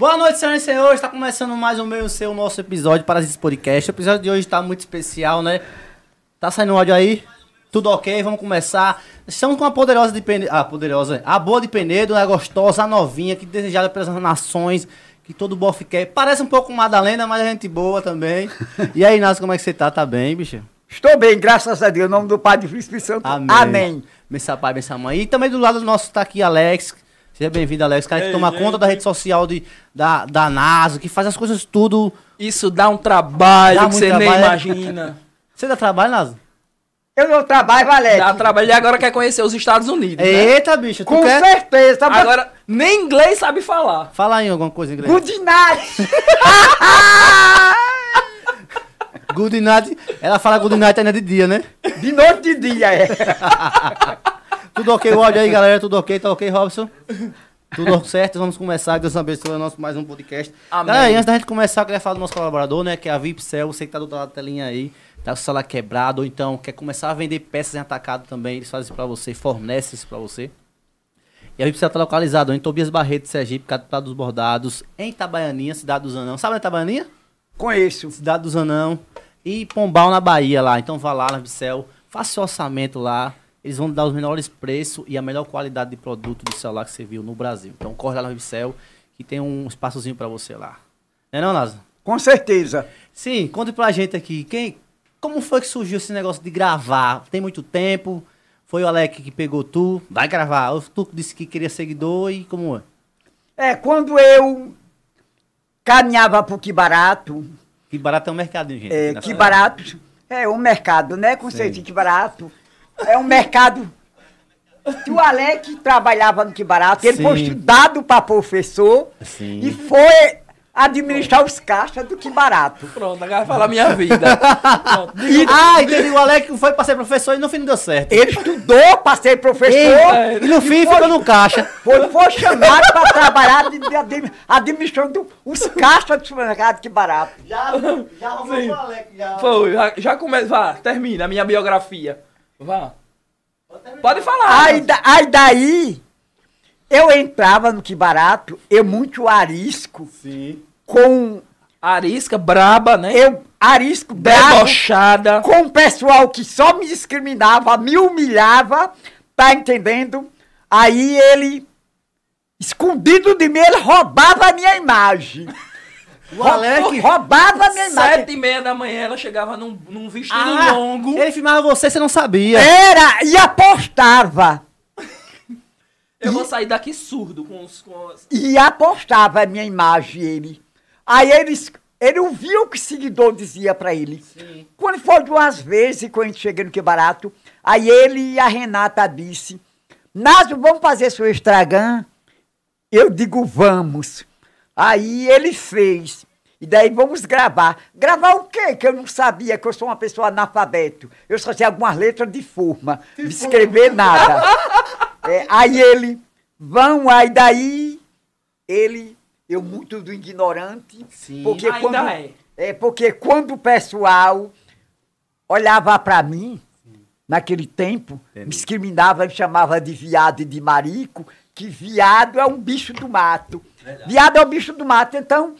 Boa noite, senhoras e senhores. Está começando mais um meio seu nosso episódio para esse podcast. O episódio de hoje está muito especial, né? Tá saindo áudio aí? Tudo ok? Vamos começar. Estamos com a poderosa de Penedo. Ah, poderosa. A boa de Penedo, né? Gostosa, a novinha, que desejada pelas nações. Que todo bofe quer. Parece um pouco Madalena, mas é gente boa também. E aí, Inácio, como é que você tá? Tá bem, bicho? Estou bem, graças a Deus. Em nome do Pai, do Filho e do Espírito Santo. Amém. Amém. Bença Pai, bença Mãe. E também do lado do nosso tá aqui Alex. Seja bem-vindo, Alex. Cara, que toma conta da rede social da NASA, que faz as coisas tudo. Isso dá um trabalho que você nem imagina. Você dá trabalho, NASA? Eu não trabalho, Valete. Dá trabalho e agora quer conhecer os Estados Unidos, né? Eita, bicho. Com certeza. Tá agora, nem inglês sabe falar. Fala aí alguma coisa em inglês. Good night. Good night. Ela fala good night ainda de dia, né? De noite e de dia, é. Tudo ok, o áudio aí, galera? Tudo ok? Tá ok, Robson? Tudo certo? Vamos começar. Deus abençoe o nosso mais um podcast. Amém. Galera, antes da gente começar, eu queria falar do nosso colaborador, né? Que é a Vipcel. Você que tá do outro lado da telinha aí. Tá com o celular quebrado, ou então quer começar a vender peças em atacado também, eles fazem isso pra você, fornecem isso pra você. E a Vipcel tá localizado em Tobias Barreto, Sergipe, Capital dos Bordados, em Itabaianinha, Cidade dos Anão. Sabe a Itabaianinha? Conheço. Cidade dos Anão e Pombal na Bahia lá. Então vá lá na Vipcel, faça seu orçamento lá, eles vão dar os menores preços e a melhor qualidade de produto de celular que você viu no Brasil. Então corre lá na Vipcel, que tem um espaçozinho pra você lá. Não é não, Nasa? Com certeza. Sim, conta pra gente aqui, quem... Como foi que surgiu esse negócio de gravar? Tem muito tempo, foi o Alec que pegou tu, vai gravar. Tu disse que queria seguidor e como é? É, quando eu caminhava pro Que Barato... Que Barato é um mercadinho, gente. É, Que Barato é um mercado, né? Conceito de Que Barato é um mercado. Que o Alec trabalhava no Que Barato, ele foi estudado para professor. Sim. E foi... administrar os caixas do Que Barato. Pronto, agora fala a minha vida. Entendi. O Alex foi para ser professor e no fim não deu certo. Ele estudou para ser professor e no fim ficou no caixa. Foi chamado para trabalhar administrando os caixas do mercado Que Barato. Já arrumou o Alex. Já começa. Vá, termina a minha biografia. Vá. Pode falar. Aí daí... Eu entrava no Que Barato, eu muito arisco. Sim. Com... Arisca, braba, né? Eu arisco, braba. Debochada. Com o pessoal que só me discriminava, me humilhava, tá entendendo? Aí ele, escondido de mim, ele roubava a minha imagem. O Alec roubava a minha imagem. 7h30 da manhã ela chegava num vestido longo. Ele filmava você não sabia. Era, e apostava. Eu vou sair daqui surdo com os... E apostava a minha imagem, ele. Aí ele ouvia o que o seguidor dizia pra ele. Sim. Quando foi 2 vezes, quando a gente chega no Que Barato, aí ele e a Renata disse, Naso, vamos fazer seu Instagram? Eu digo, vamos. Aí ele fez. E daí vamos gravar. Gravar o quê? Que eu não sabia, que eu sou uma pessoa analfabeto. Eu só sei algumas letras de forma. De escrever nada. É, aí ele, aí daí, eu muito do ignorante, sim, porque, ainda quando, porque quando o pessoal olhava pra mim, sim, naquele tempo, entendi, me discriminava, me chamava de viado e de marico, que viado é um bicho do mato. Verdade. Viado é um bicho do mato, então,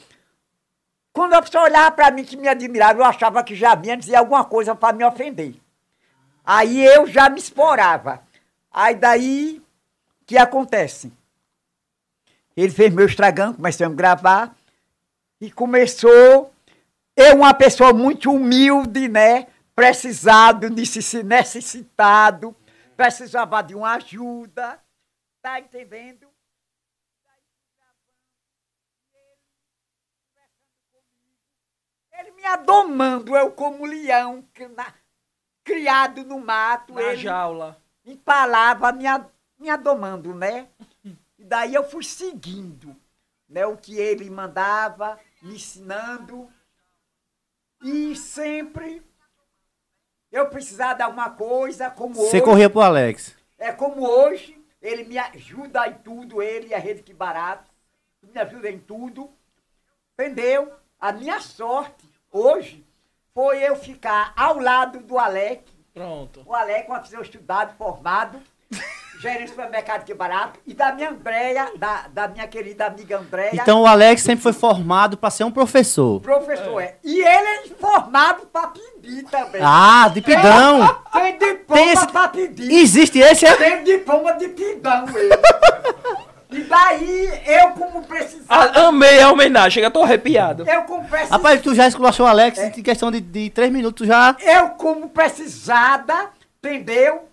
quando a pessoa olhava pra mim que me admirava, eu achava que já vinha dizer alguma coisa pra me ofender. Aí eu já me esporava. Aí daí, o que acontece? Ele fez meu Instagram, começamos a gravar, e começou, eu uma pessoa muito humilde, né? Precisado, necessitado, precisava de uma ajuda, tá entendendo? Ele me adomando, eu como leão, criado no mato. Na jaula. Empalava, me adomando, né? E daí eu fui seguindo, né, o que ele mandava, me ensinando. E sempre eu precisava de alguma coisa, como hoje... Você corria pro Alex. É, como hoje, ele me ajuda em tudo, ele e a Rede Que Barato, me ajuda em tudo, entendeu? A minha sorte, hoje, foi eu ficar ao lado do Alex. Pronto. O Alex é uma pessoa estudada, formado, gerente do supermercado Que Barato, e da minha Andrea, da minha querida amiga Andrea. Então o Alex sempre foi formado para ser um professor. Professor, é. E ele é formado para pedir também. Ah, de pidão. Tem diploma esse... para pedir. Existe esse? É... Tem diploma de pidão ele. E daí, eu como precisava... Ah, amei a homenagem, eu tô arrepiado. Eu como precisava... Rapaz, tu já esculachou o Alex em questão de 3 minutos, já... Eu como precisada, entendeu?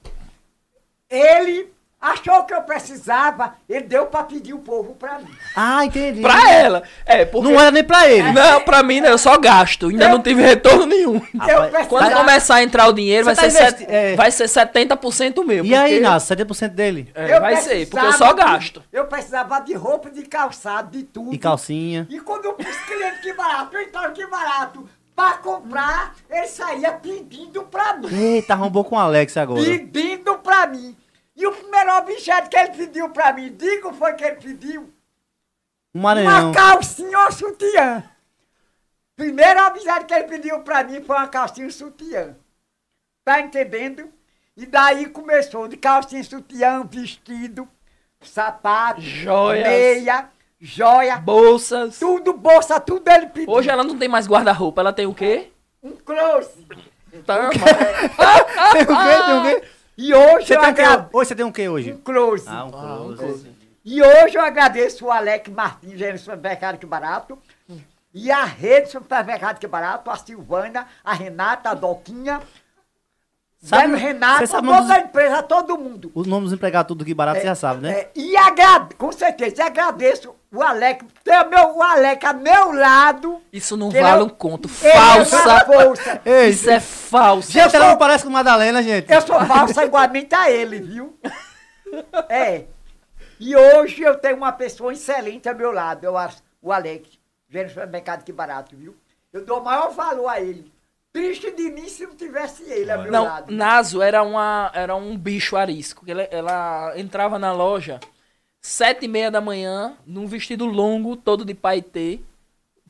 Ele achou que eu precisava, ele deu pra pedir o povo pra mim. Ah, entendi. Pra ela. É, porque... Não era nem pra ele. Não, pra mim, não, eu só gasto. Ainda não tive retorno nenhum. Rapaz, quando começar a entrar o dinheiro, vai ser 70% mesmo. E aí, Nasso, 70% dele? É, vai ser, porque eu só gasto. Eu precisava de roupa, de calçado, de tudo. E calcinha. E quando eu pus cliente Que Barato, eu entrava Que Barato. Pra comprar, ele saía pedindo pra mim. Eita, arrombou com o Alex agora. Pedindo pra mim. E o primeiro objeto que ele pediu pra mim, diga o que foi que ele pediu. Uma calcinha ou sutiã. Primeiro objeto que ele pediu pra mim foi uma calcinha e sutiã. Tá entendendo? E daí começou de calcinha e sutiã, vestido, sapato, joias, meia, joia, bolsas. Tudo bolsa, tudo ele pediu. Hoje ela não tem mais guarda-roupa, ela tem o quê? Um close. Tá, tem o quê? Tem o quê? E hoje eu agradeço... Hoje você tem um quê hoje? Um close. Ah, um close. E hoje eu agradeço o Alex Martins, gerente do supermercado Que Barato, e a rede do supermercado Que Barato, a Silvana, a Renata, a Doquinha, sabe, Renato, toda a empresa, todo mundo. Os nomes dos empregados, tudo Que Barato, você já sabe, né? Com certeza, eu agradeço o Alex, o Alex a meu lado. Isso não vale um conto, falsa. Isso é falsa. Gente, ela não parece com Madalena, gente. Eu sou falsa igualmente a ele, viu? É. E hoje eu tenho uma pessoa excelente a meu lado, eu acho, o Alex, gerente do supermercado Que Barato, viu? Eu dou o maior valor a ele. Triste de mim se não tivesse ele a meu lado. Naso era um bicho arisco. Ela entrava na loja 7h30 da manhã, num vestido longo, todo de paetê,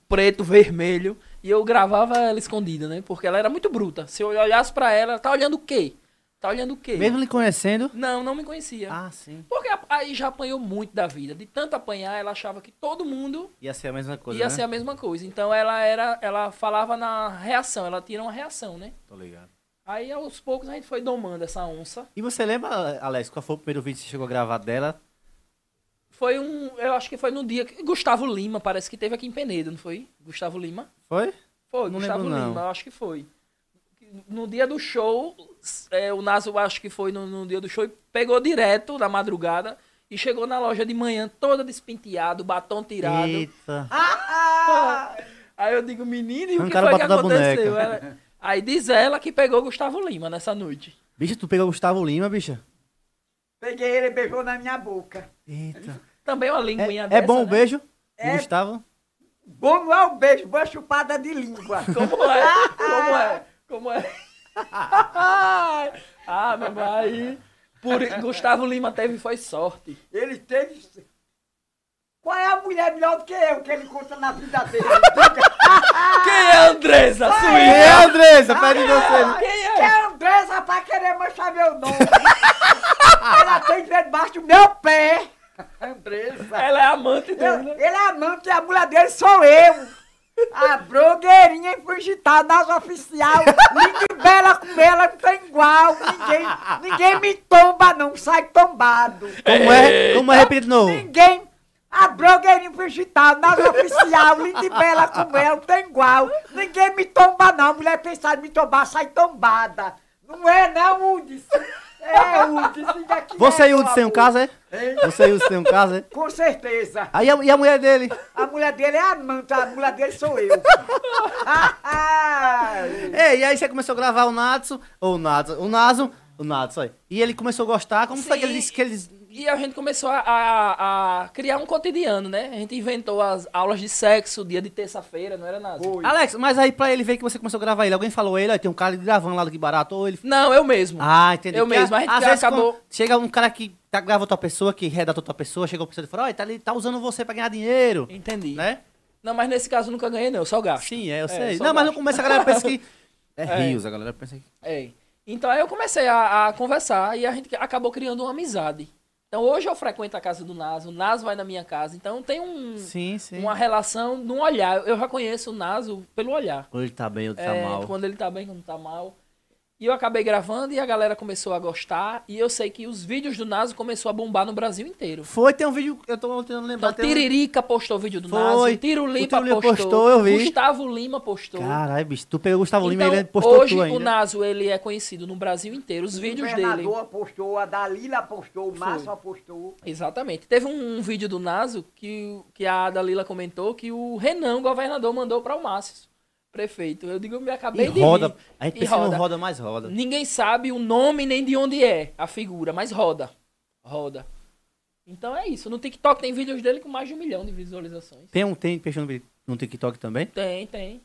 preto, vermelho. E eu gravava ela escondida, né? Porque ela era muito bruta. Se eu olhasse pra ela tá olhando o quê? Tá olhando o quê? Mesmo lhe conhecendo? Não, não me conhecia. Ah, sim. Porque aí já apanhou muito da vida. De tanto apanhar, ela achava que todo mundo... Ia ser a mesma coisa, Ia ser a mesma coisa. Então, ela falava na reação. Ela tinha uma reação, né? Tô ligado. Aí, aos poucos, a gente foi domando essa onça. E você lembra, Alex, qual foi o primeiro vídeo que você chegou a gravar dela? Foi eu acho que foi no dia que... Gusttavo Lima, parece que teve aqui em Penedo, não foi? Gusttavo Lima? Foi? Foi, não Gusttavo lembro, Lima, eu acho que foi. No dia do show, o Naso, acho que foi no dia do show, e pegou direto na madrugada e chegou na loja de manhã toda despenteado, batom tirado. Eita. Aí eu digo, menino, e o que foi que aconteceu? Aí diz ela que pegou Gusttavo Lima nessa noite. Bicha, tu pegou Gusttavo Lima, bicha? Peguei ele, beijou na minha boca. Eita. Também uma linguinha dessa, bom, né? O beijo, Gusttavo? Bom não é o beijo, boa chupada de língua. Como é? Como é? Como é? Ah, meu pai. Gusttavo Lima teve, foi sorte. Ele teve... Qual é a mulher melhor do que eu, que ele conta na vida dele? Quem é Andressa? Quem é Andressa? Pede você. Quem é Andressa pra querer manchar meu nome? Ela tem debaixo do meu pé. Andressa. Ela é amante dele, né? Ele é amante e a mulher dele sou eu. A blogueirinha infugitada nas oficial, ninguém bela com ela, não tem igual, ninguém me tomba não, sai tombado. Como é, repito de novo? Ninguém, a blogueirinha infugitada nas oficial, ninguém bela com ela, não tem igual, ninguém me tomba não, mulher pensar em me tombar, sai tombada. Não é não, Udis? É, Udis, daqui. Você e Udis tem um caso, é? Você e Udis tem um caso, é? Com certeza. Aí e a mulher dele? A mulher dele é a amante, a mulher dele sou eu. E aí você começou a gravar o Natsu, ou o Natsu, aí. E ele começou a gostar, como foi que ele disse que eles... E a gente começou a criar um cotidiano, né? A gente inventou as aulas de sexo, dia de terça-feira, não era nada. Alex, mas aí pra ele ver que você começou a gravar ele, alguém falou ele, ó, tem um cara gravando lá do Que Barato, ou ele... Não, eu mesmo. Ah, entendeu? Eu mesmo, a gente acabou... Chega um cara que grava outra pessoa, que redatou outra pessoa, chega uma pessoa e fala, ó, ele tá usando você pra ganhar dinheiro. Entendi. Né? Não, mas nesse caso eu nunca ganhei, não, eu só gasto. Sim, eu sei. Não, mas não começa a galera pensa que... É rios, a galera pensa que... É. Então aí eu comecei a conversar e a gente acabou criando uma amizade. Então hoje eu frequento a casa do Naso, o Naso vai na minha casa. Então tem uma relação num olhar. Eu já conheço o Naso pelo olhar. Quando ele tá bem, quando tá mal. Quando ele tá bem, quando tá mal. E eu acabei gravando e a galera começou a gostar. E eu sei que os vídeos do Naso começou a bombar no Brasil inteiro. Foi, tem um vídeo, eu tô tentando lembrar. Então, Tiririca postou o vídeo do Naso. Tiro Lima postou, eu vi. Gusttavo Lima postou. Caralho, bicho, tu pegou o Gusttavo Lima e ele postou hoje, tu ainda. Hoje o Naso, ele é conhecido no Brasil inteiro, os vídeos dele. O governador postou, a Dalila postou, o Massa postou. Exatamente. Teve um vídeo do Naso que a Dalila comentou que o Renan, o governador, mandou para o Márcio. Prefeito, eu digo, eu me acabei de rir. A gente pensa que não roda, mas roda. Ninguém sabe o nome nem de onde é a figura, mas roda. Roda. Então é isso. No TikTok tem vídeos dele com mais de 1 milhão de visualizações. Tem peixão no TikTok também? Tem.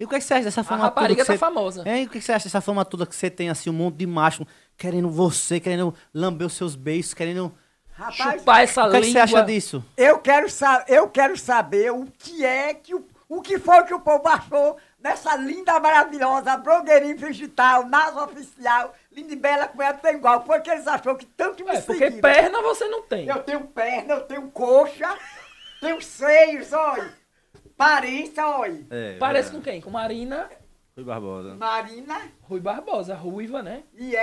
E o que você acha dessa fama toda? A rapariga tá famosa. E o que você acha dessa fama toda que você tem, assim, um monte de macho querendo você, querendo lamber os seus beijos, querendo... Rapaz, chupar essa língua. O que você acha disso? Eu quero saber o que é que o... O que foi que o povo achou nessa linda, maravilhosa, blogueirinha digital, Naso Oficial, linda e bela, com ela tem igual. Foi que eles acharam que tanto me seguiram. Porque perna você não tem. Eu tenho perna, eu tenho coxa, tenho seios, olha. Aparência, olha. Parece com quem? Com Marina... Rui Barbosa. Marina... Rui Barbosa, ruiva, né? E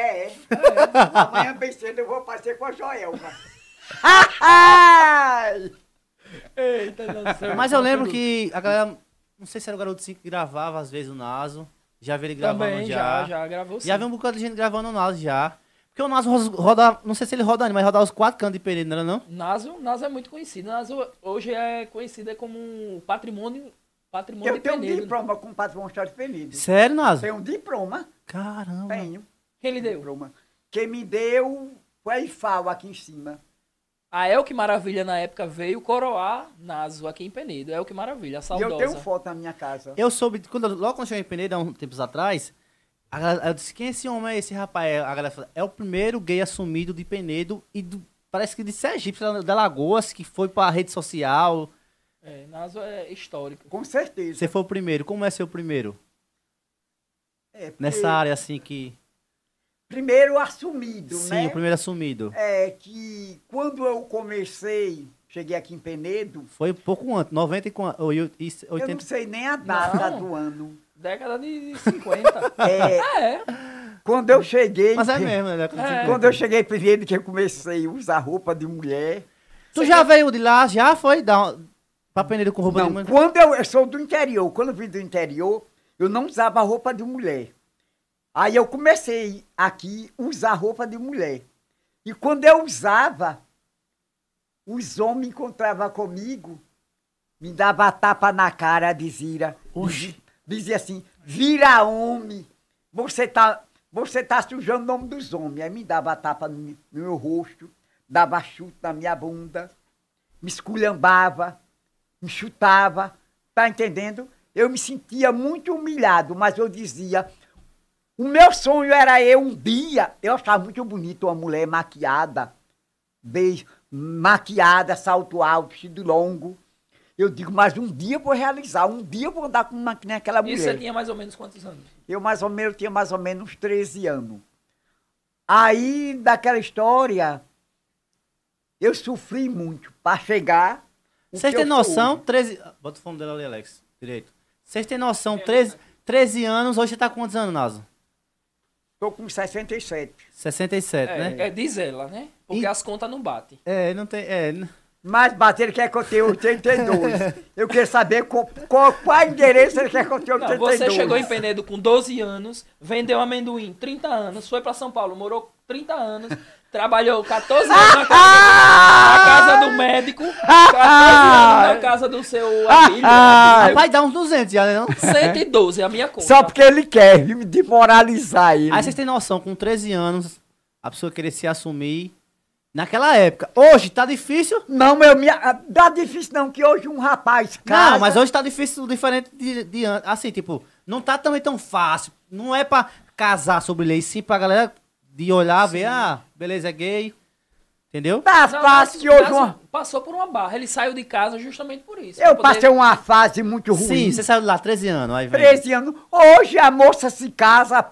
amanhã bem cedo eu vou passear com a Joelma. Eita, mas eu lembro que a galera, não sei se era o Garoto 5 que gravava às vezes o Naso, já vi ele gravando. Também, já gravou sim. Já vi um bocado de gente gravando o Naso já. Porque o Naso roda, não sei se ele roda ainda, mas roda os 4 cantos de Penedo, não era não? Naso é muito conhecido, Naso hoje é conhecido como um patrimônio de Penedo. Eu tenho um diploma com patrimônio histórico de Penedo. Sério, Naso? Tenho um diploma. Caramba. Tenho. Quem lhe deu? Diploma. Quem me deu foi Ifal aqui em cima. A Elke Maravilha, na época, veio coroar Naso aqui em Penedo. Elke Maravilha, a saudosa. E eu tenho foto na minha casa. Eu soube, logo quando eu cheguei em Penedo, há uns tempos atrás, eu disse, quem é esse homem, esse rapaz? A galera falou, é o primeiro gay assumido de Penedo e parece que de Sergipe, da Lagoas, que foi pra rede social. Naso é histórico. Com certeza. Você foi o primeiro. Como é ser o primeiro? Porque... Nessa área, assim, que... Primeiro assumido, né? Sim, o primeiro assumido. É que quando eu comecei, cheguei aqui em Penedo... Foi pouco antes, 90 e 80... Eu não sei nem a data do ano. Década de 50. Quando eu cheguei... Mas é mesmo, né? Quando eu cheguei em Penedo, que eu comecei a usar roupa de mulher... Tu já veio de lá, já foi pra Penedo com roupa de mulher? Não, quando eu sou do interior. Quando eu vim do interior, eu não usava roupa de mulher. Aí eu comecei aqui a usar roupa de mulher. E quando eu usava, os homens encontravam comigo, me davam a tapa na cara, dizia assim, vira homem, você tá sujando o nome dos homens. Aí me dava a tapa no meu rosto, dava chute na minha bunda, me esculhambava, me chutava, tá entendendo? Eu me sentia muito humilhado, mas eu dizia... O meu sonho era um dia, eu achava muito bonito uma mulher maquiada, bem maquiada, salto alto, vestido longo. Eu digo, mas um dia eu vou realizar, um dia eu vou andar com uma, aquela mulher. E você tinha mais ou menos quantos anos? Eu tinha mais ou menos uns 13 anos. Aí, daquela história, eu sofri muito para chegar... Vocês têm noção, 13... Bota o fome dela ali, Alex, direito. Vocês têm noção, 13 anos, hoje você tá com quantos anos, Naso? Tô com 67. 67, né? Diz ela, né? Porque as contas não batem. Não tem... Mas bater ele quer que eu tenha 82. Eu quero saber qual endereço ele quer que eu tenha 82. Não, você chegou em Penedo com 12 anos, vendeu amendoim 30 anos, foi pra São Paulo, morou 30 anos, trabalhou 14 anos na casa do médico, 14 anos na casa do seu amigo. Vai dar uns 200 já, né? Não? 112, a minha conta. Só porque ele quer me demoralizar ele. Aí vocês têm noção, com 13 anos, a pessoa querer se assumir. Naquela época. Hoje tá difícil? Não, tá difícil não, que hoje um rapaz casa... Não, mas hoje tá difícil, diferente de antes. Assim, tipo, não tá também tão fácil. Não é pra casar sobre lei, sim pra galera de olhar, ver, beleza, é gay. Entendeu? Tá fácil que hoje... Passou por uma barra, ele saiu de casa justamente por isso. Eu passei uma fase muito ruim. Sim, você saiu de lá, 13 anos. Aí vem. 13 anos. Hoje a moça se casa...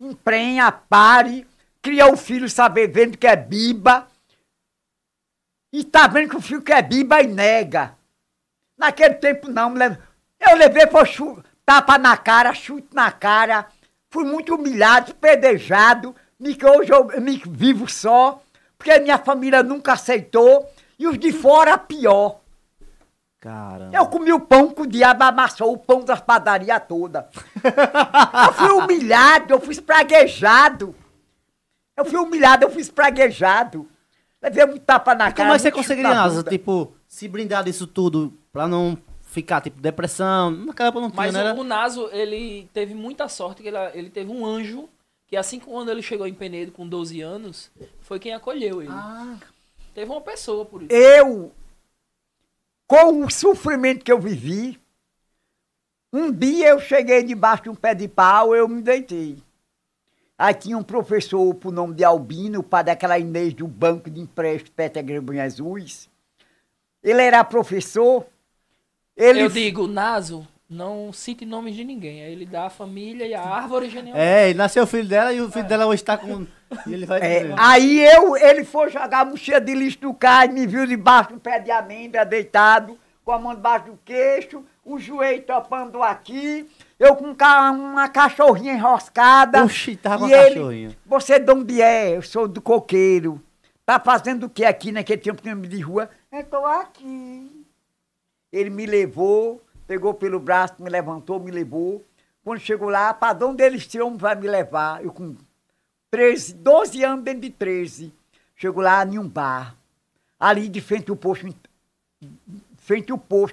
emprenha, pare, cria o filho saber vendo que é biba, e tá vendo que o filho que é biba e nega. Naquele tempo não, eu levei para tapa na cara, chute na cara, fui muito humilhado, pedejado, que hoje eu me vivo só, porque minha família nunca aceitou, e os de fora pior. Caramba. Eu comi o pão que o diabo amassou, o pão das padarias toda. Eu fui humilhado, eu fui espraguejado. Levei muito tapa na cara. Como é que você conseguiria, Nasa, tipo, se blindar disso tudo, pra não ficar, tipo, depressão? Naquela época não tinha, né? Mas o Naso, ele teve muita sorte, que ele teve um anjo, que assim quando ele chegou em Penedo com 12 anos, foi quem acolheu ele. Ah. Teve uma pessoa por isso. Com o sofrimento que eu vivi, um dia eu cheguei debaixo de um pé de pau, eu me deitei. Aí tinha um professor por nome de Albino, o pai daquela Inês do Banco de Empréstimo Peter Grebo Jesus. Ele era professor. Eu digo, Naso, não cite nomes de ninguém. Aí ele dá a família e a árvore genealógica. É, ele nasceu o filho dela e o filho dela hoje está com... E ele vai aí ele foi jogar a mochila de lixo do carro e me viu debaixo do pé de amêndoa, deitado, com a mão debaixo do queixo, o joelho topando aqui, eu com uma cachorrinha enroscada. Oxi, tava com a cachorrinha. Você de onde é? Eu sou do coqueiro. Tá fazendo o que aqui naquele tempo que eu me de rua? Eu tô aqui. Ele me levou, pegou pelo braço, me levantou, me levou. Quando chegou lá, para onde eles tinham vai me levar? Eu com 13, 12 anos dentro de 13. Chego lá em um bar. Ali de frente ao posto,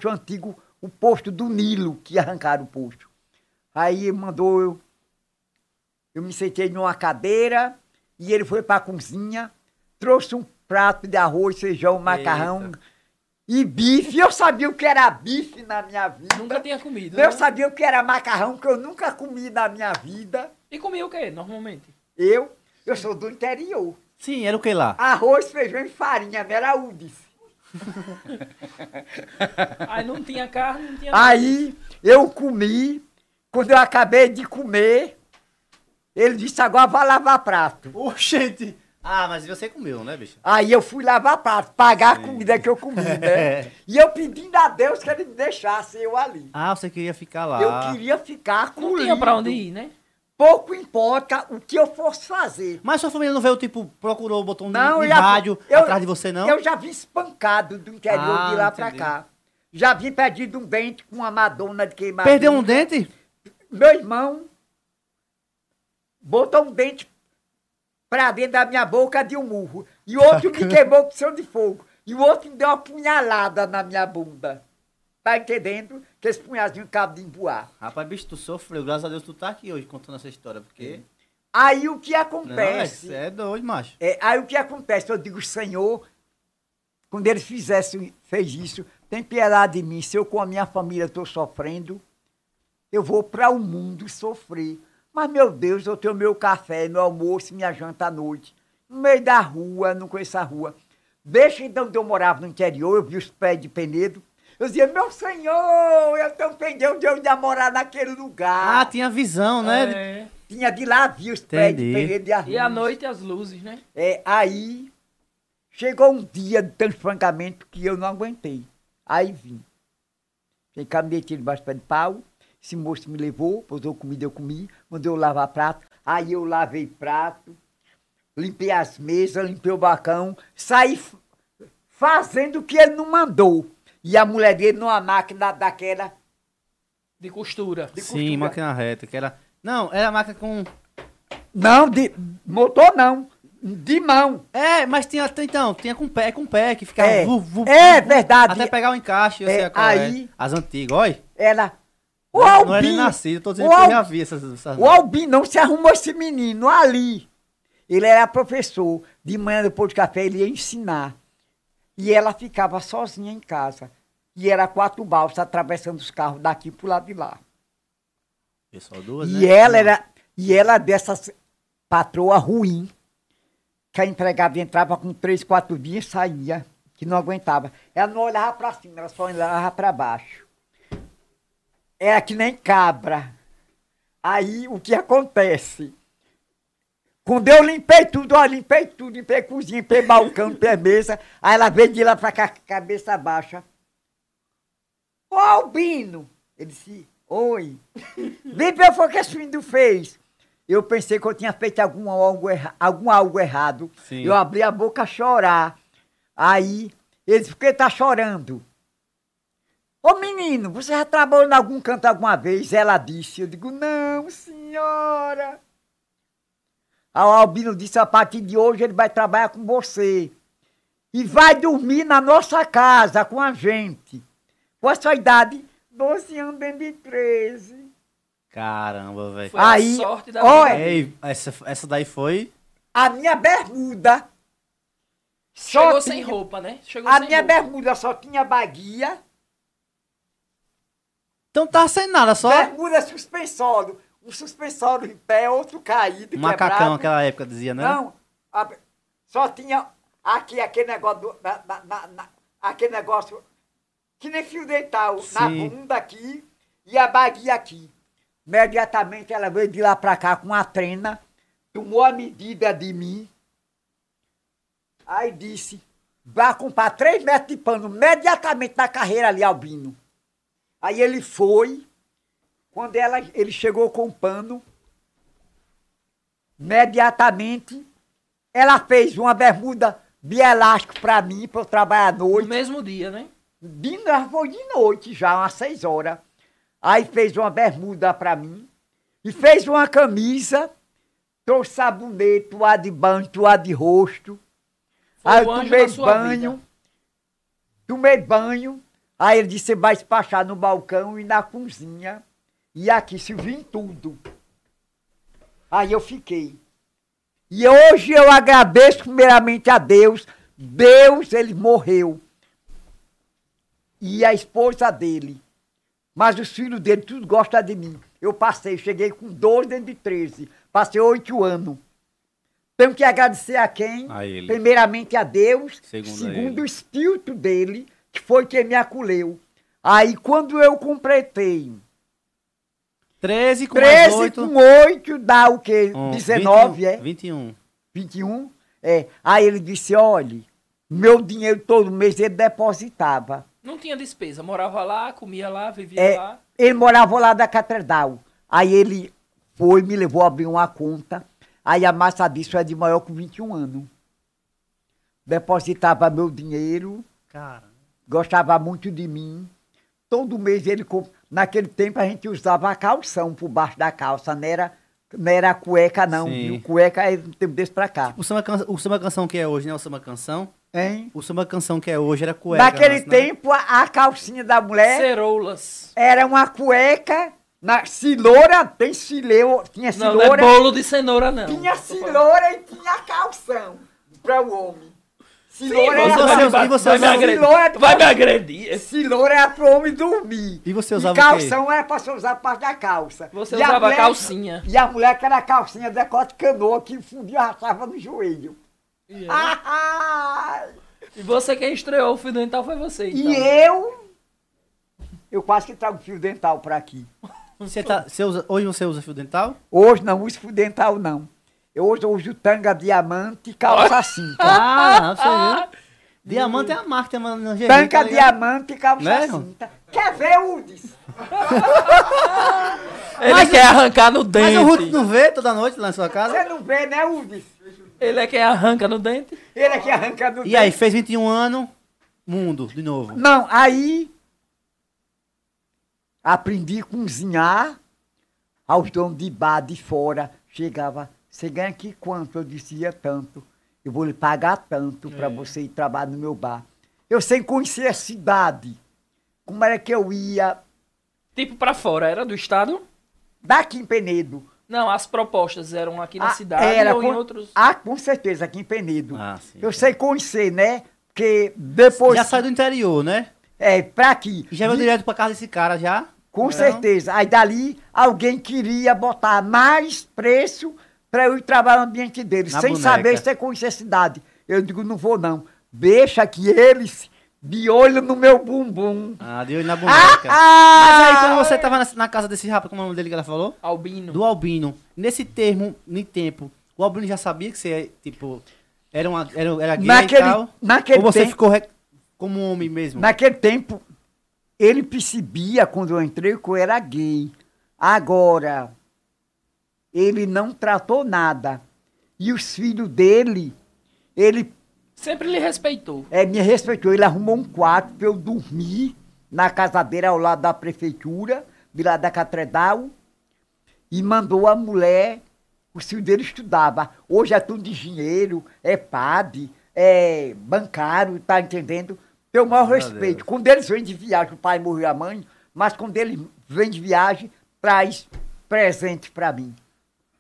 antigo, o posto do Nilo, que arrancaram o posto. Aí mandou eu. Eu me sentei numa cadeira e ele foi para a cozinha, trouxe um prato de arroz, feijão, macarrão e bife. Eu sabia o que era bife na minha vida. Nunca tinha comido. Eu sabia o que era macarrão, que eu nunca comi na minha vida. E comia o que normalmente? Eu sou do interior. Sim, era o que lá? Arroz, feijão e farinha, não era UDIS. Aí não tinha carne, não tinha nada. Aí eu comi, quando eu acabei de comer, ele disse, agora vai lavar prato. Oxente! Ah, mas você comeu, né, bicho? Aí eu fui lavar prato, pagar a comida que eu comi, né? E eu pedindo a Deus que ele me deixasse eu ali. Ah, você queria ficar lá. Eu queria ficar com ele. Não tinha pra onde ir, né? Pouco importa o que eu fosse fazer. Mas sua família não veio, tipo, procurou o botão de rádio atrás de você, não? Eu já vim espancado do interior de lá pra cá. Já vim perdido um dente com uma madonna de queimadura. Perdeu um dente? Meu irmão botou um dente pra dentro da minha boca de um murro. E outro me queimou com chão de fogo. E o outro me deu uma punhalada na minha bunda. Tá entendendo? Que esse punhazinho acaba de emboar. Rapaz, bicho, tu sofreu. Graças a Deus tu tá aqui hoje contando essa história, porque... Aí o que acontece... Não, é doido, macho. Aí o que acontece? Eu digo, Senhor, quando ele fez isso, tem piedade de mim. Se eu com a minha família tô sofrendo, eu vou para o mundo sofrer. Mas, meu Deus, eu tenho meu café, meu almoço, minha janta à noite. No meio da rua, não conheço a rua. Deixa então onde eu morava no interior, eu vi os pés de Penedo. Eu dizia, meu Senhor, eu tenho pedido de eu ia morar naquele lugar. Ah, tinha visão, né? É. Tinha de lá, vi os pés de Penedo e as luzes. E à noite as luzes, né? Aí chegou um dia de transfrancamento que eu não aguentei. Aí vim. Fiquei caminhando debaixo do pé de pau. Esse moço me levou, botou comida, eu comi, mandou eu lavar prato. Aí eu lavei prato, limpei as mesas, limpei o balcão, saí fazendo o que ele não mandou. E a mulher dele numa máquina daquela... De costura. Sim, máquina reta, que era... Não, era máquina com... Não, de motor não. De mão. É, mas tinha, então, tinha com pé, que ficava... verdade. Até pegar o encaixe, eu sei qual aí, as antigas, olha. Ela... O Albino... Não era nascido, tô dizendo que eu já vi essas... O Albino não se arrumou esse menino ali. Ele era professor. De manhã, depois do café, ele ia ensinar. E ela ficava sozinha em casa. E era 4 balsas atravessando os carros daqui pro lado de lá. E só duas, né? E ela dessas patroa ruim, que a empregada entrava com 3, 4 dias e saía, que não aguentava. Ela não olhava para cima, ela só olhava para baixo. Era que nem cabra. Aí o que acontece? Quando eu limpei tudo, ó, limpei tudo, limpei cozinha, limpei balcão, limpei mesa. Aí ela veio de lá pra cá, cabeça baixa. Ô, Albino! Ele disse, oi. Vem pra ver o que esse menino fez. Eu pensei que eu tinha feito algo errado. Sim. Eu abri a boca a chorar. Aí, ele disse, por que tá chorando? Ô, menino, você já trabalhou em algum canto alguma vez? Ela disse. Eu digo, não, senhora. A Albino disse, a partir de hoje ele vai trabalhar com você. E vai dormir na nossa casa, com a gente. Com a sua idade, 12 anos, dentro de 13. Caramba, velho. Aí, a sorte da olha, ei, essa daí foi? A minha bermuda. Chegou sem roupa, né? Chegou a sem minha roupa. Bermuda só tinha baguia. Então tá sem nada, só... Bermuda suspensório. Um suspensório em pé, outro caído, macacão, quebrado. Naquela época dizia, né? Não, só tinha aqui aquele negócio, aquele negócio que nem fio dental, sim, na bunda aqui e a baguia aqui. Imediatamente ela veio de lá pra cá com uma trena, tomou a medida de mim, aí disse, vai comprar 3 metros de pano, imediatamente na carreira ali, Albino. Aí ele foi... Quando ele chegou com o pano, imediatamente, ela fez uma bermuda bielástico para mim, para eu trabalhar à noite. No mesmo dia, né? Foi de noite já, umas 6 horas. Aí fez uma bermuda para mim, e fez uma camisa, trouxe sabonete, toalha de banho, toalha de rosto. Foi aí eu tomei banho. Aí ele disse, você vai despachar no balcão e na cozinha. E aqui se viu em tudo. Aí eu fiquei. E hoje eu agradeço primeiramente a Deus. Deus, ele morreu. E a esposa dele. Mas os filhos dele, tudo gosta de mim. Eu passei, cheguei com 12 dentro de 13. Passei 8 anos. Tenho que agradecer a quem? A ele. Primeiramente a Deus. Segundo o espírito dele, que foi quem me acolheu. Aí quando eu completei 13 com 8 dá o quê? 19, 21, é? 21. 21, é. Aí ele disse, olha, meu dinheiro todo mês ele depositava. Não tinha despesa, morava lá, comia lá, vivia lá. Ele morava lá da Catedral. Aí ele foi, me levou a abrir uma conta. Aí a massa disso é de maior com 21 anos. Depositava meu dinheiro. Cara. Gostava muito de mim. Todo mês ele... Naquele tempo a gente usava calção por baixo da calça, não era cueca não, viu? Cueca é do tempo desse pra cá. O samba canção que é hoje, né? O samba canção? Hein? O samba canção que é hoje era cueca. Naquele tempo a calcinha da mulher... Ceroulas. Era uma cueca, ciloura, tinha ciloura... Não, não é bolo de cenoura não. Tinha ciloura e tinha calção pra o homem. Ciloura vai me agredir. Ciloura era para o homem dormir. E você usava calção era para você usar parte da calça. Você usava a calcinha. E a mulher que era calcinha decote canoa que fundia a rachava no joelho. E, e você quem estreou o fio dental foi você. Então. E eu? Eu quase que trago fio dental para aqui. Hoje você usa fio dental? Hoje não uso fio dental não. Eu hoje uso tanga diamante e calça cinta. Ah, você viu? Diamante é a marca, mano. Tanga diamante e calça cinta. Quer ver, Udes? Ele quer arrancar no dente. Mas o Udes não vê toda noite lá na sua casa? Você não vê, né, Udes? Ele é quem arranca no dente? Ele é quem arranca no dente. E aí, fez 21 anos, mundo, de novo. Não, aí... Aprendi a cozinhar aos donos de bar, de fora. Chegava... Você ganha aqui quanto? Eu dizia tanto. Eu vou lhe pagar tanto para você ir trabalhar no meu bar. Eu sem conhecer a cidade. Como era que eu ia? Tipo para fora, era do estado? Daqui em Penedo. Não, as propostas eram aqui na cidade ou em outros... Ah, com certeza, aqui em Penedo. Ah, sim, eu sei conhecer, né? Porque depois... Já sai do interior, né? É, para aqui. Já veio direto para casa desse cara, já? Com certeza. Aí dali, alguém queria botar mais preço... para eu ir trabalhar no ambiente deles, sem saber se é com necessidade. Eu digo, não vou não. Deixa que eles de olho no meu bumbum. Ah, de olho na boneca. Mas aí, quando você estava na casa desse rapaz, como é o nome dele que ela falou? Albino. Do Albino. Nesse tempo, O Albino já sabia que você, tipo, era gay naquele, e tal? Naquele ou você tempo, ficou como um homem mesmo? Naquele tempo, ele percebia, quando eu entrei, que eu era gay. Agora, ele não tratou nada. E os filhos dele, ele... Sempre lhe respeitou. É, me respeitou. Ele arrumou um quarto para eu dormir na casadeira ao lado da prefeitura, de lá da catedral, e mandou a mulher, o filho dele estudava. Hoje é tudo engenheiro, é padre, é bancário, tá entendendo? Tenho o maior respeito. Deus. Quando eles vêm de viagem, o pai morreu, a mãe, mas quando eles vêm de viagem, traz presente para mim.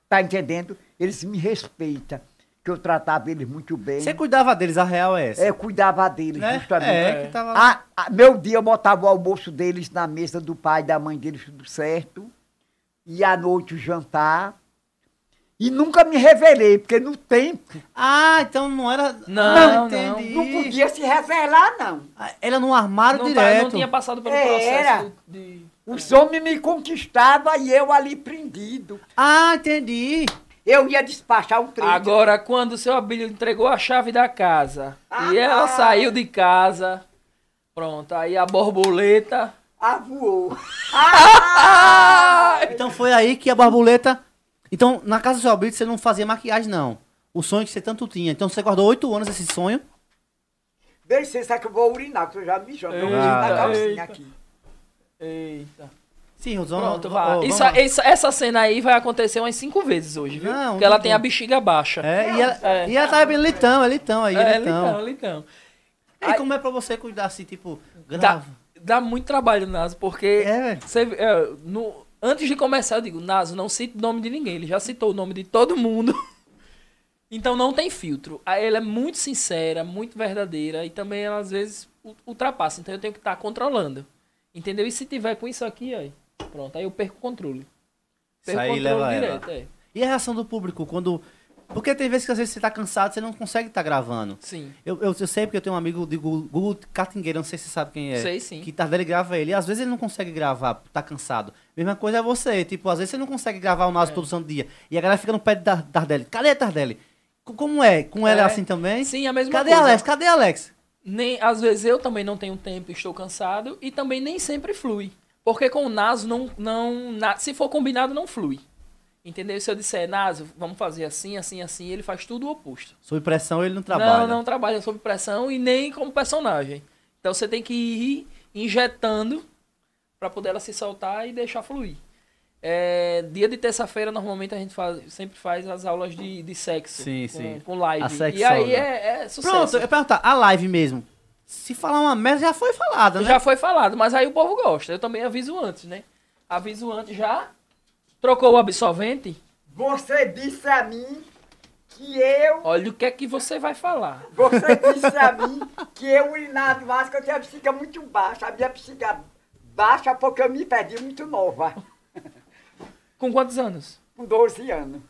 Tá entendendo? Eles me respeitam, que eu tratava eles muito bem. Você cuidava deles, a real é essa? Eu cuidava deles, né? Justamente. É, que tava lá. Meu dia eu botava o almoço deles na mesa do pai e da mãe deles, tudo certo. E à noite o jantar. E nunca me revelei, porque no tempo... Ah, então não era... Não, entendi. Não podia se revelar, não. Era num armário não direto. Não tinha passado pelo processo de... Os homens me conquistavam e eu ali prendido. Ah, entendi. Eu ia despachar um trem. Agora, quando o seu Abílio entregou a chave da casa e ela saiu de casa, pronto, aí a borboleta... Ah, voou. Então foi aí que a borboleta... Então, na casa do seu Abílio, você não fazia maquiagem, não. O sonho que você tanto tinha. Então, você guardou 8 anos esse sonho? Dê licença que eu vou urinar, que eu já me jogo. Eu vou urinar na calcinha aqui. Eita. Sim, Rosana. Pronto, vai. Essa cena aí vai acontecer umas 5 vezes hoje, viu? Não, porque ela tem a bexiga baixa. E ela tá bem litão aí. É litão. E aí, como é pra você cuidar assim, tipo, grave? Dá muito trabalho, Naso, porque... Antes de começar, eu digo, Naso, não cita o nome de ninguém. Ele já citou o nome de todo mundo. Então não tem filtro. Ela é muito sincera, muito verdadeira e também ela, às vezes, ultrapassa. Então eu tenho que estar controlando. Entendeu? E se tiver com isso aqui, aí, pronto, aí eu perco o controle. Perco o controle direto, é. E a reação do público quando... Porque tem vezes que às vezes você tá cansado, você não consegue estar gravando. Sim. Eu sei porque eu tenho um amigo de Gugu Catingueira, não sei se você sabe quem é. Sei, sim. Que Tardelli grava ele. E às vezes ele não consegue gravar, tá cansado. Mesma coisa é você, tipo, às vezes você não consegue gravar o Naso todo santo dia. E a galera fica no pé de Tardelli. Cadê Tardelli? Como é? Com ela assim também? Sim, a mesma coisa. Alex? Cadê Alex? Nem, às vezes eu também não tenho tempo, estou cansado e também nem sempre flui. Porque com o Naso, se for combinado, não flui. Entendeu? Se eu disser, Naso, vamos fazer assim, assim, assim, ele faz tudo o oposto. Sob pressão ele não trabalha. Não trabalha sob pressão e nem como personagem. Então você tem que ir injetando para poder ela se soltar e deixar fluir. É, dia de terça-feira, normalmente, a gente sempre faz as aulas de sexo. Sim, sim. Com live. A sexo, e aí é sucesso. Pronto, eu perguntar, a live mesmo, se falar uma merda, já foi falada, né? Já foi falado, mas aí o povo gosta. Eu também aviso antes, né? Aviso antes já. Trocou o absorvente? Você disse a mim que eu... Olha o que é que você vai falar. Você disse a mim que eu urinava demais, que eu tinha a bexiga muito baixa. A minha bexiga baixa porque eu me perdi muito nova. Com quantos anos? Com 12 anos.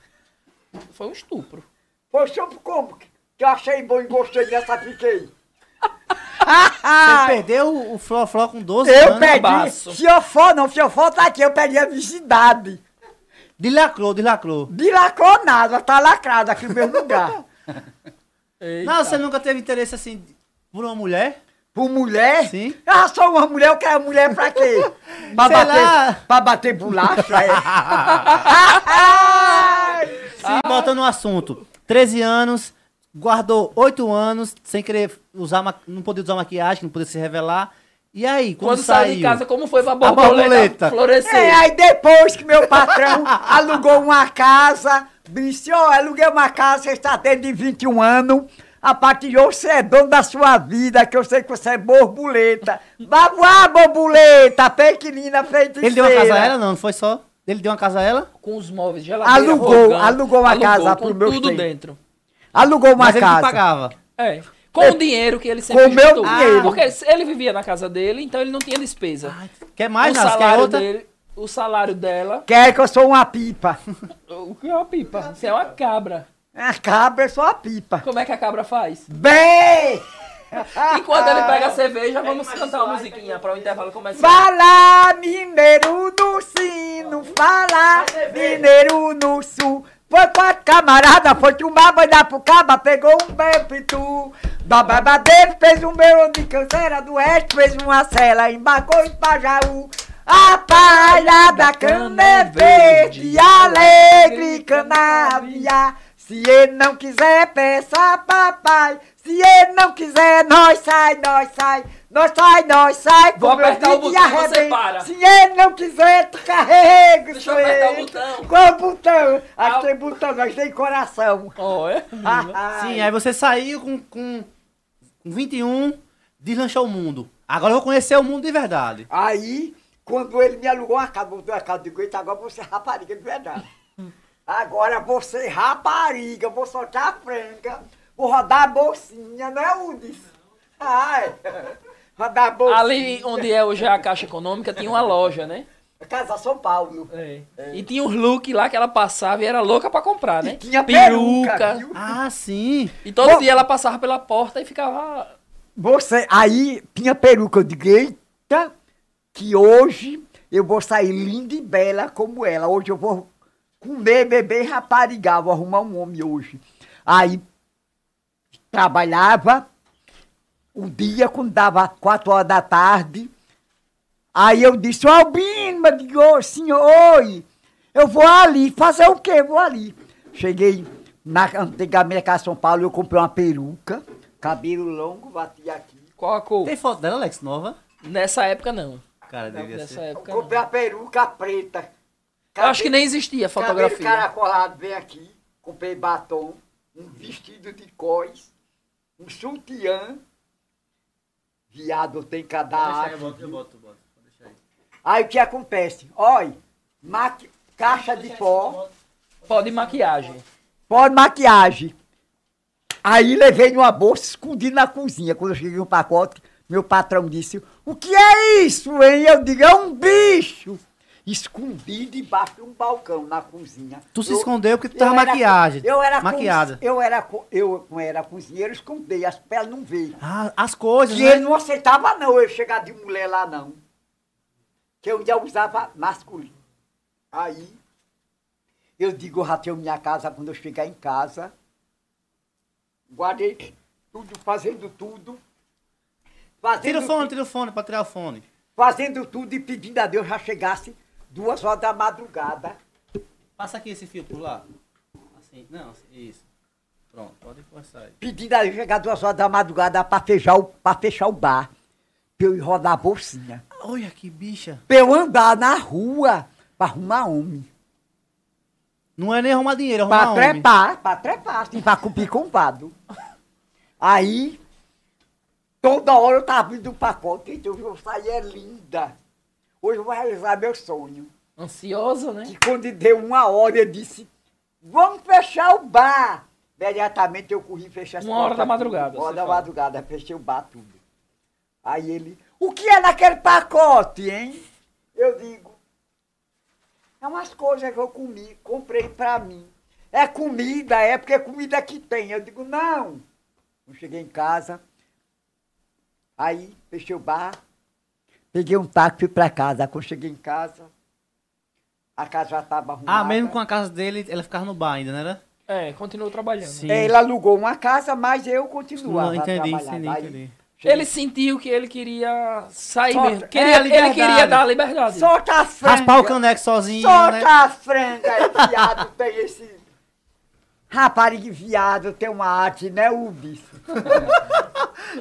Foi um estupro. Foi um estupro como? Que eu achei bom e gostei dessa piquei. Você perdeu o Flo com 12 anos? Eu perdi. Se eu for tá aqui, eu perdi a virgindade. Dilacrou. Dilacrou nada, tá lacrado aqui no meu lugar. Não, você nunca teve interesse assim por uma mulher? Por mulher? Sim. Ah, só uma mulher, eu quero mulher pra quê? Pra bater bolacha, é? Voltando no assunto. 13 anos, guardou 8 anos, sem querer usar, não poder usar maquiagem, não poder se revelar. E aí, quando saiu de casa, como foi pra borboleta florescer? É, aí depois que meu patrão alugou uma casa, disse, ó, aluguei uma casa, você está tendo de 21 anos, a partir de hoje você é dono da sua vida, que eu sei que você é borboleta. Babuá, borboleta, pequenina, feiticeira. Ele deu uma casa a ela? Não foi só? Ele deu uma casa a ela? Com os móveis de geladeira, alugou uma casa pro meu filho. Tudo dentro. Alugou uma casa. Mas ele pagava. É. Com o dinheiro que ele sempre juntou. Com o meu dinheiro. Porque ele vivia na casa dele, então ele não tinha despesa. Ai, quer mais, Naso? Quer outra? O salário dela... Quer que eu sou uma pipa. O que é uma pipa? Você é uma cabra. A cabra é só a pipa. Como é que a cabra faz? Bem! Enquanto ele pega a cerveja, vamos cantar uma musiquinha para o intervalo começar. Fala, mineiro do sino, fala, mineiro no sul. Foi 4 Camarada foi tomar banho pro caba, pegou um bebitu. Da babadeira fez um beiro de canseira, do resto fez uma cela, embarcou em Pajaú. A palha da cana é verde, alegre canavia. Se ele não quiser, peça papai. Se ele não quiser, nós sai, nós sai. Nós sai, nós sai. Vou apertar o botão, você para. Se ele não quiser, tu carrega. Deixa eu apertar o botão. Qual o botão? Aqui tem botão, nós tem coração. Oh, é? Sim, aí você saiu com 21, deslanchou o mundo. Agora eu vou conhecer o mundo de verdade. Aí, quando ele me alugou a casa, botou a casa de coisa, agora você é rapariga de verdade. Agora você rapariga, vou soltar a franga, vou rodar a bolsinha, não é, Udis? Ai, rodar a bolsinha. Ali onde é hoje a Caixa Econômica tinha uma loja, né? Casa São Paulo. É. É. E tinha uns looks lá que ela passava e era louca pra comprar, né? E tinha peruca. Viu? Ah, sim. E todo dia ela passava pela porta e ficava... Você, aí tinha peruca, eu digo, eita, que hoje eu vou sair linda e bela como ela, hoje eu vou... Comer, beber, raparigar, vou arrumar um homem hoje. Aí, trabalhava o dia, quando dava 4 horas da tarde. Aí eu disse, Albino, eu digo, oh, senhor, oi, eu vou ali, fazer o quê? Vou ali. Cheguei na antiga casa São Paulo, eu comprei uma peruca, cabelo longo, bati aqui. Qual a cor? Tem foto dela, Alex, nova? Nessa época, não. Cara, devia ser. Época, eu comprei a peruca preta. Cabelo, eu acho que nem existia fotografia. Cabelo caracolado, vem aqui, comprei batom, um vestido de cós, um sutiã. Viado, tem cada arte. Eu boto. Deixa aí. Aí o que acontece? Olha, caixa de pó. Pó de maquiagem. Pó de maquiagem. Aí levei numa bolsa, escondi na cozinha. Quando eu cheguei no pacote, meu patrão disse, o que é isso, hein? Eu digo, é um bicho. Escondi debaixo de um balcão na cozinha. Tu se escondeu porque tu tava maquiagem. Maquiada. Eu era cozinheiro, escondei, as pernas não veio. Ah, as coisas, né? E ele não aceitava, não, eu chegar de mulher lá, não. Que eu já usava masculino. Aí, eu digo, eu ratei minha casa, quando eu chegar em casa, guardei tudo, fazendo tudo. Tira o fone, pra tirar o fone. Fazendo tudo e pedindo a Deus já chegasse 2 horas da madrugada. Passa aqui esse fio por lá. Assim, não, isso. Pronto, pode forçar aí. Pedindo a Deus chegar 2 horas da madrugada pra fechar o bar. Pra eu ir rodar a bolsinha. Olha que bicha. Pra eu andar na rua pra arrumar homem. Não é nem arrumar dinheiro, é arrumar homem. Pra trepar, sim, pra cumprir combado. Aí... Toda hora eu tava vindo um pacote, então eu vou sair linda. Hoje eu vou realizar meu sonho. Ansiosa, né? E quando deu 1 hora, eu disse, vamos fechar o bar. Imediatamente eu corri fechar essa porta. 1 hora da madrugada. 1 hora da madrugada, fechei o bar tudo. Aí ele, o que é naquele pacote, hein? Eu digo, é umas coisas que eu comi, comprei pra mim. É comida, é porque é comida que tem. Eu digo, não. Eu cheguei em casa... Aí, fechei o bar, peguei um táxi e fui pra casa. Quando cheguei em casa, a casa já tava arrumada. Ah, mesmo com a casa dele, ela ficava no bar ainda, não era? É, continuou trabalhando. Sim. Ele alugou uma casa, mas eu continuava trabalhando. Entendi. Ele sentiu que ele queria sair mesmo. Ele queria dar a liberdade. Solta a franga. Raspar o caneco sozinho, né? Solta a franga, aí, viado, tem esse... Rapariga viado, tem uma arte, né, Ubis?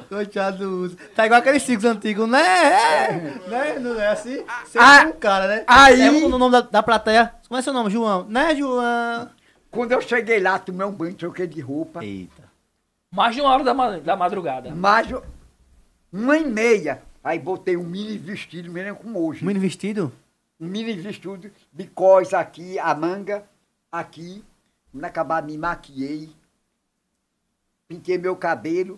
Coitado. Tá igual aqueles ciclos antigos, né? Né? Não é assim? Você é um cara, né? Aí... É o nome da plateia. Como é seu nome? João. Né, João? Quando eu cheguei lá, tomei um banho, troquei de roupa. Eita. Mais de 1 hora da madrugada. Mais de 1h30. Aí botei um mini vestido, mesmo como hoje. Um mini vestido? Um mini vestido de cós aqui, a manga aqui. Quando acabar, me maquiei. Pintei meu cabelo.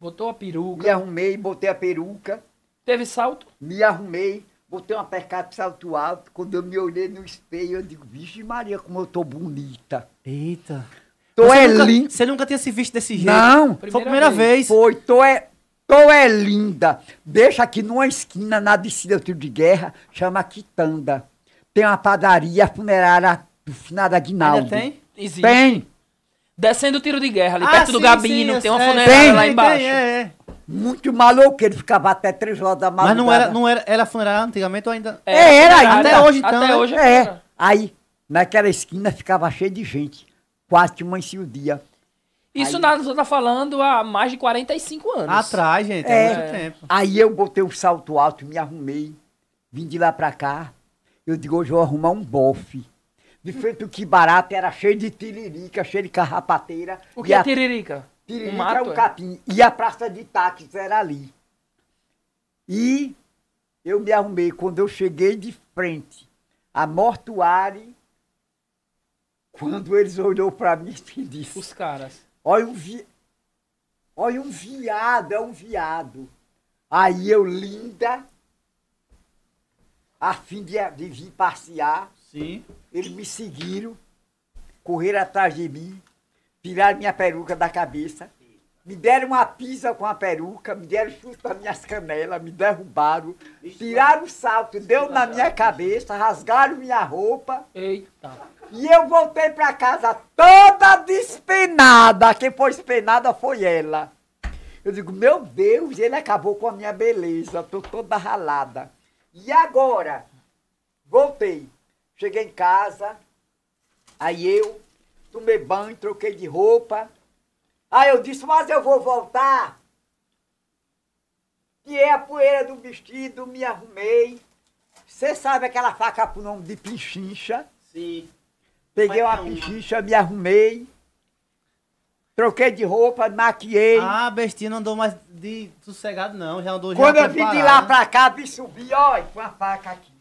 Botou a peruca. Me arrumei, botei a peruca. Teve salto? Me arrumei, botei uma percada de salto alto. Quando eu me olhei no espelho, eu digo, vixe Maria, como eu tô bonita. Eita. Tô linda. Você nunca tinha se visto desse jeito? Não. Foi a primeira vez. Foi, tô é linda. Deixa aqui numa esquina, na descida do Tiro de Guerra, chama Quitanda. Tem uma padaria, funerária, do finado Aguinaldo. Ainda tem? Existe. Tem. Descendo o Tiro de Guerra, ali perto do Gabino, tem uma funerária lá embaixo. Muito maloqueiro, ficava até 3 horas da madrugada. Mas não era funerária antigamente ou ainda? Era ainda. Até hoje então. Até hoje é. Aí, naquela esquina ficava cheio de gente. 4 de manhã e meio-dia. Isso aí, nós estamos falando há mais de 45 anos. Atrás, gente, há muito tempo. Aí eu botei um salto alto, me arrumei, vim de lá pra cá. Eu digo, hoje eu vou arrumar um bofe. De frente o Que Barato era cheio de tiririca, cheio de carrapateira. O que é tiririca? Tiririca é um capim. E a praça de táxis era ali. E eu me arrumei. Quando eu cheguei de frente a mortuária, quando eles olhou para mim e disse... Os caras. Olha um viado, é um viado. Aí eu, linda, a fim de vir passear... Sim. Eles me seguiram, correram atrás de mim, tiraram minha peruca da cabeça, me deram uma pisa com a peruca, me deram chute nas minhas canelas, me derrubaram, tiraram o salto, deu na minha cabeça, rasgaram minha roupa. Eita! E eu voltei pra casa toda despenada. Quem foi despenada foi ela. Eu digo, meu Deus, ele acabou com a minha beleza, tô toda ralada. E agora? Voltei. Cheguei em casa, aí eu tomei banho, troquei de roupa. Aí eu disse, mas eu vou voltar. Tirei a poeira do vestido, me arrumei. Você sabe aquela faca por nome de pichincha? Sim. Peguei uma pichincha, me arrumei. Troquei de roupa, maquiei. Ah, a bestinha não andou mais de sossegado não, já andou. Quando já eu vim de lá pra cá, vi subir, olha, com a faca aqui.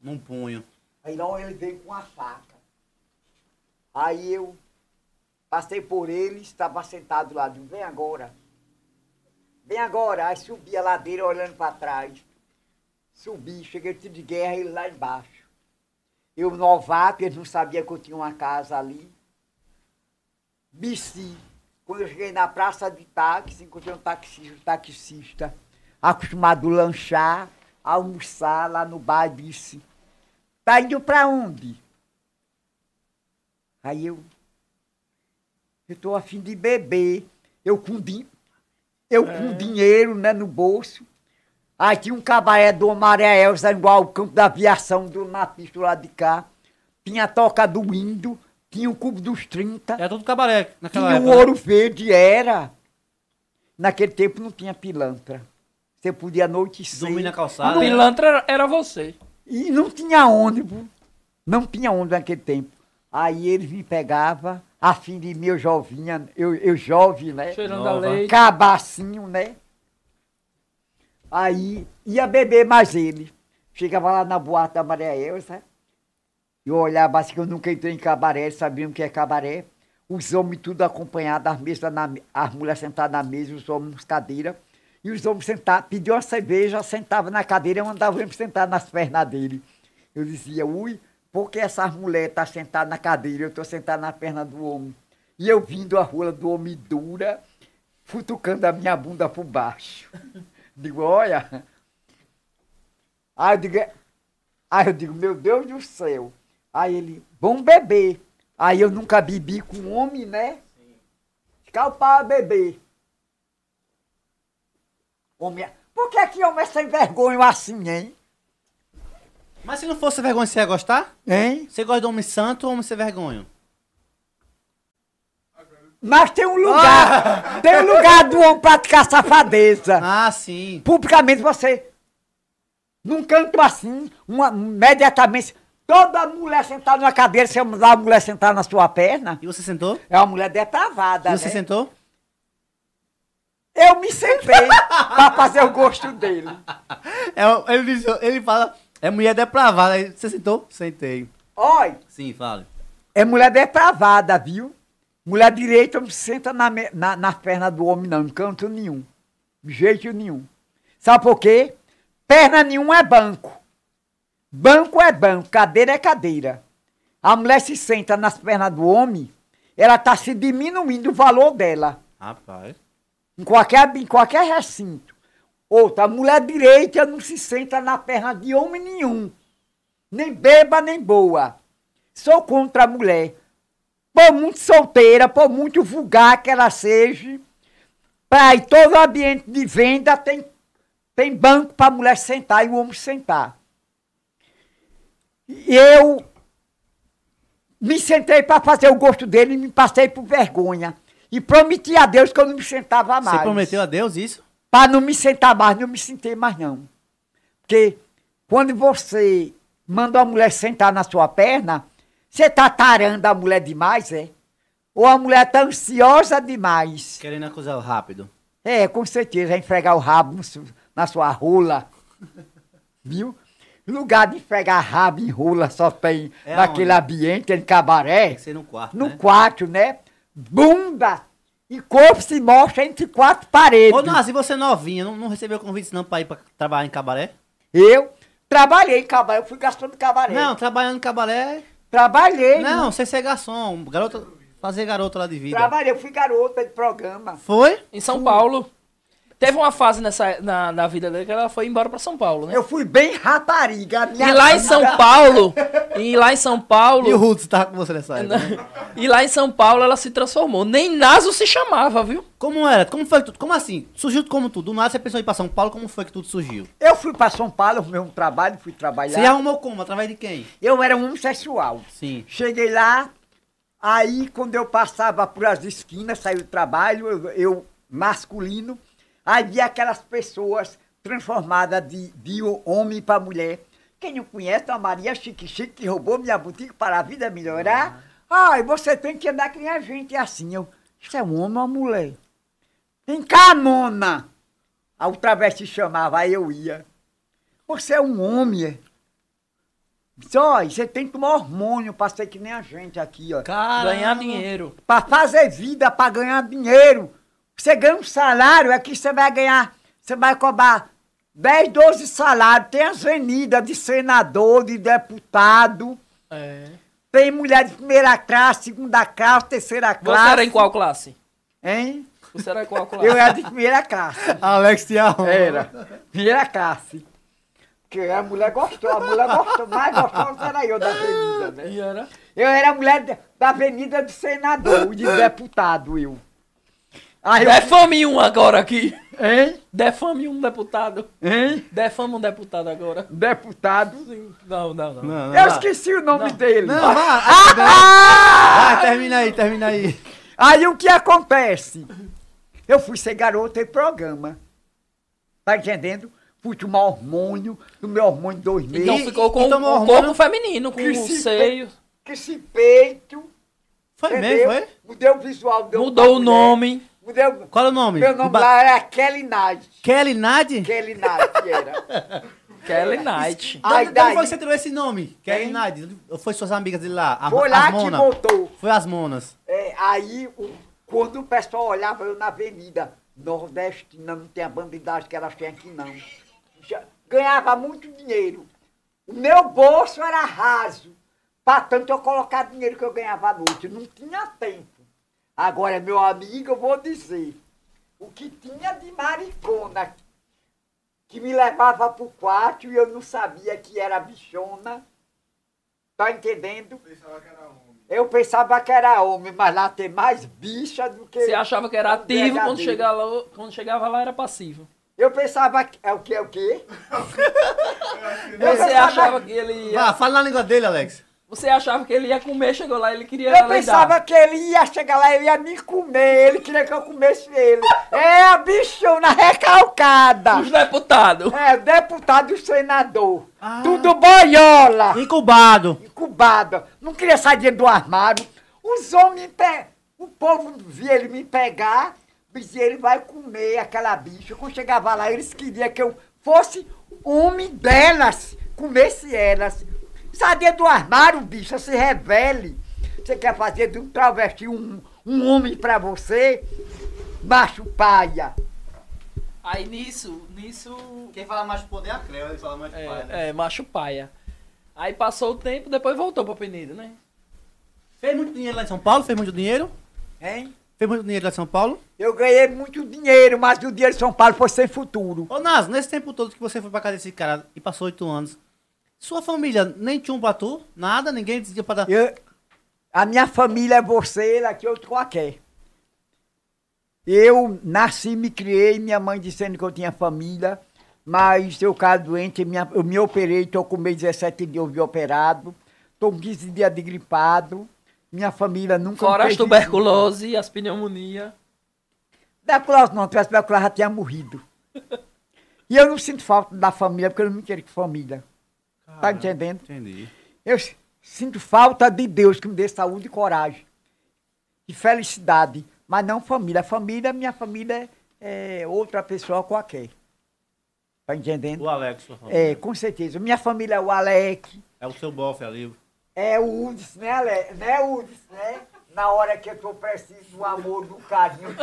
Num punho. Aí não, ele veio com a faca. Aí eu passei por ele, estava sentado lá, digo, vem agora. Vem agora. Aí subi a ladeira olhando para trás. Subi, cheguei no Tiro de Guerra, ele lá embaixo. Eu, novato, eles não sabiam que eu tinha uma casa ali. Bici. Quando eu cheguei na praça de táxi, encontrei um taxista acostumado a lanchar, a almoçar lá no bar de Bici. Tá indo pra onde? Aí eu tô a fim de beber. Eu com dinheiro, né, no bolso. Aí tinha um cabaré do Maria Elza, igual o campo da aviação do Napito lá de cá. Tinha a toca do Indo, tinha o Cubo dos 30. Era tudo cabaré naquela época. Tinha o Ouro Verde, era. Naquele tempo não tinha pilantra. Você podia anoitecer. Dormir na calçada. Pilantra era você. E não tinha ônibus naquele tempo. Aí eles me pegavam, a fim de mim, eu jovem, né? Cheirando a leite. Cabacinho, né? Aí ia beber mais ele. Chegava lá na boate da Maria Elza, eu olhava assim, que eu nunca entrei em cabaré, eles sabiam o que é cabaré. Os homens tudo acompanhados, as mulheres sentadas na mesa, os homens nas cadeiras. E os homens sentavam, pediam uma cerveja, sentavam na cadeira e mandavam ele sentar nas pernas dele. Eu dizia, ui, por que essas mulheres estão sentadas na cadeira? Eu estou sentado na perna do homem. E eu vindo a rola do homem dura, futucando a minha bunda por baixo. Digo, olha. Aí eu digo, meu Deus do céu. Aí ele, vamos beber. Aí eu nunca bebi com homem, né? Escalpava beber. Por que é que homem é sem vergonha assim, hein? Mas se não fosse sem vergonha, você ia gostar? Hein? Você gosta de homem santo ou homem sem vergonha? Mas tem um lugar. Tem um lugar do homem praticar safadeza. Ah, sim. Publicamente você... Num canto assim, imediatamente... Toda mulher sentada numa cadeira, você ia mandar a mulher sentar na sua perna... E você sentou? É uma mulher depravada, né? E você sentou? Eu me sentei pra fazer o gosto dele. Ele fala, é mulher depravada. Você sentou? Sentei. Oi. Sim, fala. É mulher depravada, viu? Mulher direita não senta na perna do homem, não. Em canto nenhum. De jeito nenhum. Sabe por quê? Perna nenhuma é banco. Banco é banco. Cadeira é cadeira. A mulher se senta nas pernas do homem, ela tá se diminuindo o valor dela. Rapaz. Em qualquer recinto. Outra, a mulher direita não se senta na perna de homem nenhum. Nem beba, nem boa. Sou contra a mulher por muito solteira, por muito vulgar que ela seja, para ir todo o ambiente de venda tem banco para a mulher sentar e o homem sentar. E eu me sentei para fazer o gosto dele e me passei por vergonha. E prometi a Deus que eu não me sentava mais. Você prometeu a Deus isso? Para não me sentar mais, não me sentei mais não. Porque quando você manda uma mulher sentar na sua perna, você está tarando a mulher demais, é? Ou a mulher está ansiosa demais? Querendo acusar rápido. É, com certeza, enfregar o rabo na sua rola. Viu? Lugar de enfregar rabo em rola só tem naquele ambiente, em cabaré. Tem que ser no quarto, né? No quarto, né? Bunda e corpo se mostra entre quatro paredes. Ô, Nazi, você novinha, não recebeu convite não para ir para trabalhar em cabaré? Eu trabalhei em cabaré, eu fui garçom de cabaré. Não, trabalhando em cabaré... Trabalhei. Não, você ser garçom, garota, fazer garota lá de vida. Trabalhei, eu fui garota de programa. Foi? Em São Paulo. Teve uma fase na vida dele que ela foi embora pra São Paulo, né? Eu fui bem rapariga. E lá em São Paulo... E lá em São Paulo... E o Ruth tava com você nessa época, né? E lá em São Paulo ela se transformou. Nem Naso se chamava, viu? Como era? Como foi que tudo? Como assim? Surgiu como tudo? Do nada você pensou em ir pra São Paulo, como foi que tudo surgiu? Eu fui pra São Paulo, arrumei um trabalho, fui trabalhar. Você arrumou como? Através de quem? Eu era um homossexual. Sim. Cheguei lá, aí quando eu passava por as esquinas, saí do trabalho, eu masculino... Aí vi aquelas pessoas transformadas de homem para mulher. Quem não conhece a Maria Chique Chique, que roubou minha boutique para a vida melhorar. Ai, você tem que andar que nem a gente. E assim, isso é um homem ou uma mulher? Tem canona. Aí o travesti chamava, aí eu ia. Você é um homem. Só, você tem que tomar hormônio para ser que nem a gente aqui, ó. Cara, ganhar dinheiro. Para fazer vida, para ganhar dinheiro. Você ganha um salário, aqui você vai ganhar, você vai cobrar 10, 12 salários. Tem as avenidas de senador, de deputado. É. Tem mulher de primeira classe, segunda classe, terceira classe. Você era em qual classe? Hein? Você era em qual classe? Eu era de primeira classe. Alex te arruma. Era. Primeira classe. Porque a mulher gostou, mais gostosa era eu da avenida, né? E era? Eu era a mulher da avenida de senador, de deputado, eu. Aí defame um agora aqui. Hein? Defame um deputado. Hein? Defame um deputado agora. Deputado? Sim. Não. Eu esqueci o nome dele. Não, vai, termina aí. Aí o que acontece? Eu fui ser garota em programa. Tá entendendo? Fui tomar hormônio, no meu hormônio 2 meses. Então ficou com um corpo feminino, com o seio. Que esse peito. Foi mesmo, foi? Mudei o visual. Mudou o nome. Mudeu. Qual é o nome? Meu nome lá era Kelly Knight. Kelly Knight? Kelly Knight era. Kelly Knight. Como foi que você tirou esse nome? Kelly Knight. Foi suas amigas de lá? Foi lá que voltou. Foi as monas. É, aí, quando o pessoal olhava eu na avenida, nordestina, não tem a bandidagem que elas têm aqui, não. Ganhava muito dinheiro. O meu bolso era raso. Para tanto eu colocar dinheiro que eu ganhava à noite. Não tinha tempo. Agora, meu amigo, eu vou dizer, o que tinha de maricona que me levava pro quarto e eu não sabia que era bichona, tá entendendo? Pensava que era homem. Eu pensava que era homem, mas lá tem mais bicha do que... Você achava que era ativo, quando chegava lá era passivo. Eu pensava que... É o quê? Você achava que ele... Ia... Ah, fala na língua dele, Alex. Você achava que ele ia comer, chegou lá, ele queria... Eu pensava que ele ia chegar lá, ele ia me comer, ele queria que eu comesse ele. É a bichona recalcada. Os deputados. É, deputado e senador. Ah. Tudo boiola. Incubado. Não queria sair dentro do armário. Os homens, o povo via ele me pegar, dizia, ele vai comer aquela bicha. Quando chegava lá, eles queriam que eu fosse homem delas, comesse elas. Sai dentro do armário, bicho, se revele. Você quer fazer de um travesti um homem pra você? Macho paia. Aí nisso... Quem fala macho poder é a Cleo, ele fala macho paia. Né? É, macho paia. Aí passou o tempo, depois voltou pra Penedo, né? Fez muito dinheiro lá em São Paulo? Fez muito dinheiro? Hein? Fez muito dinheiro lá em São Paulo? Eu ganhei muito dinheiro, mas o dinheiro de São Paulo foi sem futuro. Ô, Naso, nesse tempo todo que você foi pra casa desse cara e passou 8 anos... Sua família nem tinha um pra tu? Nada? Ninguém dizia pra dar... Eu, A minha família é você, daqui eu tô aqui. Eu nasci, me criei, minha mãe dizendo que eu tinha família, mas eu ficar doente, eu me operei, estou com meio 17 dias de operado, estou com 15 dias de gripado, minha família nunca... Fora as tuberculose e as pneumonias. Tuberculose não, tuberculose já tinha morrido. E eu não sinto falta da família, porque eu não me quero com família. Ah, tá entendendo? Entendi. Eu sinto falta de Deus, que me dê saúde e coragem. E felicidade. Mas não família. A família, minha família é outra pessoa qualquer. Tá entendendo? O Alex, sua família. É, com certeza. Minha família é o Alex. É o seu bofe ali. É o Udis, né, Alex? Não é Udis, né? Na hora que eu tô preciso do amor, do carinho. Né?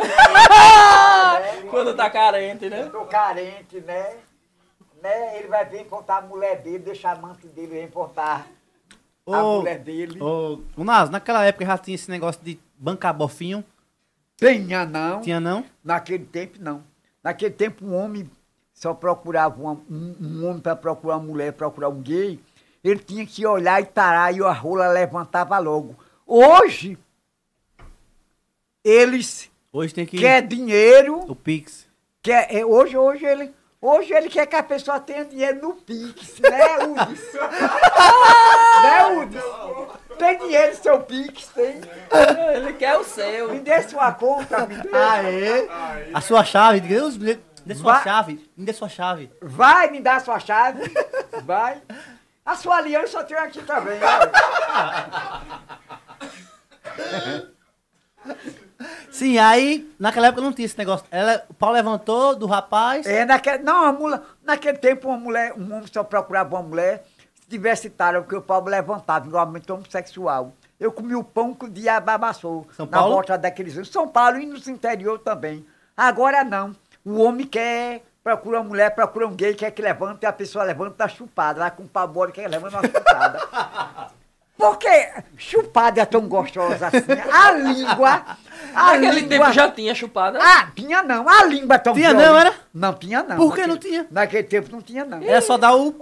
Quando tá carente, né? Eu tô carente, né? Né? Ele vai vir encontrar a mulher dele, deixar a amante dele, vai encontrar a mulher dele. O Naso, naquela época já tinha esse negócio de bancar bofinho? Tinha não. Tinha não? Naquele tempo, não. Naquele tempo, um homem só procurava um homem para procurar uma mulher, procurar um gay. Ele tinha que olhar e tarar e a rola levantava logo. Hoje, eles querem dinheiro. O Pix. Hoje ele quer que a pessoa tenha dinheiro no Pix, né, Udis? Né, Udis? Tem dinheiro no seu Pix, tem? Ele quer o seu. Me dê sua conta, me dê. Ah, é? A sua chave, me dê sua chave. Vai me dar sua chave, vai. A sua aliança eu tenho aqui também, ó. Sim, aí, naquela época não tinha esse negócio. O pau levantou do rapaz... É, naquele tempo, um homem só procurava uma mulher. Se tivesse tara, porque o pau levantava, igualmente homossexual. Eu comi o pão que o diabo abassou. São Paulo? Na volta daqueles anos. São Paulo e nos interior também. Agora não. O homem quer... Procura uma mulher, procura um gay, quer que levante, a pessoa levanta, tá chupada. Lá com o pau quer que levante, uma chupada. Porque chupada é tão gostosa assim. A língua... Naquele tempo já tinha chupada? Ah, tinha não. A língua é tão gostosa. Tinha não, era? Não, tinha não. Por que não tinha? Naquele tempo não tinha não. Era só dar o...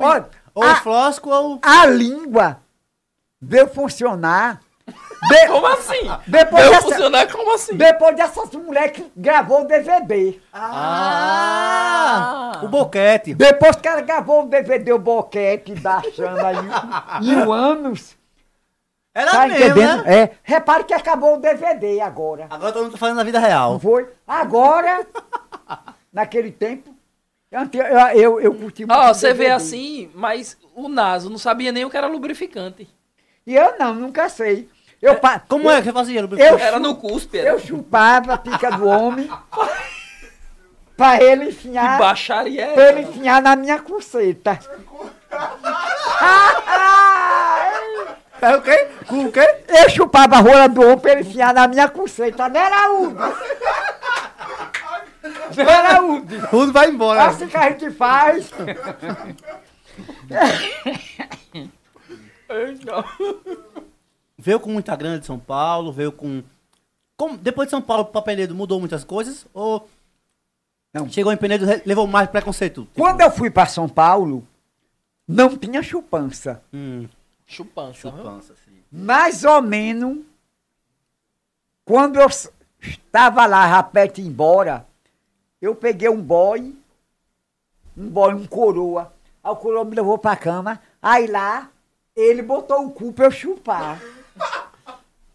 Ou o flósco ou... A língua veio funcionar... Como assim? Depois funcionar como assim? Depois dessas mulheres que gravou o DVD. O boquete. Depois que ela gravou o DVD, o boquete da Xana e o Anos. Era tá mesmo, entendendo? Né? É. Repare que acabou o DVD agora. Agora todo mundo tá falando da vida real. Não foi? Agora, naquele tempo, eu curti muito. Ó, você vê assim, mas o Naso não sabia nem o que era lubrificante. E eu não, nunca sei. Como é que você fazia? Era no cuspe. Eu chupava a pica do homem pra ele enfiar. Que baixaria. Pra ele enfiar na minha cuceta. É o quê? O quê? Eu chupava a rola do homem pra ele enfiar na minha cuceta. Não era Udis. Não era Udis. Udis vai embora. Assim que a gente faz. Veio com muita grana de São Paulo, veio com... Depois de São Paulo para Penedo mudou muitas coisas? Ou não. Chegou em Penedo levou mais preconceito? Tipo... Quando eu fui para São Paulo, não tinha chupança. Chupança, sim. Mais ou menos, quando eu estava lá, rapete embora, eu peguei um coroa. Aí o coroa me levou para cama, aí lá... Ele botou o cu pra eu chupar.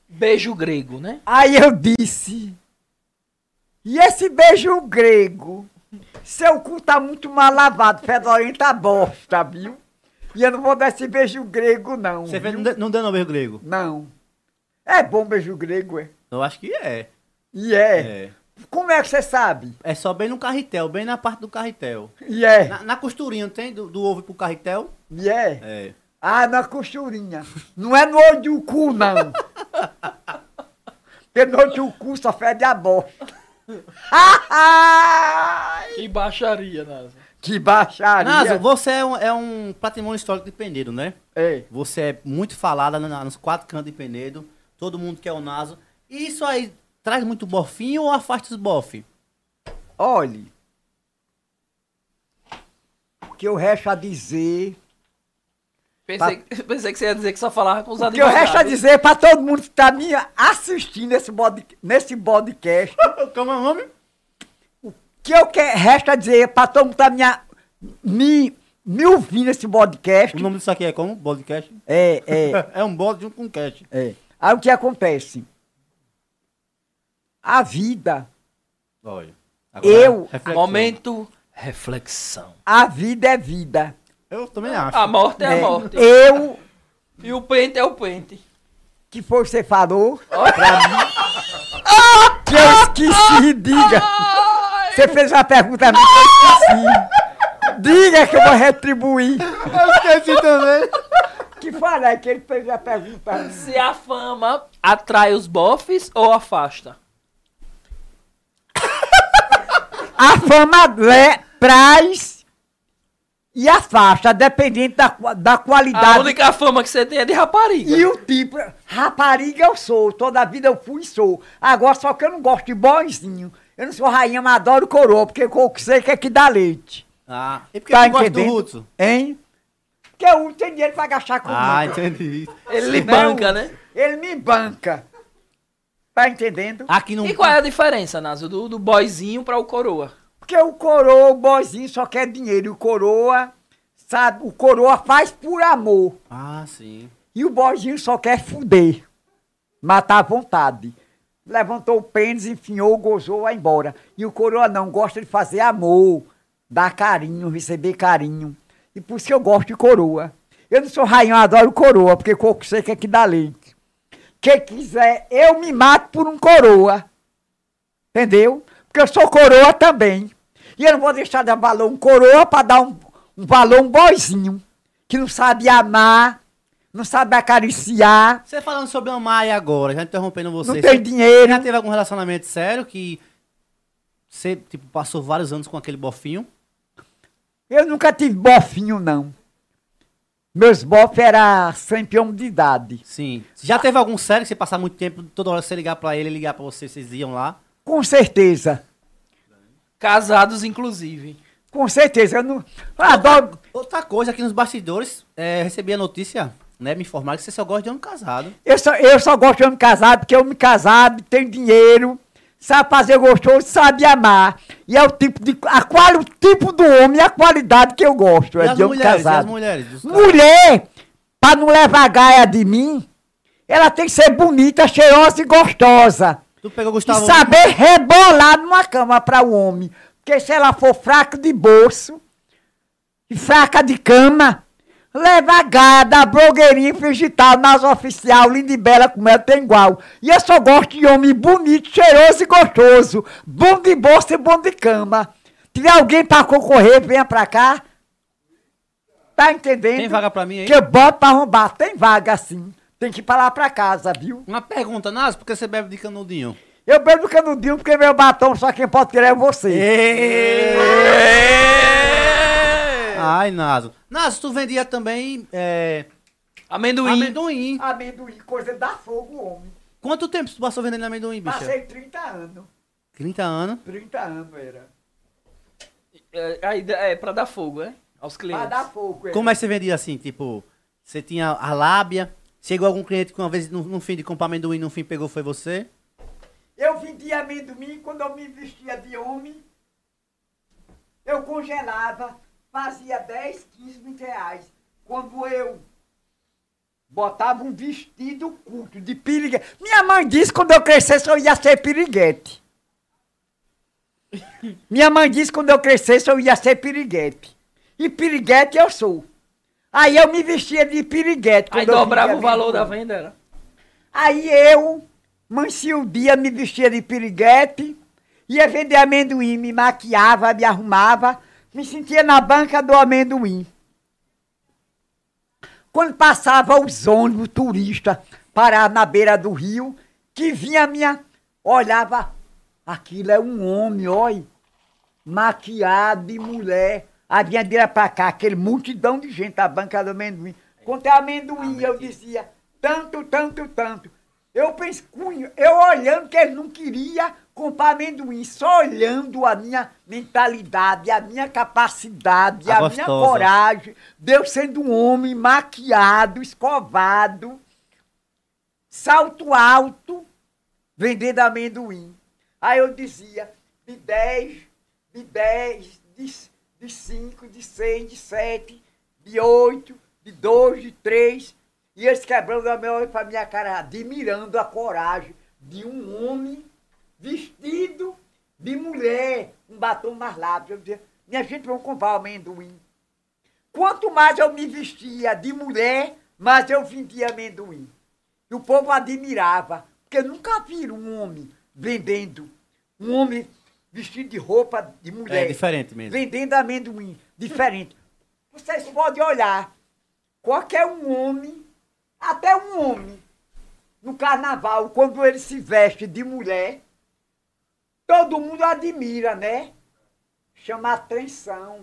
Beijo grego, né? Aí eu disse, e esse beijo grego? Seu cu tá muito mal lavado, fedorenta bosta, viu? E eu não vou dar esse beijo grego, não. Você não deu não beijo grego? Não. É bom beijo grego, é? Eu acho que é. E é? Como é que você sabe? É só bem no carretel, bem na parte do carretel. E é? Na costurinha, não tem? Do ovo pro carretel? E é? É. Ah, na costurinha. Não é no olho do cu, não. Porque no olho do cu só fede a bosta. Que baixaria, Naso. Que baixaria. Naso, você é um patrimônio histórico de Penedo, né? É. Você é muito falada nos quatro cantos de Penedo. Todo mundo quer o Naso. E isso aí traz muito bofinho ou afasta os bofe? Olha, o que eu resto a dizer... Pensei que você ia dizer que só falava com os animais. O que eu resto a dizer pra todo mundo que tá me assistindo nesse podcast. Como é o nome? O que eu resto a dizer pra todo mundo que tá me ouvindo nesse podcast. O nome disso aqui é como? Podcast? É. É um bode junto com um cast. É. Aí o que acontece? A vida. Olha. Momento reflexão. A vida é vida. Eu também acho. A morte é a morte. Eu. E o pente é o pente. Que foi você falou? Oh. Pra mim. Que eu esqueci, diga. Você fez uma pergunta a mim que eu esqueci. Diga que eu vou retribuir. Eu esqueci também. Que falar que ele fez uma pergunta a mim. Se a fama atrai os bofes ou afasta? A fama traz. E afasta, dependendo da qualidade. A única fama que você tem é de rapariga. E o tipo, rapariga eu sou, toda a vida eu fui e sou. Agora, só que eu não gosto de boizinho. Eu não sou rainha, mas adoro coroa, porque coco seco é que dá leite. Ah, e por que você gosta do Hudson? Hein? Porque o Hudson tem dinheiro pra gastar comigo. Ah, entendi. Ele me banca, né? Ele me banca. Tá entendendo? Aqui não... E qual é a diferença, Nazo, do boizinho pra o coroa? Porque o coroa, o boizinho só quer dinheiro. E o coroa, sabe? O coroa faz por amor. Ah, sim. E o boizinho só quer fuder. Matar à vontade. Levantou o pênis, enfiou, gozou, vai embora. E o coroa não, gosta de fazer amor. Dar carinho, receber carinho. E por isso que eu gosto de coroa. Eu não sou rainha, eu adoro coroa. Porque coco seco é que dá leite. Quem quiser, eu me mato por um coroa. Entendeu? Porque eu sou coroa também. E eu não vou deixar de abalar um coroa para dar um valor um boizinho. Que não sabe amar, não sabe acariciar. Você falando sobre amar aí agora, já interrompendo você. Não tem dinheiro. Já teve algum relacionamento sério que você tipo, passou vários anos com aquele bofinho? Eu nunca tive bofinho, não. Meus bofs eram sempre homem de idade. Sim. Já teve algum sério que você passar muito tempo, toda hora você ligar para ele, ligar para você, vocês iam lá? Com certeza. Casados, inclusive. Com certeza. Eu não... Adoro... Outra coisa, aqui nos bastidores, recebi a notícia, né? Me informaram que você só gosta de homem casado. Eu só gosto de homem casado porque homem casado tem dinheiro, sabe fazer gostoso, sabe amar. E é o tipo de... o tipo do homem e a qualidade que eu gosto. É de homem casado. E as mulheres? Mulher, pra não levar gaia de mim, ela tem que ser bonita, cheirosa e gostosa. Tu pegou Gusttavo Lima. E saber rebolar numa cama para o homem. Porque se ela for fraca de bolso, e fraca de cama, leva a gada, blogueirinha, frigital, nas oficial, linda e bela como ela tem igual. E eu só gosto de homem bonito, cheiroso e gostoso. Bom de bolso e bom de cama. Se tiver alguém para concorrer, venha para cá. Tá entendendo? Tem vaga para mim aí? Que eu boto para arrombar. Tem vaga sim. Tem que ir pra lá pra casa, viu? Uma pergunta, Nazo, por que você bebe de canudinho? Eu bebo de canudinho porque meu batom só quem pode tirar é você. Ai, Nazo. Nazo, tu vendia também amendoim. Amendoim, coisa dá fogo, homem. Quanto tempo tu passou vendendo amendoim, bicho? Passei 30 anos. 30 anos? 30 anos, era. É pra dar fogo, é? Aos clientes. Pra dar fogo, é. Como é que você vendia assim, tipo, você tinha a lábia... Chegou algum cliente que uma vez, no fim de comprar amendoim, no fim pegou, foi você? Eu vendia amendoim, quando eu me vestia de homem, eu congelava, fazia 10, 15, 20 reais. Quando eu botava um vestido curto de piriguete. Minha mãe disse que quando eu crescesse eu ia ser piriguete. Minha mãe disse que quando eu crescesse eu ia ser piriguete. E piriguete eu sou. Aí eu me vestia de piriguete. Aí dobrava o valor da venda, era? Aí eu, manci o dia, me vestia de piriguete, ia vender amendoim, me maquiava, me arrumava, me sentia na banca do amendoim. Quando passava os ônibus turistas parar na beira do rio, que vinha olhava, aquilo é um homem, olha, maquiado de mulher. A vinhadeira pra cá, aquele multidão de gente, a banca do amendoim. Quanto é amendoim, eu dizia, tanto, tanto, tanto. Eu olhando que ele não queria, comprar amendoim, só olhando a minha mentalidade, a minha capacidade, a minha coragem, Deus sendo um homem maquiado, escovado, salto alto, vendendo amendoim. Aí eu dizia, de 10, de 5, de 6, de 7, de 8, de 2, de 3, e eles quebrando a minha olho para minha cara, admirando a coragem de um homem vestido de mulher, um batom mais lábio. Eu dizia, minha gente, vamos comprar amendoim. Quanto mais eu me vestia de mulher, mais eu vendia amendoim. E o povo admirava, porque nunca viram um homem vendendo, um homem vestido de roupa de mulher. É diferente mesmo. Vendendo amendoim, diferente. Vocês podem olhar, qualquer um homem, até um homem, no carnaval, quando ele se veste de mulher, todo mundo admira, né? Chama atenção.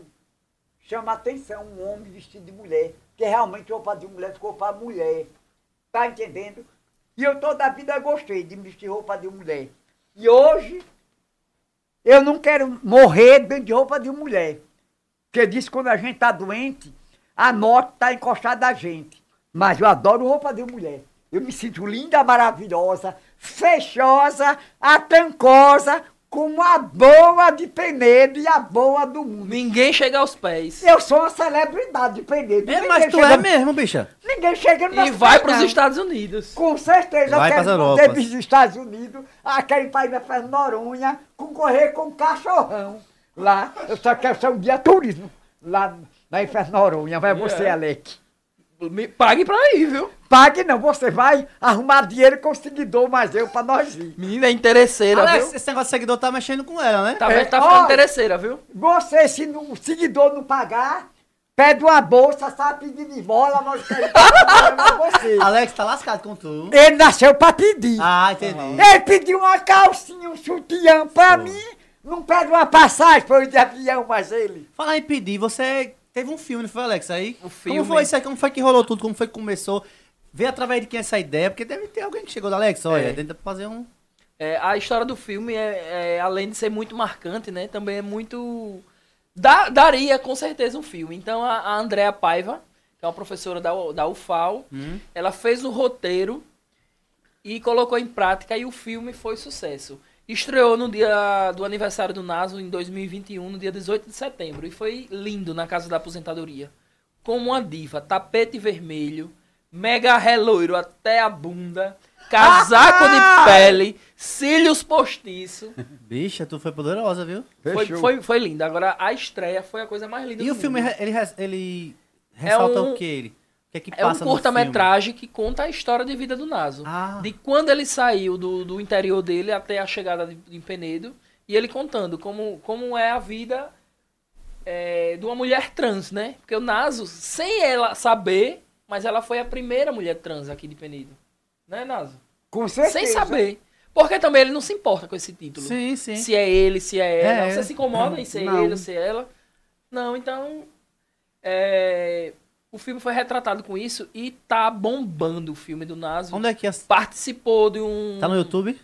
Chama atenção um homem vestido de mulher, porque realmente roupa de mulher ficou para mulher. Tá entendendo? E eu toda a vida gostei de vestir roupa de mulher. E hoje, eu não quero morrer dentro de roupa de mulher. Porque diz que quando a gente tá doente, a morte tá encostada a gente. Mas eu adoro roupa de mulher. Eu me sinto linda, maravilhosa, fechosa, atancosa, como a boa de Penedo e a boa do mundo. Ninguém chega aos pés. Eu sou uma celebridade de Penedo. É, mas tu chega... é mesmo, bicha. Ninguém chega nos pés. E vai para os Estados Unidos. Com certeza. Vai para as Europas. Teve os Estados Unidos, aquele país da Fernando de Noronha, concorrer com um cachorrão lá. Eu só quero ser um guia turismo lá na Fernando de Noronha. Vai você, Alex. Me pague pra ir, viu? Pague não, você vai arrumar dinheiro com o seguidor, mas eu pra nós ir. Menina, é interesseira, Alex, viu? Esse negócio de seguidor tá mexendo com ela, né? Tá ficando interesseira, viu? Você, se o seguidor não pagar, pede uma bolsa, sabe, pedindo de bola, mas você. Alex tá lascado com tudo. Ele nasceu pra pedir. Ah, entendi. Ele pediu uma calcinha, um sutiã pra mim, não pede uma passagem pra eu ir de avião, mas ele... Falar em pedir, você... Teve um filme, não foi, Alex? Aí, um filme. Como foi isso aí? Como foi que rolou tudo? Como foi que começou? Vê através de quem essa ideia? Porque deve ter alguém que chegou da Alex, olha, tenta fazer um... É, a história do filme, além de ser muito marcante, né? Também é muito... Daria, com certeza, um filme. Então, a Andrea Paiva, que é uma professora da UFAL, ela fez o roteiro e colocou em prática e o filme foi sucesso. Estreou no dia do aniversário do Naso, em 2021, no dia 18 de setembro. E foi lindo na Casa da Aposentadoria. Como uma diva, tapete vermelho, mega reloiro até a bunda, casaco de pele, cílios postiço. Bicha, tu foi poderosa, viu? Foi lindo. Agora, a estreia foi a coisa mais linda do mundo. E o filme, ele ressalta o que ele... É um curta-metragem que conta a história de vida do Naso. De quando ele saiu do interior dele até a chegada em Penedo. E ele contando como é a vida de uma mulher trans, né? Porque o Naso, sem ela saber, mas ela foi a primeira mulher trans aqui de Penedo. Né, Naso? Com certeza. Sem saber. Porque também ele não se importa com esse título. Sim, sim. Se é ele, se é ela. Você se incomoda em ser ele, se é ela. Não, então... O filme foi retratado com isso e tá bombando o filme do Naso. Onde é que participou de um... Tá no YouTube?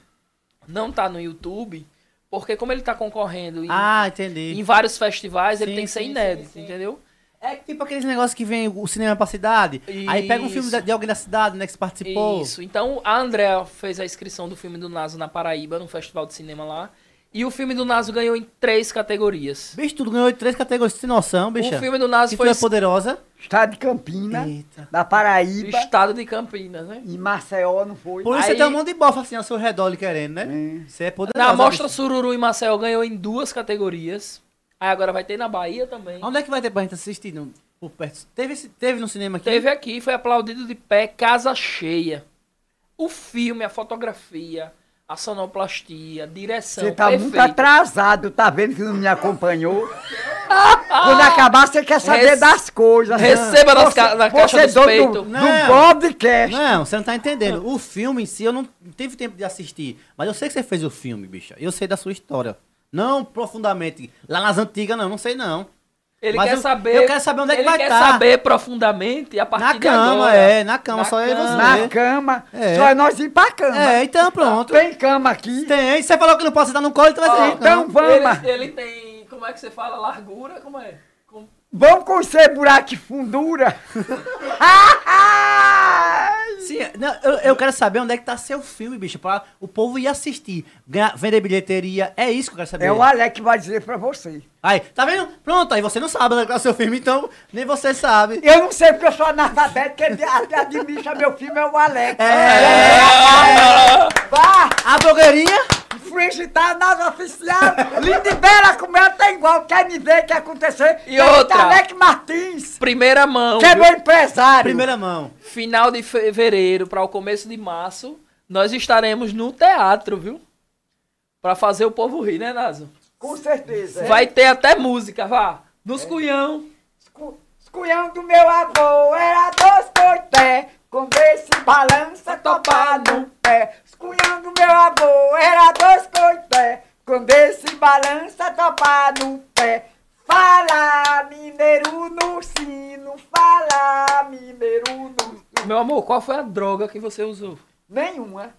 Não tá no YouTube, porque como ele tá concorrendo em vários festivais, ele tem que ser inédito, entendeu? É tipo aqueles negócios que vem o cinema pra cidade, aí pega um filme de alguém da cidade, né, que participou. Isso, então a Andrea fez a inscrição do filme do Naso na Paraíba, no festival de cinema lá. E o filme do Naso ganhou em 3 categorias. Bicho, tudo ganhou em 3 categorias, sem noção, bicha. O filme do Naso foi... poderosa. Estado de Campinas, da Paraíba. Estado de Campinas, né? E Maceió não foi. Por isso você tem um monte de bofa assim ao seu redor lhe querendo, né? Você é poderosa. Na Mostra Sururu e Maceió ganhou em 2 categorias. Aí agora vai ter na Bahia também. Onde é que vai ter pra gente assistir? Por perto? Teve no cinema aqui? Teve aqui, foi aplaudido de pé, casa cheia. O filme, a fotografia... A sonoplastia, a direção. Você tá muito atrasado, tá vendo que não me acompanhou? Quando acabar, você quer saber das coisas. Receba na caixa do peito. Do podcast. Não, você não tá entendendo. O filme em si, eu não tive tempo de assistir. Mas eu sei que você fez o filme, bicha. Eu sei da sua história. Não profundamente. Lá nas antigas, não sei não. Ele mas quer saber. Eu quero saber onde é que vai estar. Ele quer saber profundamente a partir de agora. Na cama, é. Na cama, só é você. Na cama, só é nós ir pra cama. É, então pronto. Tem cama aqui? Tem. Você falou que não posso estar no colo, então vai ser. Então vamos. Ele tem, como é que você fala? Largura? Como é? Com... Vamos conhecer buraco e fundura. Sim, não, eu quero saber onde é que tá seu filme, bicho, pra o povo ir assistir. Vender bilheteria, é isso que eu quero saber. É o Alex que vai dizer pra você. Aí, tá vendo? Pronto, aí você não sabe onde é que tá seu filme, então nem você sabe. Eu não sei porque eu sou analfabeto, quem administra meu filme é o Alex. Vá! A blogueirinha? Fringe tá nas oficiais. Lindibela comeu tá igual. Quer me ver o que aconteceu? E outra. Alex Martins. Primeira mão. Que é meu empresário. Primeira mão. Final de fevereiro para o começo de março, nós estaremos no teatro, viu? Para fazer o povo rir, né, Nazo? Com certeza. Vai ter até música, vá. Nos cunhão. Os cunhão do meu avô era dois porté. Com esse balança topar no pé. Cunhão do meu avô era dois coité, quando esse balança topar no pé. Fala, mineiro no sino, fala, mineiro no sino. Meu amor, qual foi a droga que você usou? Nenhuma.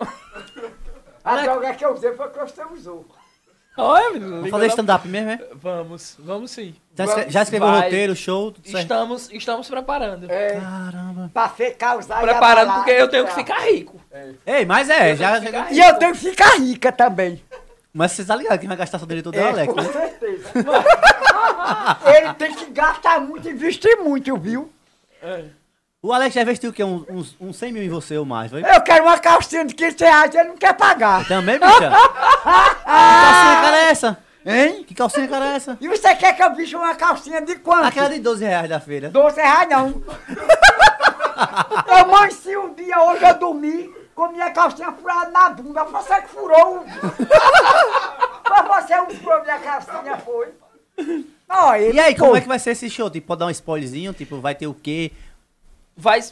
A droga que eu usei foi a que você usou. Olha, menino. Vamos fazer stand-up mesmo, né? Vamos sim. Já escreveu o roteiro, show, tudo certo? Estamos preparando. É. Caramba. Pra ficar usado. Preparando porque eu tenho que ficar rico. É. Ei, mas E eu tenho que ficar rica também. Mas você tá ligado que vai gastar sua dele toda, Alex? Com certeza. Ele tem que gastar muito, investir muito, viu? É. O Alex já investiu o quê? Uns 100 mil em você ou mais? Vai? Eu quero uma calcinha de 15 reais e ele não quer pagar. Também, bicha? Que calcinha cara é essa? Hein? Que calcinha cara é essa? E você quer que eu bicho uma calcinha de quanto? Aquela de 12 reais da feira. 12 reais não. Eu manci um dia, hoje eu dormi com minha calcinha furada na bunda. Você que furou. Mas você não furou minha calcinha, foi. Não, e aí, como é que vai ser esse show? Tipo, pode dar um spoilerzinho? Tipo, vai ter o quê? Vai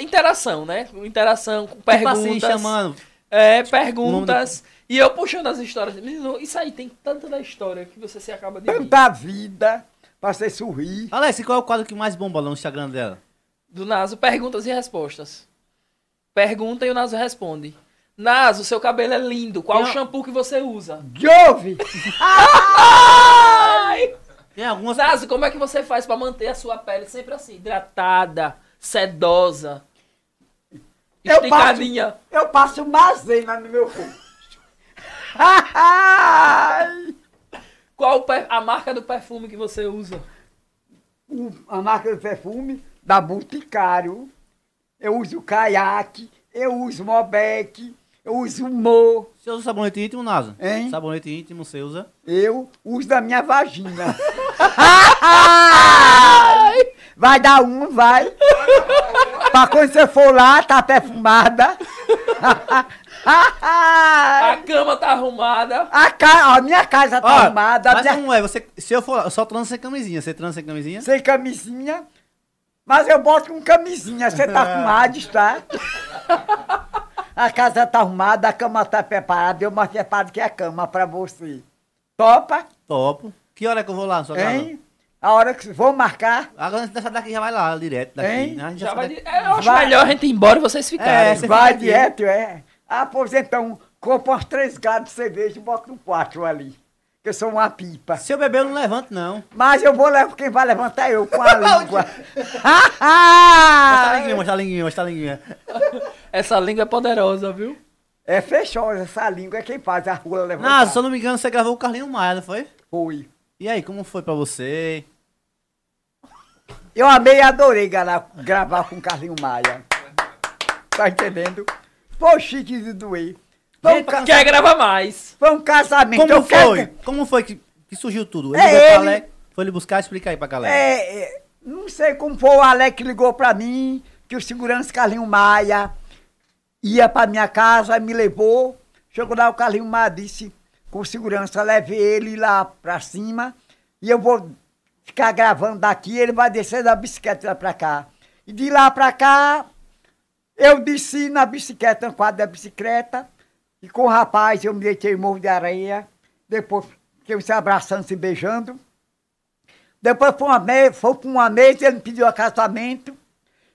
interação, né? Interação com perguntas. Tipo assim, chamando. É, perguntas. E eu puxando as histórias. Menino, isso aí tem tanta da história que você se acaba de tanta rir. Vida pra você sorrir. Alex, qual é o quadro que mais bomba lá no Instagram dela? Do Nazo, perguntas e respostas. Pergunta e o Nazo responde. Nazo, seu cabelo é lindo. Qual o shampoo que você usa? Jove! Algumas... Nazo, como é que você faz pra manter a sua pele sempre assim, hidratada? Sedosa, esticadinha. Eu passo maisena no meu corpo. Qual a marca do perfume que você usa? A marca do perfume da Boticário. Eu uso Caiaque, eu uso Mobec, eu uso Mo. Você usa sabonete íntimo, Nazo? Hein? Sabonete íntimo você usa? Eu uso da minha vagina. Vai dar um, vai. Pra quando você for lá, tá perfumada. A cama tá arrumada. A minha casa tá arrumada. Mas minha... como é? Você, se eu for, eu só transo sem camisinha. Você transa sem camisinha? Sem camisinha. Mas eu boto com camisinha. Você tá arrumado, está? A casa tá arrumada, a cama tá preparada. Eu mais preparo que a cama pra você. Topa? Topo. Que hora que eu vou lá na sua casa? A hora que vou marcar. Agora a gente daqui já vai lá, direto daqui. Né? Já vai daqui. Eu acho melhor a gente ir embora e vocês ficarem. Você vai fica direto, pois então, compra uns 3 gatos de cerveja e bota no 4 ali. Que eu sou uma pipa. Seu bebê eu não levanto, não. Mas eu vou levar, quem vai levantar é eu, com a língua. Mostra a linguinha. Essa língua é poderosa, viu? É fechosa, essa língua é quem faz a rua levantar. Não, se eu não me engano, você gravou o Carlinhos Maia, não foi? Foi. E aí, como foi pra você? Eu amei e adorei gravar com o Carlinhos Maia. Tá entendendo? Foi chique de doer. Quer gravar mais? Foi um casamento. Como foi? Como foi que surgiu tudo? Ele ligou pra Alex, foi lhe buscar, explica aí pra galera. Não sei como foi, o Alex ligou pra mim, que o segurança Carlinhos Maia ia pra minha casa, me levou. Chegou lá, o Carlinhos Maia disse... Com segurança, leve ele lá pra cima e eu vou ficar gravando daqui. Ele vai descer da bicicleta lá pra cá. E de lá pra cá, eu desci na bicicleta, no quadro da bicicleta. E com o rapaz, eu me deitei em morro de areia. Depois, fiquei se abraçando, se beijando. Depois foi para uma mesa, ele me pediu casamento.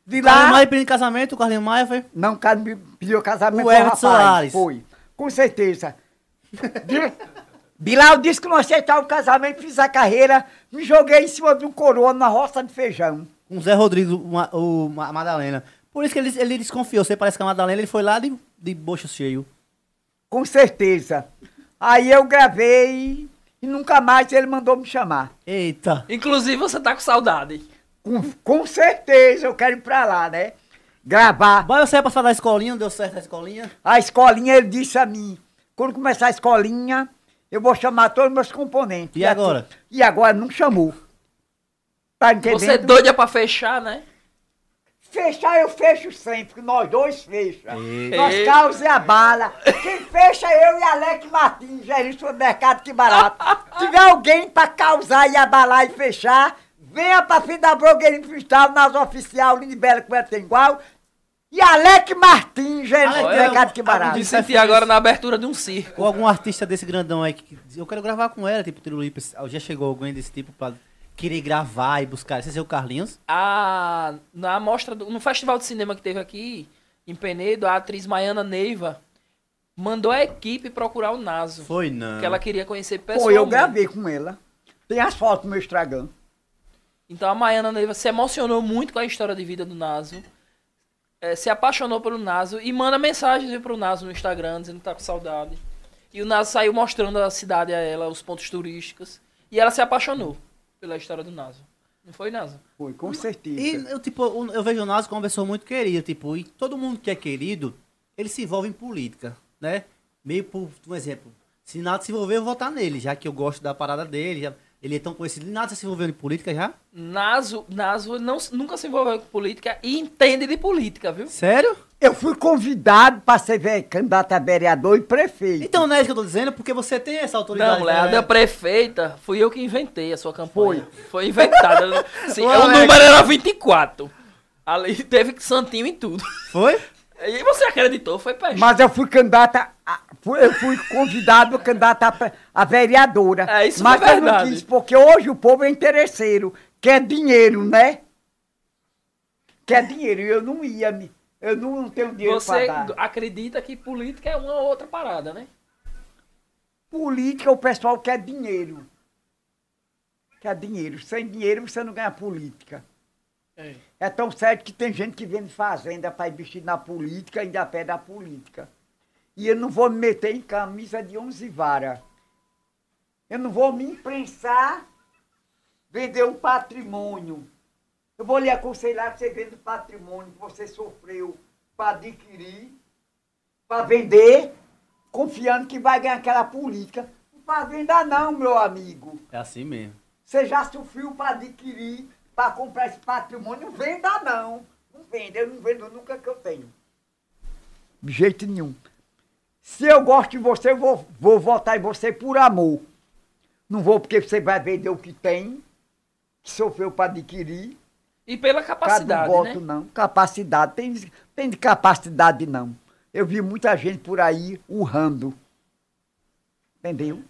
De lá... Carlinhos Maia pediu casamento? O Carlinhos Maia foi? Não, o Carlinhos me pediu casamento. O Everton Soares. Foi, com certeza. De lá eu disse que não aceitava o casamento, fiz a carreira, me joguei em cima de um coroa na roça de feijão. Com o Zé Rodrigues, o Madalena. Por isso que ele desconfiou. Você parece que a Madalena, ele foi lá de bocho cheio. Com certeza. Aí eu gravei e nunca mais ele mandou me chamar. Eita. Inclusive você tá com saudade. Com certeza, eu quero ir pra lá, né? Gravar. Vai você passar da escolinha, não deu certo a escolinha? A escolinha, ele disse a mim, quando começar a escolinha... Eu vou chamar todos os meus componentes. E agora? E agora não chamou. Tá entendendo? Você é doida pra fechar, né? Fechar eu fecho sempre, porque nós dois fechamos. Nós causamos a bala. Quem fecha eu e Alex Martins, gerente do supermercado Que Barato. Se tiver alguém pra causar e abalar e fechar, venha pra fim da blogueirinha freestyle, nas oficial, Linibela com essa igual. E Alex Martins, gerente do mercado Que Barato. Me senti agora na abertura de um circo. Ou algum artista desse grandão aí que eu quero gravar com ela, tipo Tirulipa. Já chegou alguém desse tipo pra querer gravar e buscar? Esse é o Carlinhos? Na amostra, no festival de cinema que teve aqui, em Penedo, a atriz Maiana Neiva mandou a equipe procurar o Naso. Foi não. Porque ela queria conhecer pessoalmente. Pô, eu gravei com ela. Tem as fotos no meu Instagram. Então a Maiana Neiva se emocionou muito com a história de vida do Naso. Se apaixonou pelo Naso e manda mensagens pro Naso no Instagram, dizendo que tá com saudade. E o Naso saiu mostrando a cidade a ela, os pontos turísticos. E ela se apaixonou pela história do Naso. Não foi, Naso? Foi, com certeza. E eu vejo o Naso como uma pessoa muito querida, tipo, e todo mundo que é querido, ele se envolve em política, né? Meio por um exemplo, se Naso se envolver, eu vou votar nele, já que eu gosto da parada dele, já... Ele é tão conhecido. Naso se envolveu em política já? Naso nunca se envolveu com política e entende de política, viu? Sério? Eu fui convidado para ser candidato a vereador e prefeito. Então não é isso que eu tô dizendo, porque você tem essa autoridade. Não, Léo, a prefeita, fui eu que inventei a sua campanha. Foi inventada. Sim, o número era 24. Ali teve santinho em tudo. Foi? E você acreditou, foi peste. Mas eu fui candidata, eu fui convidado candidata a vereadora. É isso, mas é verdade. Eu não quis, porque hoje o povo é interesseiro, quer dinheiro, né? Quer dinheiro, eu não tenho dinheiro para dar. Você acredita que política é uma ou outra parada, né? Política, o pessoal quer dinheiro. Quer dinheiro. Sem dinheiro você não ganha política. É tão sério que tem gente que vem de fazenda para investir na política, ainda pede a política. E eu não vou me meter em camisa de 11 varas. Eu não vou me imprensar, vender um patrimônio. Eu vou lhe aconselhar que você venda o patrimônio que você sofreu para adquirir, para vender, confiando que vai ganhar aquela política. Não para vender não, meu amigo. É assim mesmo. Você já sofreu para adquirir... Para comprar esse patrimônio, não venda não. Não venda, eu não vendo nunca que eu tenho. De jeito nenhum. Se eu gosto de você, eu vou votar em você por amor. Não vou porque você vai vender o que tem, que sofreu para adquirir. E pela capacidade, não voto, né? Não, capacidade. Tem de capacidade, não. Eu vi muita gente por aí urrando. Entendeu?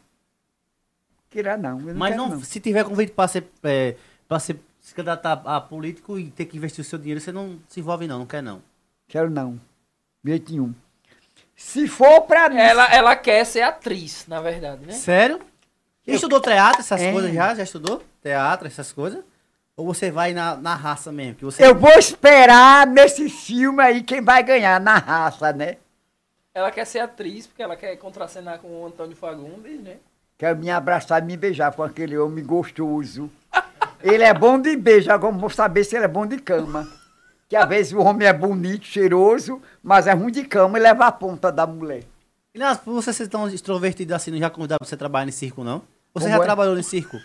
Queira não. Mas não, se tiver convite para ser... Se candidatar a político e ter que investir o seu dinheiro, você não se envolve não, não quer não? Quero não, de jeito nenhum. Se for pra mim... Ela quer ser atriz, na verdade, né? Sério? Eu... Estudou teatro, essas coisas já? Já estudou teatro, essas coisas? Ou você vai na raça mesmo? Que você... Eu vou esperar nesse filme aí quem vai ganhar, na raça, né? Ela quer ser atriz, porque ela quer contracenar com o Antônio Fagundes, né? Quer me abraçar e me beijar com aquele homem gostoso. Ele é bom de beijo, agora vou saber se ele é bom de cama. Que às vezes o homem é bonito, cheiroso, mas é ruim de cama e leva a ponta da mulher. E não, por vocês serem tão extrovertidos assim, não já convidaram pra você trabalhar em circo, não? Você já trabalhou em circo?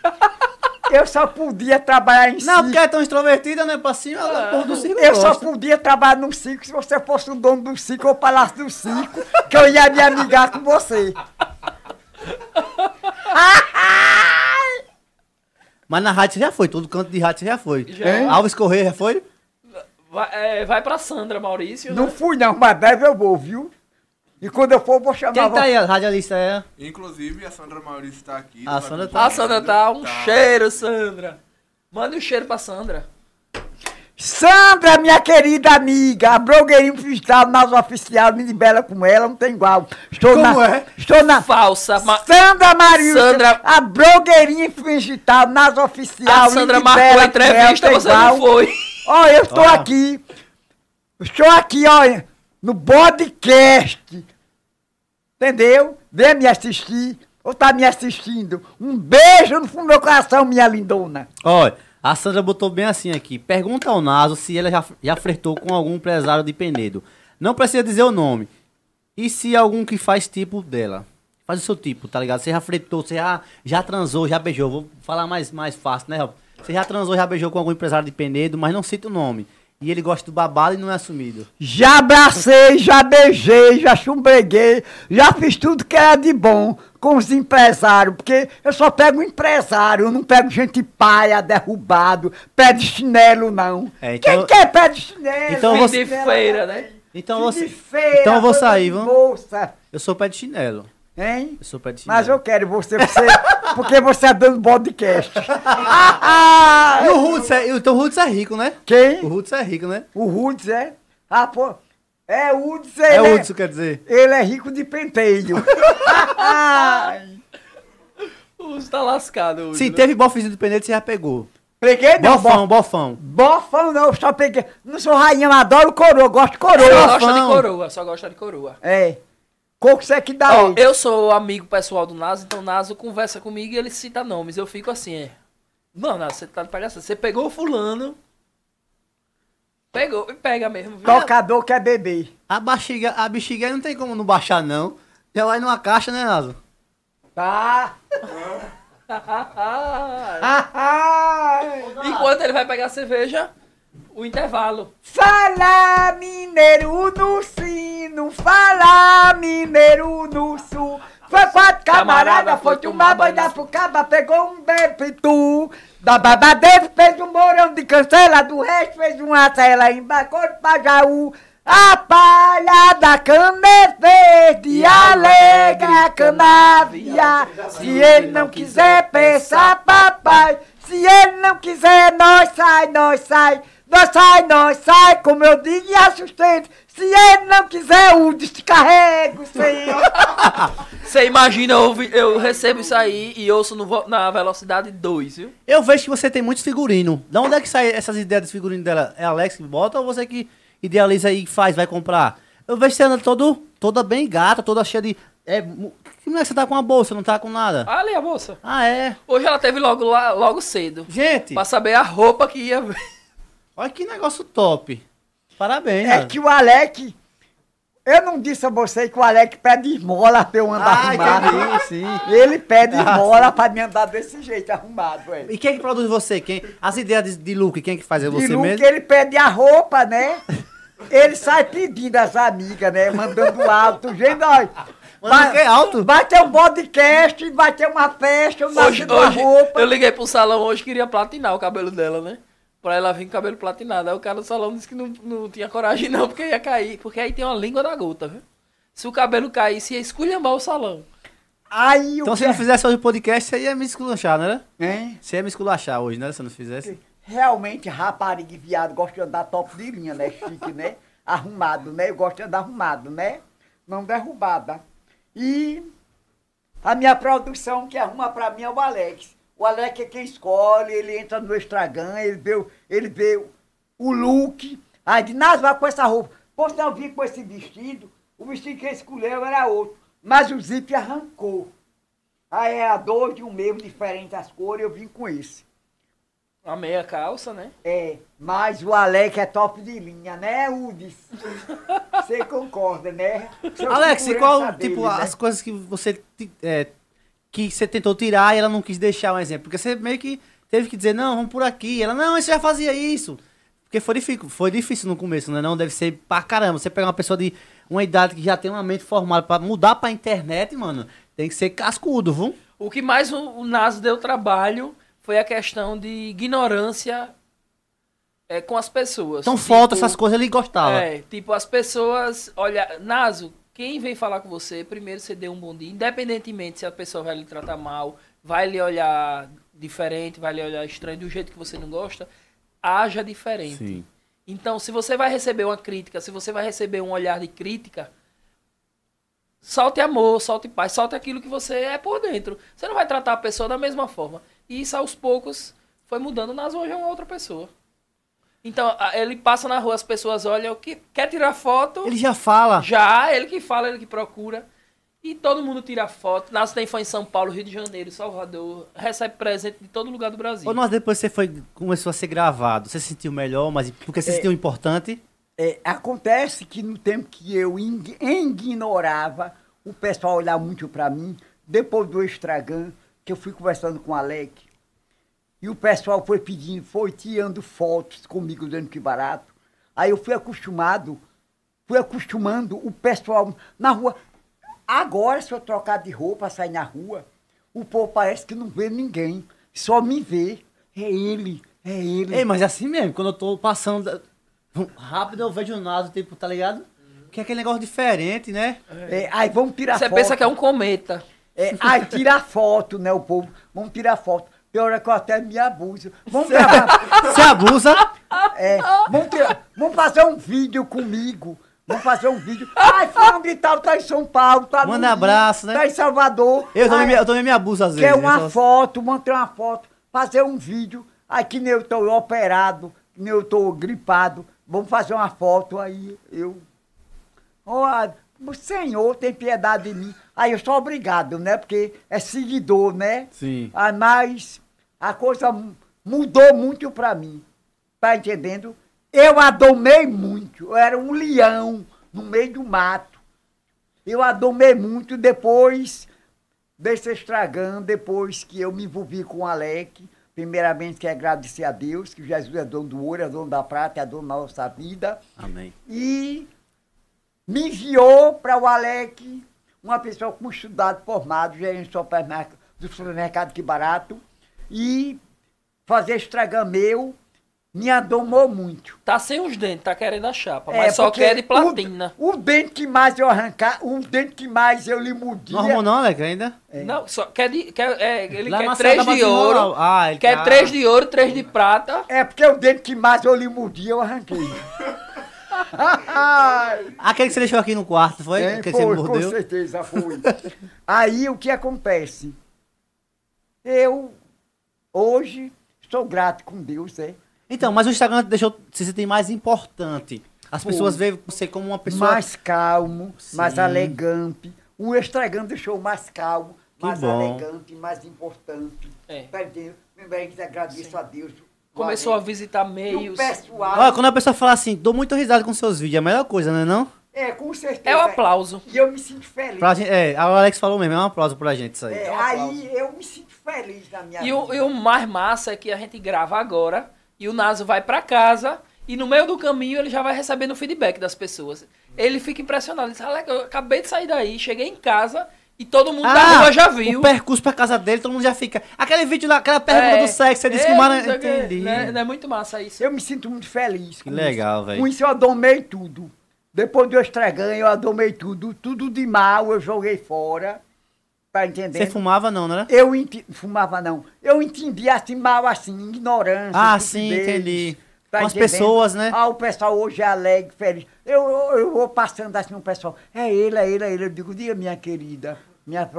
Eu só podia trabalhar em circo. Não, porque é tão extrovertida, né? Pra cima, do circo eu gosta. Só podia trabalhar num circo se você fosse o dono do circo ou o palácio do circo, que eu ia me amigar com você. Mas na rádio você já foi, todo canto de rádio você já foi. Já. Alves Correia já foi? Vai pra Sandra Maurício. Não, né? Fui não, mas deve eu vou, viu? E quando eu for, vou chamar... Quem tá aí, a radialista é? Inclusive a Sandra Maurício tá aqui. A Sandra tá um cheiro, Sandra. Manda um cheiro pra Sandra. Sandra, minha querida amiga, a blogueirinha fiscal, mais oficial, me libera com ela, não tem igual. Estou na falsa. Sandra Maurício, Sandra... a blogueirinha fiscal, mais oficial, a Sandra marcou a entrevista, você não foi. Ó, eu estou aqui. Estou aqui, olha, no podcast. Entendeu? Vem me assistir. Ou tá me assistindo. Um beijo no fundo do meu coração, minha lindona. Olha, a Sandra botou bem assim aqui. Pergunta ao Naso se ela já flertou com algum empresário de Penedo. Não precisa dizer o nome. E se algum que faz tipo dela? Faz o seu tipo, tá ligado? Você já flertou, você já transou, já beijou. Vou falar mais fácil, né, Rob? Você já transou, já beijou com algum empresário de Penedo, mas não cita o nome. E ele gosta do babado e não é assumido. Já abracei, já beijei, já chumbreguei, já fiz tudo que era de bom. Com os empresários, porque eu só pego empresário, eu não pego gente paia, derrubado, pé de chinelo, não. É, então... Quem quer pé de chinelo? Então você... de feira, né? Então você... feira, então eu vou sair, vamos. Eu sou pé de chinelo. Hein? Eu sou pé de chinelo. Mas eu quero você porque você é dando podcast. E o Rudes é... Então o Rudes é rico, né? Quem? O Rudes é rico, né? O Rudes é... Ah, pô... É Hudson, é Hudson, quer dizer. Ele é rico de penteio. O Hudson tá lascado. Hudson, se teve bofezinho de penedo, você já pegou. Peguei, não. Bofão. Bofão não, eu só peguei. Não sou rainha, eu adoro coroa, gosto de coroa. Só gosta de coroa. É. Coco você é que dá. Ó, eu sou amigo pessoal do Naso, então o Naso conversa comigo e ele cita nomes. Eu fico assim, é. Não, Naso, você tá de palhaçada. Você pegou o fulano. Pegou, pega mesmo. Viu? Tocador quer beber. A bexiga não tem como não baixar, não. Já vai numa caixa, né, Naso? Tá. Enquanto ele vai pegar a cerveja, o intervalo. Fala, mineiro no sino. Fala, mineiro no sul. Foi quatro camarada, foi tomar banho pro caba, pegou um bebitu. Da babadeira fez um morão de cancela, do resto fez uma cela, embarcou de Pajaú. A palha da cana é verde, alegra canavia. Se ele não quiser, pensa papai. Se ele não quiser, nós sai, como eu digo, e assustente. Se ele não quiser, o descarrego, senhor. Você imagina, eu recebo isso aí e ouço na velocidade 2, viu? Eu vejo que você tem muitos figurinos. De onde é que sai essas ideias dos figurinos dela? É a Alex que bota ou você que idealiza e faz, vai comprar? Eu vejo você anda toda bem gata, toda cheia de... Como é que você tá com a bolsa, não tá com nada? Ah, ali a bolsa. Ah, é? Hoje ela teve logo cedo. Gente! Pra saber a roupa que ia ver. Olha que negócio top. Parabéns. É, cara. Que o Alex... Eu não disse a você que o Alex pede esmola pra eu andar arrumado. Sim. Ele pede esmola pra me andar desse jeito, arrumado. Ué. E quem é que produz você? Quem? As ideias de look, quem é que faz? É você mesmo? De look, ele pede a roupa, né? Ele sai pedindo as amigas, né? Mandando alto. Gente, olha... Vai ter um podcast, vai ter uma festa, uma roupa. Eu liguei pro salão hoje, queria platinar o cabelo dela, né? Pra ela vir com o cabelo platinado. Aí o cara do salão disse que não tinha coragem não, porque ia cair. Porque aí tem uma língua da gota, viu? Se o cabelo caísse, ia esculhambar o salão. Aí, então se não fizesse hoje o podcast, você ia me esculachar, né? É? Você ia me esculachar hoje, né? Se não fizesse. Realmente, rapariga e viado gosta de andar top de linha, né? Chique, né? Arrumado, né? Eu gosto de andar arrumado, né? Não derrubada. E a minha produção que arruma pra mim é o Alex. O Alex é quem escolhe, ele entra no Instagram, ele vê o look. Aí diz, Naso, vai com essa roupa. Pô, se não vir com esse vestido, o vestido que ele escolheu era outro. Mas o zip arrancou. Aí era dois de um mesmo, diferente as cores, eu vim com esse. A meia calça, né? É, mas o Alex é top de linha, né, Udes? Você concorda, né? Alex, e qual, tipo, né? As coisas que você... que você tentou tirar e ela não quis deixar um exemplo. Porque você meio que teve que dizer, não, vamos por aqui. Ela, não, você já fazia isso. Porque foi difícil no começo, né? Não deve ser pra caramba. Você pegar uma pessoa de uma idade que já tem uma mente formada pra mudar pra internet, mano, tem que ser cascudo, viu? O que mais o Naso deu trabalho foi a questão de ignorância com as pessoas. Então tipo, falta essas coisas, ele gostava. É, tipo, as pessoas, olha, Naso... Quem vem falar com você, primeiro você dê um bom dia, independentemente se a pessoa vai lhe tratar mal, vai lhe olhar diferente, vai lhe olhar estranho, do jeito que você não gosta, haja diferente. Sim. Então, se você vai receber uma crítica, se você vai receber um olhar de crítica, solte amor, solte paz, solte aquilo que você é por dentro. Você não vai tratar a pessoa da mesma forma. E isso, aos poucos, foi mudando. Nas hoje é uma outra pessoa. Então, ele passa na rua, as pessoas olham, quer tirar foto... Ele já fala. Já, ele que fala, ele que procura. E todo mundo tira foto. Nasce daí foi em São Paulo, Rio de Janeiro, Salvador. Recebe presente de todo lugar do Brasil. Ou nós depois você começou a ser gravado. Você se sentiu melhor, mas porque você se sentiu importante? Acontece que no tempo que eu ignorava, o pessoal olhava muito pra mim. Depois do Estragão, que eu fui conversando com o Alex... E o pessoal foi pedindo, foi tirando fotos comigo dizendo que barato. Aí eu fui acostumando o pessoal na rua. Agora, se eu trocar de roupa, sair na rua, o povo parece que não vê ninguém. Só me vê. É ele. Ei, mas é assim mesmo, quando eu tô passando rápido, eu vejo nada o tempo, tá ligado? Porque é aquele negócio diferente, né? Aí vamos tirar foto. Você pensa que é um cometa. Aí tira foto, né, o povo. Vamos tirar foto. Tem hora que eu até me abuso. Vamos gravar. Você abusa? Vamos fazer um vídeo comigo. Vamos fazer um vídeo. Ai, fulano de tal, tá em São Paulo, tá manda no Rio, abraço, né? Tá em Salvador. Eu também me abuso às vezes. Quer uma foto, manter uma foto, fazer um vídeo. Aí que nem eu tô operado, que nem eu tô gripado. Vamos fazer uma foto, aí eu... O Senhor tem piedade de mim. Aí eu sou obrigado, né? Porque é seguidor, né? Sim. Ah, mas a coisa mudou muito pra mim. Tá entendendo? Eu adomei muito. Eu era um leão no meio do mato. Eu adomei muito depois desse Estragão, depois que eu me envolvi com o Alex. Primeiramente, quero agradecer a Deus, que Jesus é dono do ouro, é dono da prata, é dono da nossa vida. Amém. E me enviou para o Alex uma pessoa com estudado, formado, gerente do supermercado Que Barato, e fazer Estragão meu me adomou muito. Tá sem os dentes, tá querendo a chapa, mas só quer de platina. O dente que mais eu arrancar, o dente que mais eu lhe mudia. Normal não, Alex, ainda? Não, só ele lá quer 3 de ouro, ele quer 3 de ouro, 3 de prata. Porque o dente que mais eu lhe mudia, eu arranquei. Aquele que você deixou aqui no quarto, foi? Aquele que você mordeu? Com certeza foi. Aí o que acontece? Eu hoje estou grato com Deus, Então, mas o Instagram deixou você tem mais importante. As pessoas veem você como uma pessoa mais calmo, sim, mais elegante. O Instagram deixou mais calmo, mais elegante, mais importante. Tá entendendo? Agradeço a Deus. Começou a visitar meios. Pessoal... Olha, quando a pessoa fala assim, dou muito risada com seus vídeos, é a melhor coisa, não é não? Com certeza. É um aplauso. E eu me sinto feliz. A Alex falou mesmo, é um aplauso pra gente isso aí. Aí eu me sinto feliz na minha vida. E o mais massa é que a gente grava agora, e o Naso vai pra casa, e no meio do caminho ele já vai recebendo o feedback das pessoas. Ele fica impressionado, ele diz, Alex, eu acabei de sair daí, cheguei em casa... E todo mundo da rua já viu. O percurso pra casa dele, todo mundo já fica... Aquele vídeo lá, aquela pergunta do sexo, você disse que o Maranhão... Entendi. Não é muito massa isso. Eu me sinto muito feliz com isso. Legal, velho. Com isso eu adomei tudo. Depois do Estragão, eu adomei tudo. Tudo de mal eu joguei fora. Tá entendendo? Você fumava não, né? Eu fumava não. Eu entendi assim, mal assim, ignorância. Ah, sim, entendi. Tá com as pessoas, né? Ah, o pessoal hoje é alegre, feliz. Eu vou passando assim no pessoal. É ele. Eu digo, diga, minha querida.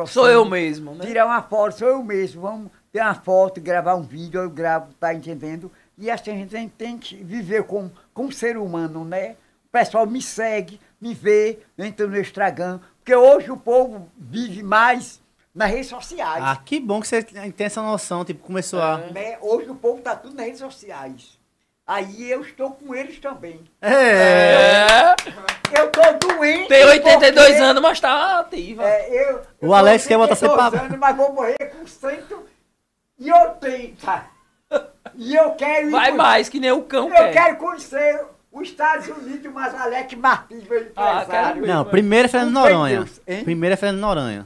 Sou eu mesmo, né? Tirar uma foto, sou eu mesmo. Vamos ter uma foto, gravar um vídeo, eu gravo, tá entendendo? E assim a gente tem que viver como ser humano, né? O pessoal me segue, me vê, entra no Instagram. Porque hoje o povo vive mais nas redes sociais. Ah, que bom que você tem essa noção, tipo, começou né? Hoje o povo tá tudo nas redes sociais. Aí eu estou com eles também. Eu tô doente. Tem 82 anos, mas tá ativa. O Alex quer botar você pra... Mas vou morrer com 180. E eu quero... Vai mais, que nem o cão quer. Eu quero conhecer os Estados Unidos, mas Alex Martins, meu empresário. Não, primeiro é Fernando Noronha. Primeiro é Fernando Noronha.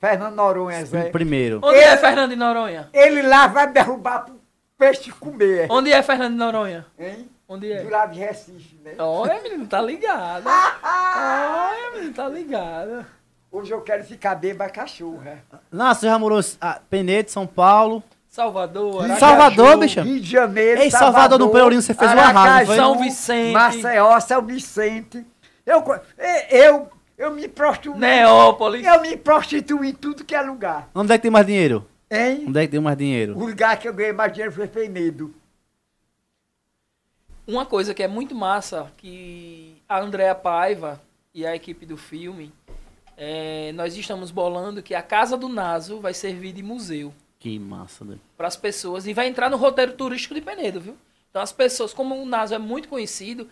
Fernando Noronha, Zé. Primeiro. Onde é Fernando de Noronha? Ele lá vai derrubar pro... peixe comer. Onde é Fernando de Noronha? Onde é? Do lado de Recife, né? Olha, menino, tá ligado. Olha, menino, tá ligado. Hoje eu quero ficar bêbada cachorra. Nossa, você já morou Penedo, São Paulo... Salvador, Aracaju, Salvador, bicho. Rio de Janeiro, ei, Salvador do Pelourinho, você fez Aracaju, uma rádio. São Vicente. Maceió, São Vicente. Eu me prostituo. Neópolis. Eu me prostituo em tudo que é lugar. Onde é que tem mais dinheiro? Hein? Onde é que tem mais dinheiro? O lugar que eu ganhei mais dinheiro foi Penedo. Uma coisa que é muito massa, que a Andrea Paiva e a equipe do filme, nós estamos bolando que a Casa do Naso vai servir de museu. Que massa, né? Para as pessoas. E vai entrar no roteiro turístico de Penedo, viu? Então as pessoas, como o Naso é muito conhecido,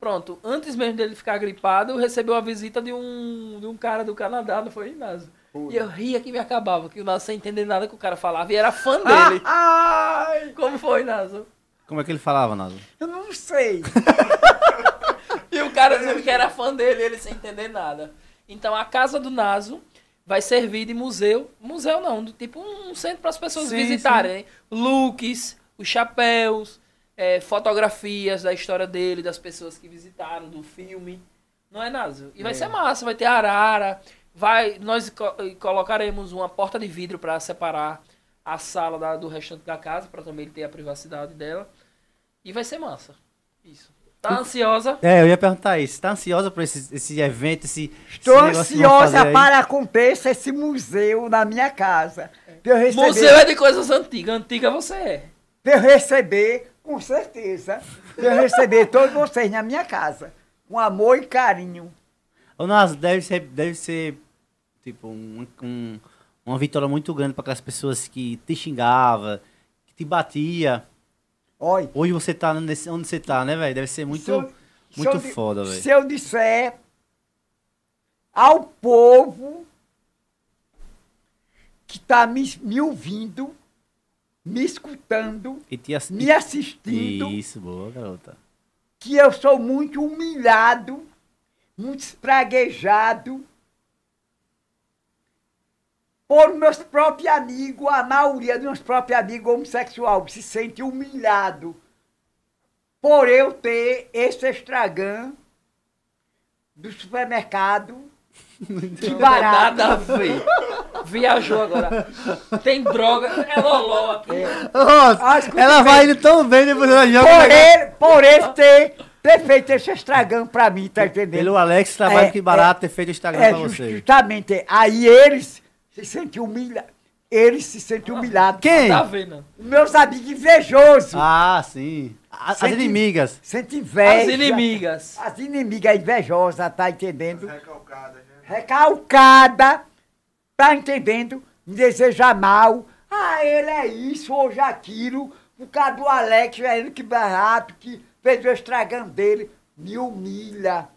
pronto, antes mesmo dele ficar gripado, recebeu a visita de um cara do Canadá, não foi, Naso? Pura. E eu ria que me acabava, que o Naso sem entender nada que o cara falava, e era fã dele. Ai! Como foi, Naso? Como é que ele falava, Naso? Eu não sei. E o cara dizendo que era fã dele, ele sem entender nada. Então a Casa do Naso vai servir de museu, museu não, tipo um centro para as pessoas visitarem, sim. Looks, os chapéus, fotografias da história dele, das pessoas que visitaram, do filme, não é, Naso? E vai ser massa, vai ter arara, nós colocaremos uma porta de vidro para separar a sala do restante da casa, para também ele ter a privacidade dela, e vai ser massa, isso. Tá ansiosa? Eu ia perguntar isso. Tá ansiosa por esse evento, Estou ansiosa para acontecer esse museu na minha casa. Pra eu receber... Museu é de coisas antigas. Antiga você é. Pra eu receber, com certeza. Pra eu receber todos vocês na minha casa. Com amor e carinho. Ô, Naso, deve ser tipo, uma vitória muito grande para aquelas pessoas que te xingavam, que te batiam. Oi. Hoje você tá onde você tá, né, velho? Deve ser muito foda, velho. Se eu disser ao povo que tá me ouvindo, me escutando, me assistindo... Isso, boa, garota. Que eu sou muito humilhado, muito espraguejado por meus próprios amigos, a maioria dos meus próprios amigos homossexuais se sente humilhado por eu ter esse estragão do supermercado. Que barato. Nada a ver. Viajou agora. Tem droga, é loló aqui. Nossa, ela vai indo tão bem depois da jogo. Por ele ter feito esse estragão pra mim, tá entendendo? Pelo Alex trabalho Que Barato ter feito estragão pra você. Justamente, aí eles... se sente humilhado. Ele se sente humilhado. Quem? Tá vendo? Meus amigos invejosos. Ah, sim. As inimigas. Sente inveja. As inimigas invejosas, tá entendendo? Recalcada, né? Recalcada. Tá entendendo? Me deseja mal. Ah, ele é isso ou aquilo. Por causa do Alex, velho, Que Barato, que fez o estragão dele. Me humilha.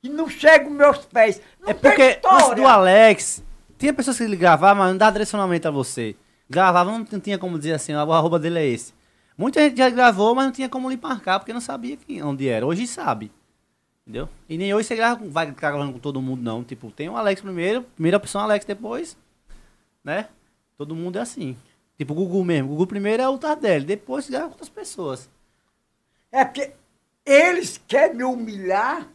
E não chega aos meus pés. Não é porque antes do Alex... Tinha pessoas que ele gravava, mas não dava direcionamento a você. Gravava, não tinha como dizer assim, o arroba dele é esse. Muita gente já gravou, mas não tinha como lhe marcar, porque não sabia onde era. Hoje sabe. Entendeu? E nem hoje você vai gravando com todo mundo, não. Tipo, tem o Alex primeiro, primeira opção Alex depois, né? Todo mundo é assim. Tipo, o Gugu mesmo. O Gugu primeiro é o Tardelli, depois grava com outras pessoas. É porque eles querem me humilhar,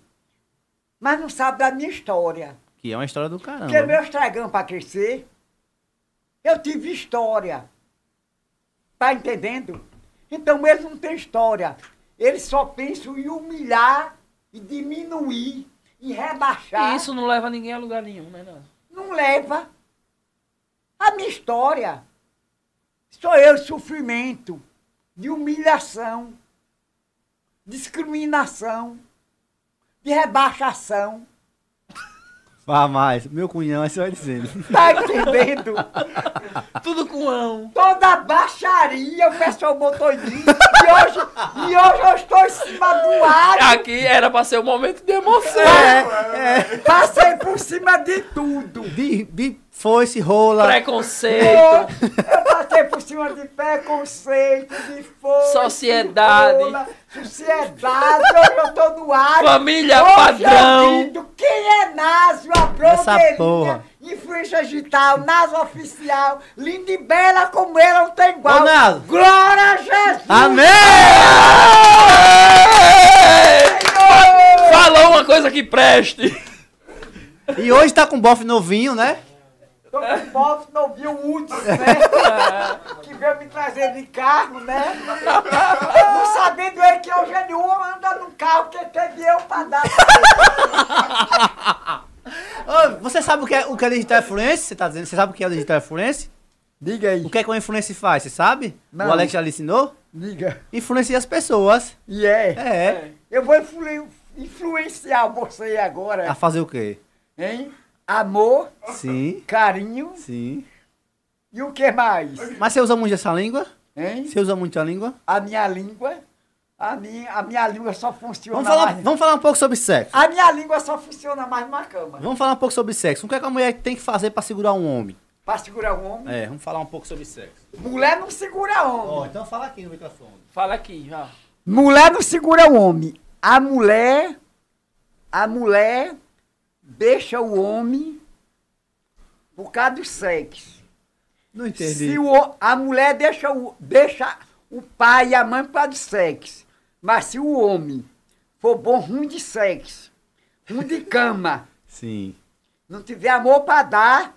mas não sabem da minha história. Que é uma história do caramba. Porque meu estragão pra crescer, eu tive história. Tá entendendo? Então eles não têm história. Eles só pensam em humilhar, e diminuir, e rebaixar. E isso não leva ninguém a lugar nenhum, né? Não leva. A minha história. Sou eu de sofrimento, de humilhação, discriminação, de rebaixação. Vá mais, meu cunhão, aí você vai dizendo. Tá entendendo? Tudo cunhão. Toda baixaria, o pessoal botou em mim. E hoje eu estou em cima do ar. Aqui era pra ser um momento de emoção. Passei por cima de tudo. Foice, rola. Preconceito. Eu passei por cima de preconceito, de foice. Sociedade. De rola, sociedade, hoje eu tô no ar. Família hoje padrão. Digo, quem é Naso, a blogueirinha, influência digital, Naso oficial, linda e bela como ela, não tem igual. Ô, Naso. Glória a Jesus. Amém! Senhor! Falou uma coisa que preste. E hoje tá com bofe novinho, né? Tô com bofe novinho, Woods, né? Que veio me trazer de carro, né? Não sabendo ele que hoje ele anda no carro que teve eu pra dar. Ô, você sabe o que é digital influencer? Você tá dizendo? Você sabe o que é digital influencer? Diga aí. O que é que uma influencer faz, você sabe? Não. O Alex já lhe ensinou? Diga. Influencia as pessoas. E é. Eu vou influenciar você agora. A fazer o quê? Hein? Amor. Sim. Carinho. Sim. E o que mais? Mas você usa muito essa língua? Hein? Você usa muito a língua? A minha língua. A minha língua só funciona mais... Vamos falar um pouco sobre sexo. A minha língua só funciona mais numa cama. Vamos falar um pouco sobre sexo. O que é que a mulher tem que fazer pra segurar um homem? Pra segurar um homem? É, vamos falar um pouco sobre sexo. Mulher não segura homem. Ó, então fala aqui no microfone. Fala aqui, já. Mulher não segura o homem. A mulher deixa o homem por causa do sexo. Não entendi. Se a mulher deixa o pai e a mãe por causa do sexo. Mas se o homem for bom, ruim de sexo, ruim de cama, sim, não tiver amor pra dar...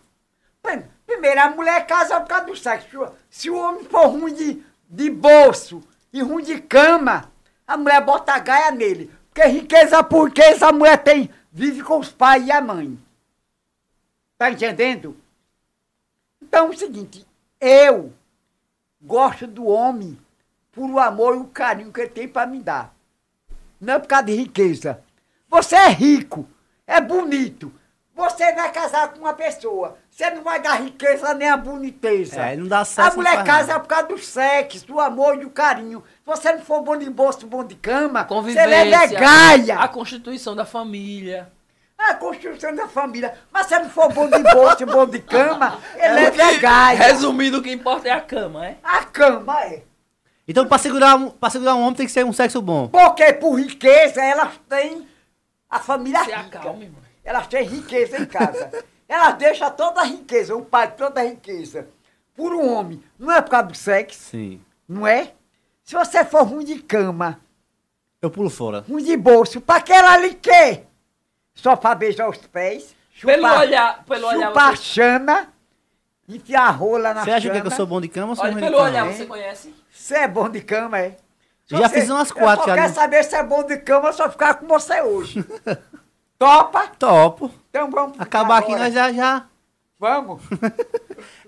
Primeiro, a mulher casa por causa do sexo. Se o homem for ruim de bolso e ruim de cama, a mulher bota a gaia nele. Porque riqueza por que essa mulher tem, vive com os pais e a mãe. Tá entendendo? Então é o seguinte, eu gosto do homem por o amor e o carinho que ele tem pra me dar. Não é por causa de riqueza. Você é rico, é bonito. Você vai casar com uma pessoa. Você não vai dar riqueza nem a boniteza. É, não dá certo. A mulher casa por causa do sexo, do amor e do carinho. Se você não for bom de bolso, bom de cama, você é gaia. A constituição da família. A construção da família. Mas se não for bom de bolso, bom de cama, ele é gaia. Resumindo, o que importa é a cama, é? A cama, é. Então, pra segurar um homem, tem que ser um sexo bom. Porque, por riqueza, elas têm a família rica. Acalma, irmão. Elas têm riqueza em casa. Elas deixam toda a riqueza, o pai toda a riqueza, por um homem. Não é por causa do sexo? Sim. Não é? Se você for ruim de cama... Eu pulo fora. Ruim de bolso. Pra que ela lhe quer? Só pra beijar os pés, chupar, pelo olhar, chana, enfiar a rola na chana. Você acha que eu sou bom de cama ou sou ruim de cama? Olha, pelo olhar, você conhece? Você é bom de cama, é? Se já você, fiz umas 4, cara. Eu quero saber se é bom de cama, só ficar com você hoje. Topa? Topo. Então vamos acabar agora. Aqui, nós já. Vamos?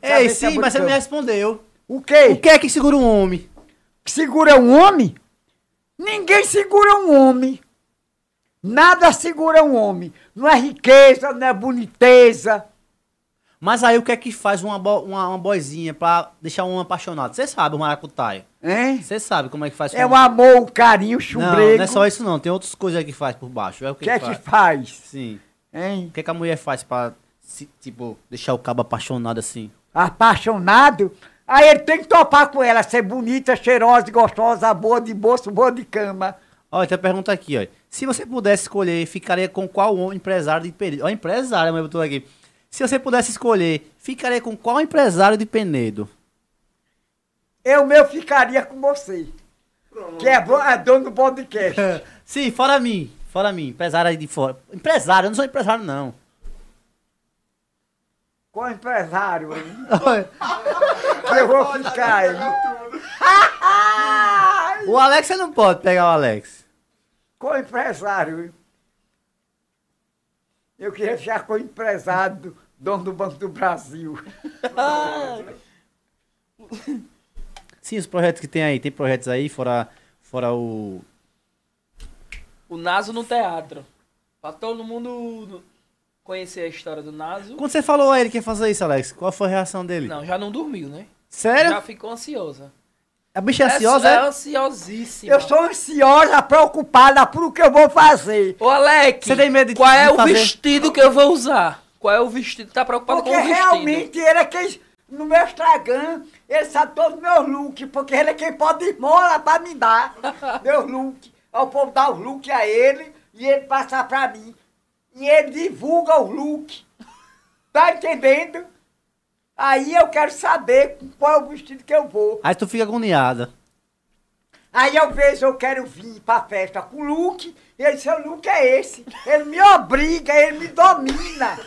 Ei, sim, é mas você não me respondeu. O quê? O que é que segura um homem? Segura um homem? Ninguém segura um homem. Nada segura um homem. Não é riqueza, não é boniteza. Mas aí o que é que faz uma boizinha pra deixar um apaixonado? Você sabe o maracutaia. Hein? Você sabe como é que faz. É o amor, o carinho, o chumbrego. Não, não é só isso não, tem outras coisas que faz por baixo. É o que é que faz? Sim. Hein? O que é que a mulher faz pra, tipo, deixar o cabo apaixonado assim? Apaixonado? Aí ele tem que topar com ela, ser bonita, cheirosa, gostosa, boa de bolso, boa de cama. Olha, tem uma pergunta aqui, ó. Se você pudesse escolher, ficaria com qual empresário de Penedo? Ó, empresário, a mulher botou aqui. Se você pudesse escolher, ficaria com qual empresário de Penedo? Eu ficaria com você. Pronto. Que é dono do podcast. Sim, fora mim. Fora mim. Empresário aí de fora. Empresário, eu não sou empresário, não. Qual empresário, hein? Que eu vou ficar, hein? O Alex, você não pode pegar o Alex. Qual empresário, hein? Eu queria ficar com o empresário, dono do Banco do Brasil. Sim, os projetos que tem aí. Tem projetos aí, fora o... O Naso no teatro. Pra todo mundo conhecer a história do Naso. Quando você falou a ele que ia fazer isso, Alex, qual foi a reação dele? Não, já não dormiu, né? Sério? Já ficou ansiosa. A bicha é ansiosa? É ansiosíssima. Eu sou ansiosa, preocupada por o que eu vou fazer. Ô, Alex, você tem medo de qual é o vestido que eu vou usar? Qual é o vestido? Tá preocupado com o vestido. Porque realmente ele é quem... No meu Instagram, ele sabe todo o meu look, porque ele é quem pode ir mola pra me dar meu look. O povo dá o look a ele e ele passa pra mim. E ele divulga o look. Tá entendendo? Aí eu quero saber qual é o vestido que eu vou. Aí tu fica agoniada. Aí eu vejo, eu quero vir pra festa com o Luke, e ele disse, o Luke é esse. Ele me obriga, ele me domina.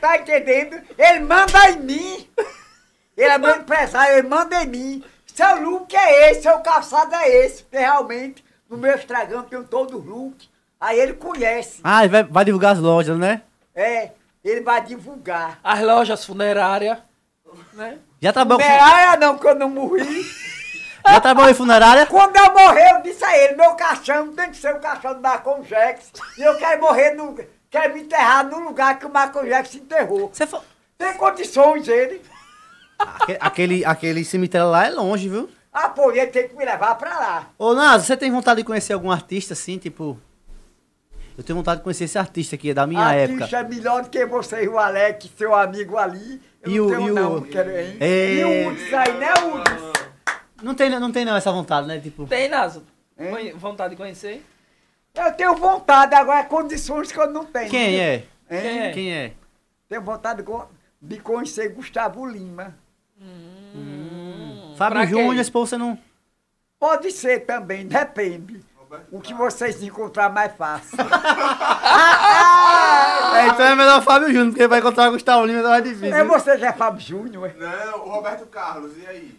Tá entendendo? Ele manda em mim. Ele é meu empresário, ele manda em mim. Seu look é esse, seu calçado é esse. Porque realmente, no meu Instagram tem todo o look. Aí ele conhece. Ah, ele vai divulgar as lojas, né? É, ele vai divulgar. As lojas funerárias, né? Já trabalhou com... Funerária não, porque eu não morri. Já trabalhou em funerária? Quando eu morrer, eu disse a ele, meu caixão tem que ser o caixão do Marconjax. E eu quero morrer, no... quero me enterrar no lugar que o Marconjax se enterrou. Você foi... Tem condições, ele... Aquele cemitério lá é longe, viu? Ah, pô, ele tem que me levar pra lá. Ô, Naso, você tem vontade de conhecer algum artista assim, tipo... Eu tenho vontade de conhecer esse artista aqui, é da minha época. Artista é melhor do que você e o Alex, seu amigo ali. Eu e não o, tenho e não, o... quero ir. E o Uds aí, né, Uds? Não tem não essa vontade, né, tipo... Tem, Naso. Vontade de conhecer? Eu tenho vontade, agora é condições que eu não tenho. Quem é? Quem é? Tenho vontade de conhecer Gusttavo Lima. Fábio Júnior, esse povo você não... Pode ser também, depende. O que vocês encontrar mais fácil. Então é melhor o Fábio Júnior, porque vai encontrar o Gusttavo Lima, é mais difícil. É, você já é Fábio Júnior? Não, o Roberto Carlos, e aí?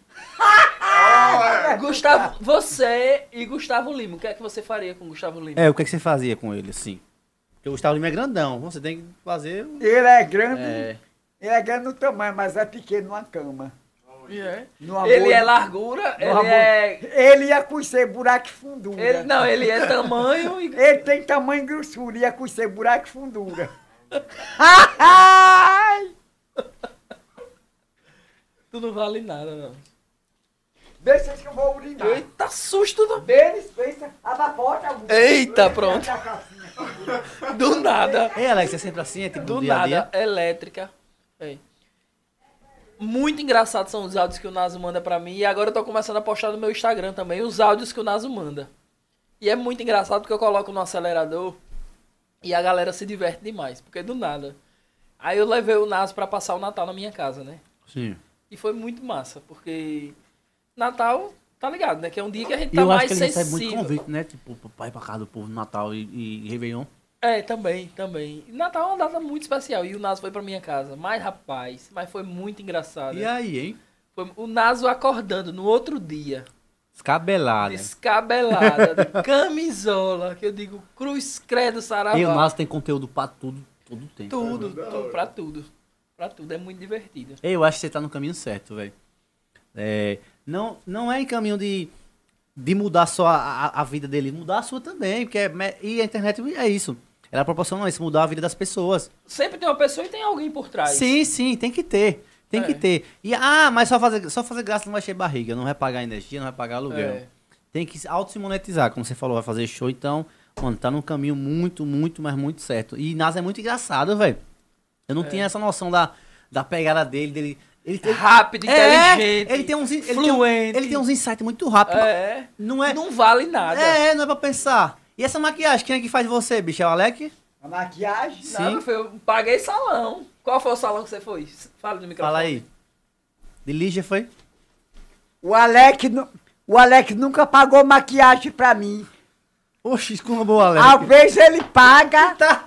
Gusttavo, você e Gusttavo Lima, o que é que você faria com o Gusttavo Lima? É, o que é que você fazia com ele, assim? Porque o Gusttavo Lima é grandão, você tem que fazer... Ele é grande... Ele é grande no tamanho, mas é pequeno numa cama. Yeah. Amor, ele é largura, ele amor. É... Ele ia conhecer buraco e fundura. Ele é tamanho e... Ele tem tamanho e grossura, ia conhecer buraco e fundura. Tu não vale nada, não. Deixa que eu vou urinar. Eita, susto do... Deles, pensa, abre a porta... Eita, pronto. Do nada. Ei, Alex, é sempre assim? É tipo do nada, dia a dia? Elétrica. Ei. Muito engraçado são os áudios que o Naso manda pra mim. E agora eu tô começando a postar no meu Instagram também os áudios que o Naso manda. E é muito engraçado porque eu coloco no acelerador e a galera se diverte demais, porque é do nada. Aí eu levei o Naso pra passar o Natal na minha casa, né? Sim. E foi muito massa, porque Natal, tá ligado, né? Que é um dia que a gente tá eu mais acho que ele sensível. Recebe muito convite, né? Tipo, pra ir pra casa do povo no Natal e Réveillon. É, também. Natal é uma data muito especial. E o Naso foi pra minha casa. Mas, rapaz, foi muito engraçado. E aí, hein? Foi o Naso acordando no outro dia. Descabelada. Descabelada. De camisola. Que eu digo, cruz, credo, saravá. E o Naso tem conteúdo pra tudo, todo tempo. Tudo, pra tudo. Pra tudo. É muito divertido. Eu acho que você tá no caminho certo, velho. É, não é em caminho de mudar só a vida dele. Mudar a sua também. Porque e a internet é isso. Ela proporciona isso, mudar a vida das pessoas. Sempre tem uma pessoa e tem alguém por trás. Sim, tem que ter. Tem que ter. E, mas só fazer graça não vai encher barriga. Não vai pagar energia, não vai pagar aluguel. É. Tem que auto-se monetizar. Como você falou, vai fazer show. Então, mano, tá num caminho muito certo. E Naso é muito engraçado, velho. Eu não tinha essa noção da pegada dele. Ele tem... Rápido, inteligente, fluente. Ele tem uns insights muito rápidos. É. Não vale nada. Não é pra pensar. E essa maquiagem, quem é que faz você, bicho? É o Alec? A maquiagem? Sim. Não, eu paguei salão. Qual foi o salão que você foi? Fala no microfone. Fala aí. De Lígia foi? O Alec nunca pagou maquiagem pra mim. Oxe, esculambou o Alec. Às vezes ele paga. Tá.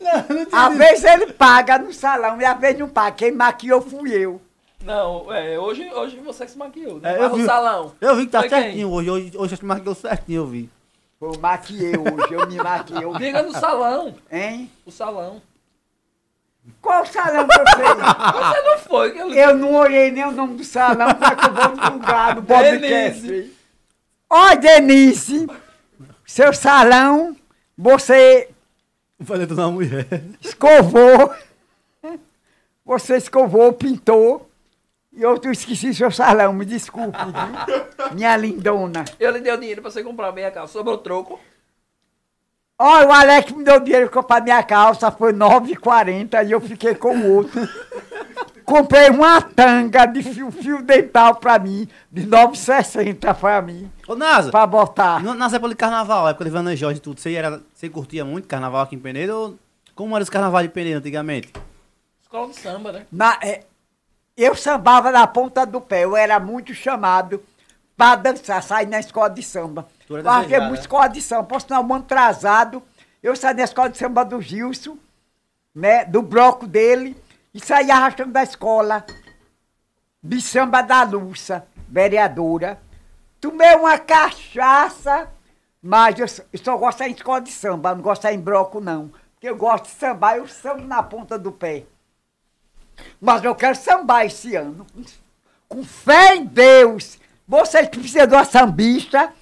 Não às vezes ele paga no salão e às vezes não paga. Quem maquiou fui eu. Não, hoje você que se maquiou. Né? É, no salão. Eu vi que tá foi certinho quem? Hoje você maquiou certinho, eu vi. Eu maquiei hoje, eu me maquiei hoje. Diga no salão. Hein? O salão. Qual salão você fez? Você não foi. Eu não olhei nem o nome do salão, mas que eu vou divulgar no podcast. Ó, Denise, seu salão, você... Falei de uma mulher. Escovou. Você escovou, pintou. E outro esqueci seu salão, me desculpe, viu? Minha lindona. Eu lhe dei o dinheiro pra você comprar minha calça, sobrou troco. Olha, o Alex me deu dinheiro pra comprar minha calça, foi R$9,40 e eu fiquei com o outro. Comprei uma tanga de fio dental pra mim, de R$9,60 pra mim. Ô, Naso. Pra botar. Naso é pelo carnaval, época de Vana Jorge e tudo. Você curtia muito carnaval aqui em Penedo? Ou como eram os carnavais de Penedo antigamente? Escola de samba, né? Eu sambava na ponta do pé, eu era muito chamado para dançar, sair na escola de samba. Fazia muito escola de samba, por sinal, um ano atrasado, eu saí na escola de samba do Gilson, né, do bloco dele, e saí arrastando da escola de samba da Lúcia, vereadora. Tomei uma cachaça, mas eu só gosto de escola de samba, eu não gosto de bloco, não. Porque eu gosto de sambar, eu sambo na ponta do pé. Mas eu quero sambar esse ano. Com fé em Deus. Vocês que precisam de uma sambista.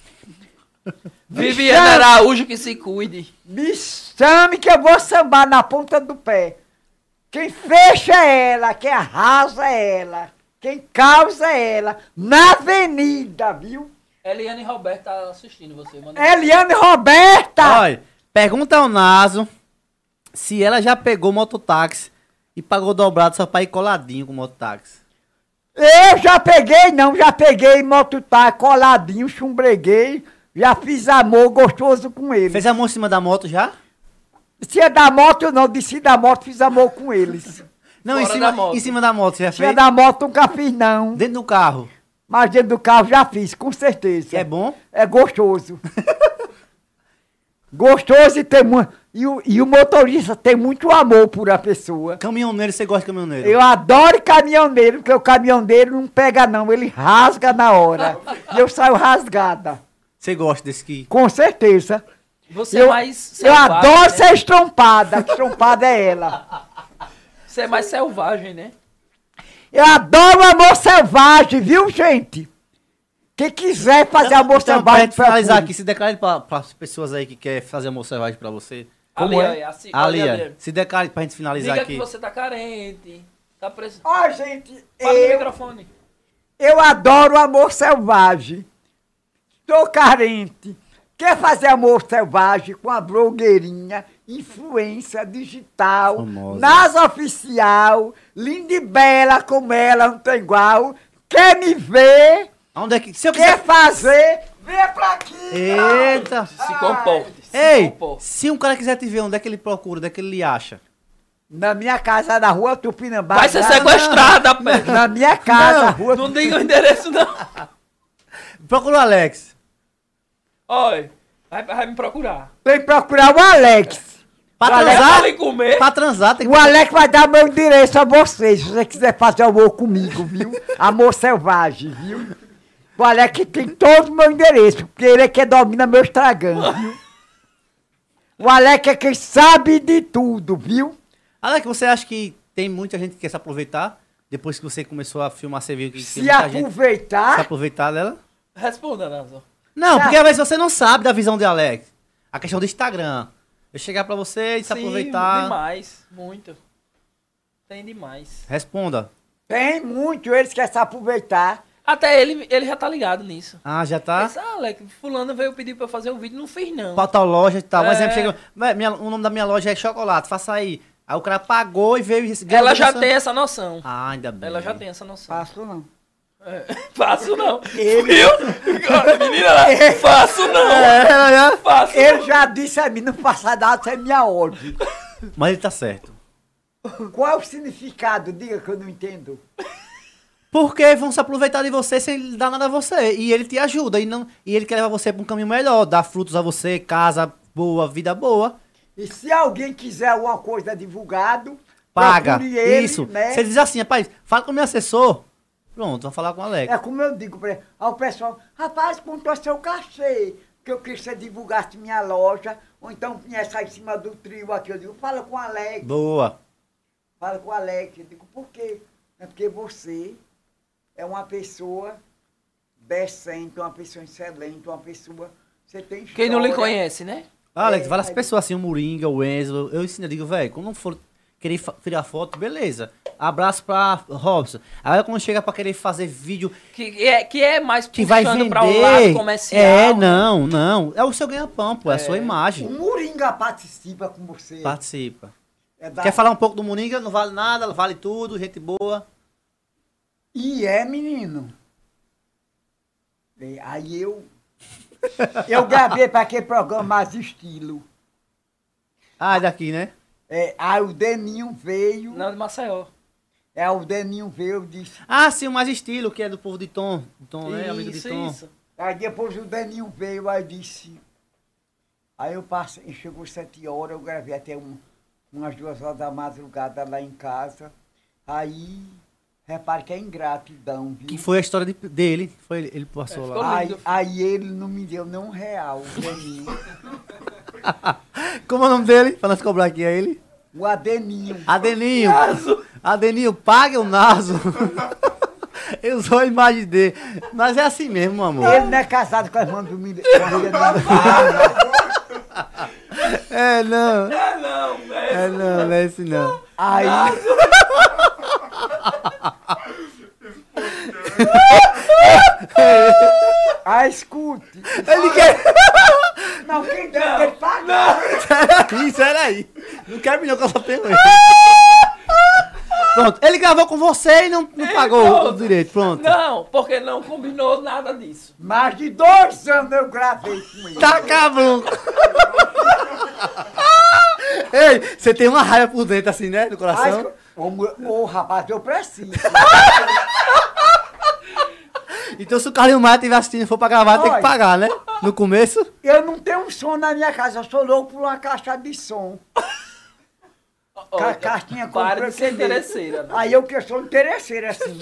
Viviana Araújo, que se cuide. Me chame que eu vou sambar na ponta do pé. Quem fecha é ela, quem arrasa é ela, quem causa é ela. Na avenida, viu? Eliane Roberta tá assistindo você. Manda Eliane Roberta! Olha, pergunta ao Naso se ela já pegou mototáxi e pagou dobrado só pra ir coladinho com mototáxi. Eu já peguei, não. Já peguei mototáxi coladinho, chumbreguei. Já fiz amor gostoso com ele. Fez amor em cima da moto já? Se é da moto, não. Desci da moto, fiz amor com eles. Não, em cima da moto, você já fez? Em cima da moto, nunca fiz, não. Dentro do carro? Mas dentro do carro já fiz, com certeza. É bom? É gostoso. Gostoso e tem muito... E o motorista tem muito amor por a pessoa. Caminhoneiro, você gosta de caminhoneiro? Eu adoro caminhoneiro, porque o caminhoneiro não pega não, ele rasga na hora. E eu saio rasgada. Você gosta desse que... Com certeza. Você eu, é mais selvagem, eu adoro, né? Ser estrompada, estrompada é ela. Você é mais selvagem, né? Eu adoro amor selvagem, viu, gente? Quem quiser fazer amor selvagem pra finalizar aqui, se declare para as pessoas aí que querem fazer amor selvagem pra você. Como é? Ali, se declare pra gente finalizar aqui. Diga que você tá carente, tá preso. Ó, gente, eu adoro amor selvagem. Tô carente. Quer fazer amor selvagem com a blogueirinha, influência digital, famosa. Nas oficial, linda e bela como ela, não tem igual. Quer me ver? Onde é que, se eu quiser... Quer fazer? Vem pra aqui! Eita! Se comporte. Ei, se um cara quiser te ver, onde é que ele procura? Onde é que ele acha? Na minha casa, na rua Tupinambá. Vai ser sequestrada, pé. Na minha casa, na rua Tupinambá. Não tem o endereço, não. Procura o Alex. Oi, vai me procurar. Vem procurar o Alex. Pra transar? Pra transar. O Alex vai dar meu endereço a vocês, se você quiser fazer amor comigo, viu? Amor selvagem, viu? O Alex tem todo o meu endereço, porque ele é quem domina meu Instagram, viu? O Alex é quem sabe de tudo, viu? Alex, você acha que tem muita gente que quer se aproveitar? Depois que você começou a filmar, você viu que se tem muita aproveitar? Gente se aproveitar dela? Responda, Nazo. Não, porque às vezes você não sabe da visão de Alex. A questão do Instagram. Eu chegar pra você e se aproveitar... demais, muito. Tem demais. Responda. Tem muito, eles querem se aproveitar. Até ele já tá ligado nisso. Ah, já tá? Pensa, ah, Alex, fulano veio pedir pra eu fazer um vídeo, não fez não. Pra tal loja e tal, mas aí chega... O nome da minha loja é Chocolate, faça aí. Aí o cara pagou e veio... Ela já tem essa noção. Ah, ainda bem. Ela já tem essa noção. Faço não. É, faço não. Viu? Menina lá, faço não. Faço ele não. Já disse a mim, não faça nada, é minha ordem. Mas ele tá certo. Qual é o significado? Diga que eu não entendo. Porque vão se aproveitar de você sem dar nada a você. E ele te ajuda. E ele quer levar você para um caminho melhor. Dar frutos a você, casa boa, vida boa. E se alguém quiser alguma coisa divulgado, paga. Ele, isso. Né? Você diz assim, rapaz, fala com o meu assessor. Pronto, vai falar com o Alex. É como eu digo para ele. Ao pessoal, rapaz, contou seu cachê. Porque eu queria que você divulgasse minha loja. Ou então viesse aí em cima do trio aqui. Eu digo, fala com o Alex. Boa. Fala com o Alex. Eu digo, por quê? É porque você... é uma pessoa decente, uma pessoa excelente, uma pessoa... Você tem história. Quem não lhe conhece, né? Ah, Alex, várias pessoas assim, o Moringa, o Enzo, eu ensino, eu digo, velho, quando for querer tirar foto, beleza. Abraço pra Robson. Aí quando chega pra querer fazer vídeo... Que é mais puxando que vai vender, pra um lado comercial. É, não, não. É o seu ganha-pão, pô, é a sua imagem. O Moringa participa com você. Participa. É da... Quer falar um pouco do Moringa? Não vale nada, vale tudo, gente boa. E é, menino. Aí eu gravei para aquele programa Mais Estilo. Ah, daqui, né? É, aí o Deninho veio... Não, de Maceió. É, o Deninho veio e disse... Ah, sim, o Mais Estilo, que é do povo de Tom. Tom, né? Amigo de Tom. Isso. Aí depois o Deninho veio, aí disse... Aí eu passei, chegou 7 horas, eu gravei até umas 2 horas da madrugada lá em casa. Aí, repare que é ingratidão, viu? Que foi a história dele, foi ele passou lá. Aí ele não me deu nem R$1 pra mim. Como é o nome dele? Pra nós cobrar aqui, é ele? O Adeninho. Adeninho. Adeninho, paga o Naso. Eu só imaginei. Mas é assim mesmo, amor. Ele não é casado com a irmã do Milho. É não. É não, velho. É não, não é esse não. Aí. Ah, escute. Ele quer. Não, quem deu que ele paga. Isso era aí. Não quero melhor que eu só tenho. Pronto, ele gravou com você e não pagou o direito, pronto. Não, porque não combinou nada disso. Mais de 2 anos eu gravei com ele. Tá cabrão. Ei, você tem uma raiva por dentro assim, né, no coração? Ô, rapaz, eu preciso. Então se o Carlinhos Maia estiver assistindo e for pra gravar, tem que pagar, né? No começo. Eu não tenho um som na minha casa, eu sou louco por uma caixa de som. Cartinha com para de ser interesseira. Né? Aí eu que sou interesseira, assim.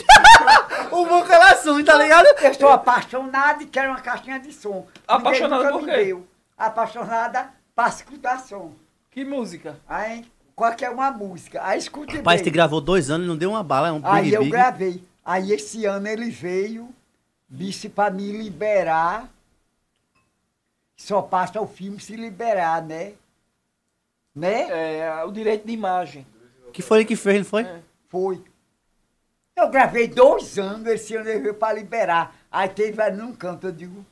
O meu coração, tá ligado? Eu sou apaixonada e quero uma caixinha de som. Apaixonada por quê? Apaixonada para escutar som. Que música? Aí, qualquer uma música. Aí escute bem. Rapaz, você gravou 2 anos e não deu uma bala, é um big. Aí eu gravei. Aí esse ano ele veio, disse para me liberar. Só passa o filme se liberar, né? Né? É, o direito de imagem. Que foi ele que fez, não foi? É. Foi. Eu gravei 2 anos, esse ano ele veio para liberar. Aí teve ali num canto, eu digo,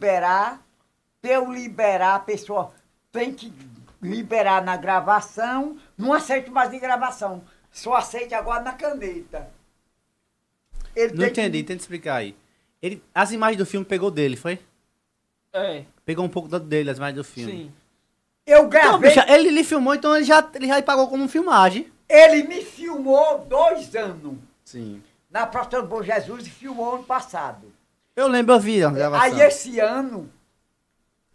pra eu liberar, a pessoa tem que liberar na gravação, não aceito mais de gravação, só aceito agora na caneta. Ele não entendi, tenta explicar aí. Ele, as imagens do filme pegou dele, foi? É. Pegou um pouco dele, as imagens do filme. Sim. Eu gravei... Então, bicha, ele lhe filmou, então ele já pagou como filmagem. Ele me filmou 2 anos. Sim. Na Praça do Bom Jesus e filmou ano passado. Eu lembro, eu vi a gravação. Aí esse ano,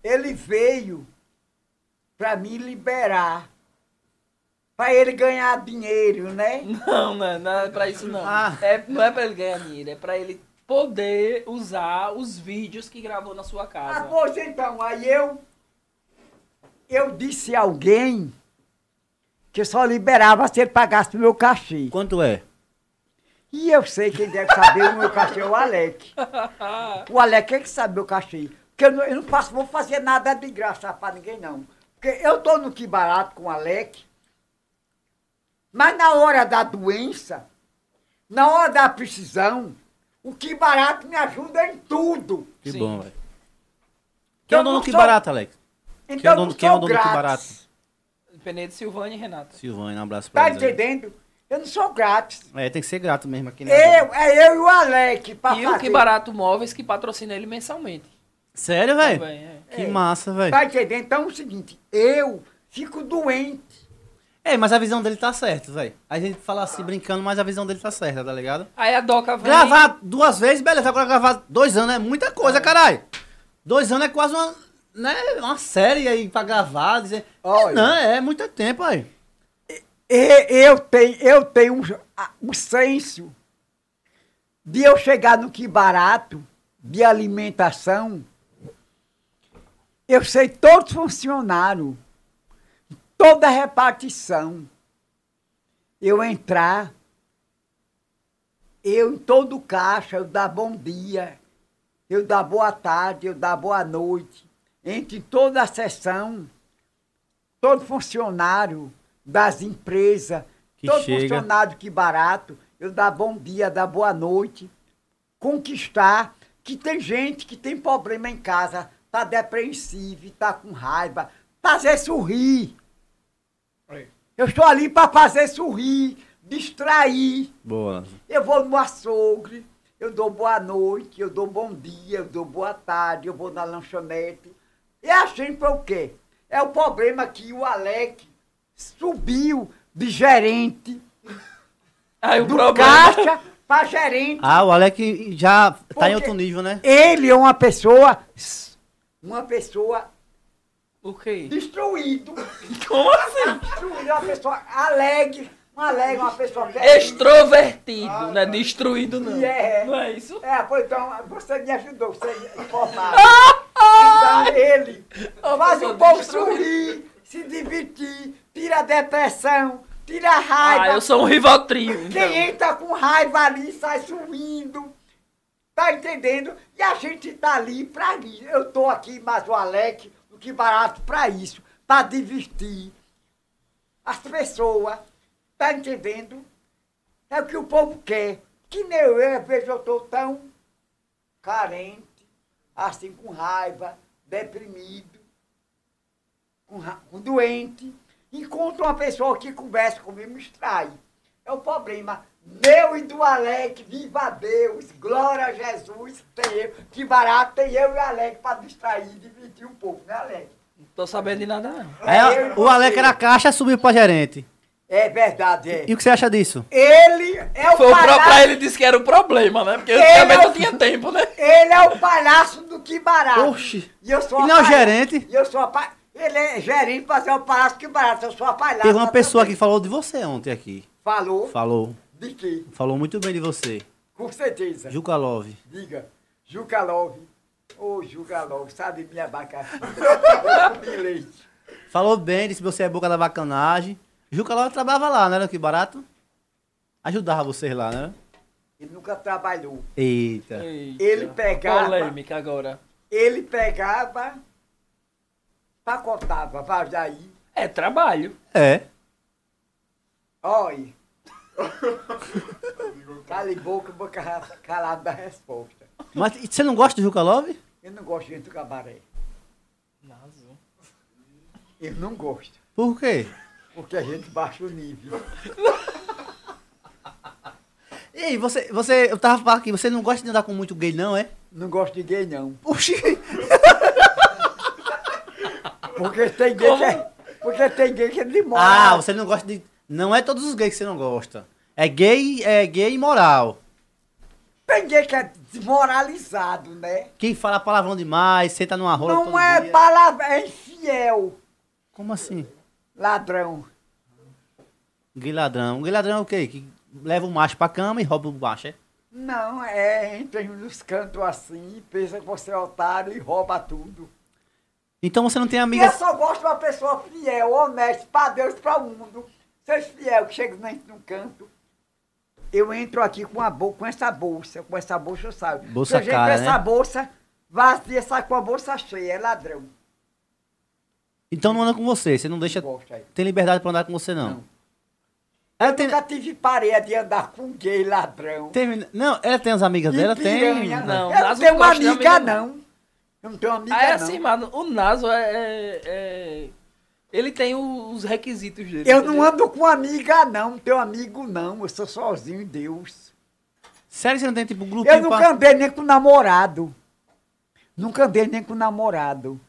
ele veio pra me liberar. Pra ele ganhar dinheiro, né? Não, não é pra isso não. Ah. É, não é pra ele ganhar dinheiro, é pra ele poder usar os vídeos que gravou na sua casa. Ah, pois então, aí eu disse a alguém que eu só liberava se ele pagasse o meu cachê. Quanto é? E eu sei quem deve saber o meu cachê é o Alex. O Alex é que sabe o meu cachê. Porque eu não vou fazer nada de graça para ninguém, não. Porque eu tô no Que Barato com o Alex, mas na hora da doença, na hora da precisão, o Que Barato me ajuda em tudo. Que sim. Bom, velho. Quem é o dono do Que Barato, Alex? Então, quem é o dono do Que Barato? Penedo, Silvânia e Renato. Silvânia, um abraço pra eles. Tá entendendo? Eu não sou grátis. É, tem que ser grato mesmo aqui. Eu e o Alex. E o Que Barato Móveis que patrocina ele mensalmente. Sério, velho? Que massa, velho. Tá entendendo? Então é o seguinte, eu fico doente. É, mas a visão dele tá certa, velho. A gente fala assim, brincando, mas a visão dele tá certa, tá ligado? Aí a Doca vem... Gravar 2 vezes, beleza. Agora gravar 2 anos é muita coisa, caralho. 2 anos é quase uma... Né? Uma série aí pra gravar, dizer... Olha, não, é muito tempo aí. Eu tenho um senso de eu chegar no Que Barato de alimentação. Eu sei todos os funcionários, toda a repartição. Eu entrar, eu em todo caixa, eu dar bom dia, eu dar boa tarde, eu dar boa noite. Entre toda a sessão, todo funcionário das empresas, todo funcionário Que Barato, eu dar bom dia, dar boa noite, conquistar, que tem gente que tem problema em casa, tá depreensivo, tá com raiva, fazer sorrir. Oi. Eu estou ali para fazer sorrir, distrair. Boa. Eu vou no açougue, eu dou boa noite, eu dou bom dia, eu dou boa tarde, eu vou na lanchonete. E a gente foi o quê? É o problema que o Alex subiu de gerente Aí o problema. Caixa para gerente. Ah, o Alex já tá em outro nível, né? Ele é uma pessoa. O quê? Destruído. Como assim? Destruído, uma pessoa alegre. Uma pessoa... Extrovertido, não é destruído, não. Yeah. Não é isso? É, pois então, você me ajudou, você me informar. Então, ele faz o povo sorrir, se divertir, tira a depressão, tira a raiva. Ah, eu sou um rivotril. Quem entra com raiva ali, sai subindo. Tá entendendo? E a gente tá ali pra isso. Eu tô aqui, mas o Alex, o Que Barato, pra isso. Pra divertir as pessoas. Tá entendendo? É o que o povo quer. Que nem eu, às vezes eu tô tão carente, assim, com raiva, deprimido, com doente. Encontro uma pessoa que conversa comigo, me extrai. É o problema meu e do Alex, viva Deus, glória a Jesus, tem eu, Que Barato, tem eu e o Alex para distrair, divertir um pouco, né, Alex? Não tô sabendo de nada, não. É, o Alex era caixa, subiu para gerente. É verdade, é. E o que você acha disso? Ele é o palhaço... Pra ele disse que era o problema, né? Porque ele também não tinha tempo, né? Ele é o palhaço do Que Barato. Oxi. E eu sou não é o gerente. E eu sou ele é gerente, mas é o palhaço do Que Barato. Eu sou a palhaça. Teve uma pessoa que falou de você ontem aqui. Falou? Falou. De quê? Falou muito bem de você. Com certeza. Juca Love. Diga. Juca Love. Ô, oh, Juca Love, sabe minha abacaxi. De leite. Falou bem, disse que você é boca da bacanagem. Juca Love trabalhava lá, não era Que Barato? Ajudava vocês lá, né? Ele nunca trabalhou. Eita. Ele pegava... Polêmica agora. Ele pegava, pacotava, vai daí. É trabalho. É. Olha. Cala boca, eu vou calar da resposta. Mas você não gosta do Juca Love? Eu não gosto de gente do cabaré. Nazo. Eu não gosto. Por quê? Porque a gente baixa o nível. E aí, você eu tava falando aqui, você não gosta de andar com muito gay, não, é? Não gosto de gay, não. Oxi! Porque tem gay que é de moral. Ah, você não gosta de... Não é todos os gays que você não gosta. É gay imoral. Tem gay que é desmoralizado, né? Quem fala palavrão demais, senta numa rola todo dia. Não é palavrão, é infiel. Como assim? Ladrão. Gay ladrão. Gay ladrão é o quê? Que leva o macho pra cama e rouba o macho, é? Não, é entra nos cantos assim, pensa que você é otário e rouba tudo. Então você não tem amiga... Eu só gosto de uma pessoa fiel, honesta, pra Deus e pra o mundo. Seus fiel que chega num canto, eu entro aqui com essa bolsa eu saio. Bolsa cara, né? Essa bolsa vazia, sai com a bolsa cheia, é ladrão. Então não anda com você não deixa... Tem liberdade pra andar com você, não? Não. Ela tem... nunca tive parede de andar com gay, ladrão. Tem... Não, ela tem as amigas dela? Tem. Não, eu não tenho uma amiga, não. Eu não tenho uma amiga, não. É assim, mano, o Naso é... Ele tem os requisitos dele. Eu não ando com amiga, não. Não tenho amigo, não. Eu sou sozinho em Deus. Sério, você não tem tipo um grupinho? Eu nunca andei nem com namorado. Nunca andei nem com namorado.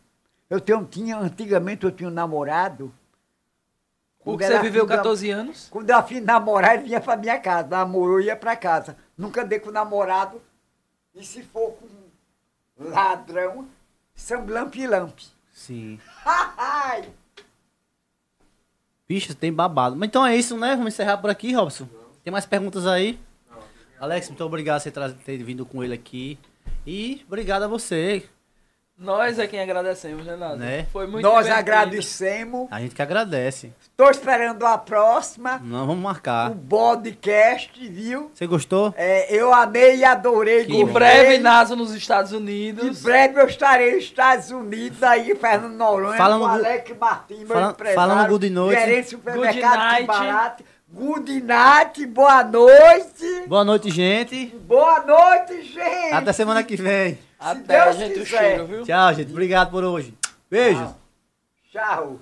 Antigamente eu tinha um namorado. Você viveu 14 anos? Quando eu fui namorar, ele vinha pra minha casa. Namorou e ia pra casa. Nunca andei com namorado. E se for com ladrão, são lamp-lamp. Sim. Ai! Bicho, tem babado. Mas então é isso, né? Vamos encerrar por aqui, Robson. Tem mais perguntas aí? Não, Alex, muito obrigado por você ter vindo com ele aqui. E obrigado a você. Nós é quem agradecemos, né, Naso? Né? Foi muito Nós divertido. Agradecemos. A gente que agradece. Estou esperando a próxima. Nós vamos marcar. O podcast, viu? Você gostou? É, eu amei e adorei. Em breve, Naso nos Estados Unidos. Em breve eu estarei nos Estados Unidos, aí, Fernando de Noronha, com Alex Martins, meu empresário. Falando good night. Gerente supermercado Que Barato. Good night, boa noite. Boa noite, gente. Boa noite, gente. Até semana que vem. Até a gente o cheiro, viu? Tchau, gente. Obrigado por hoje. Beijos. Tchau.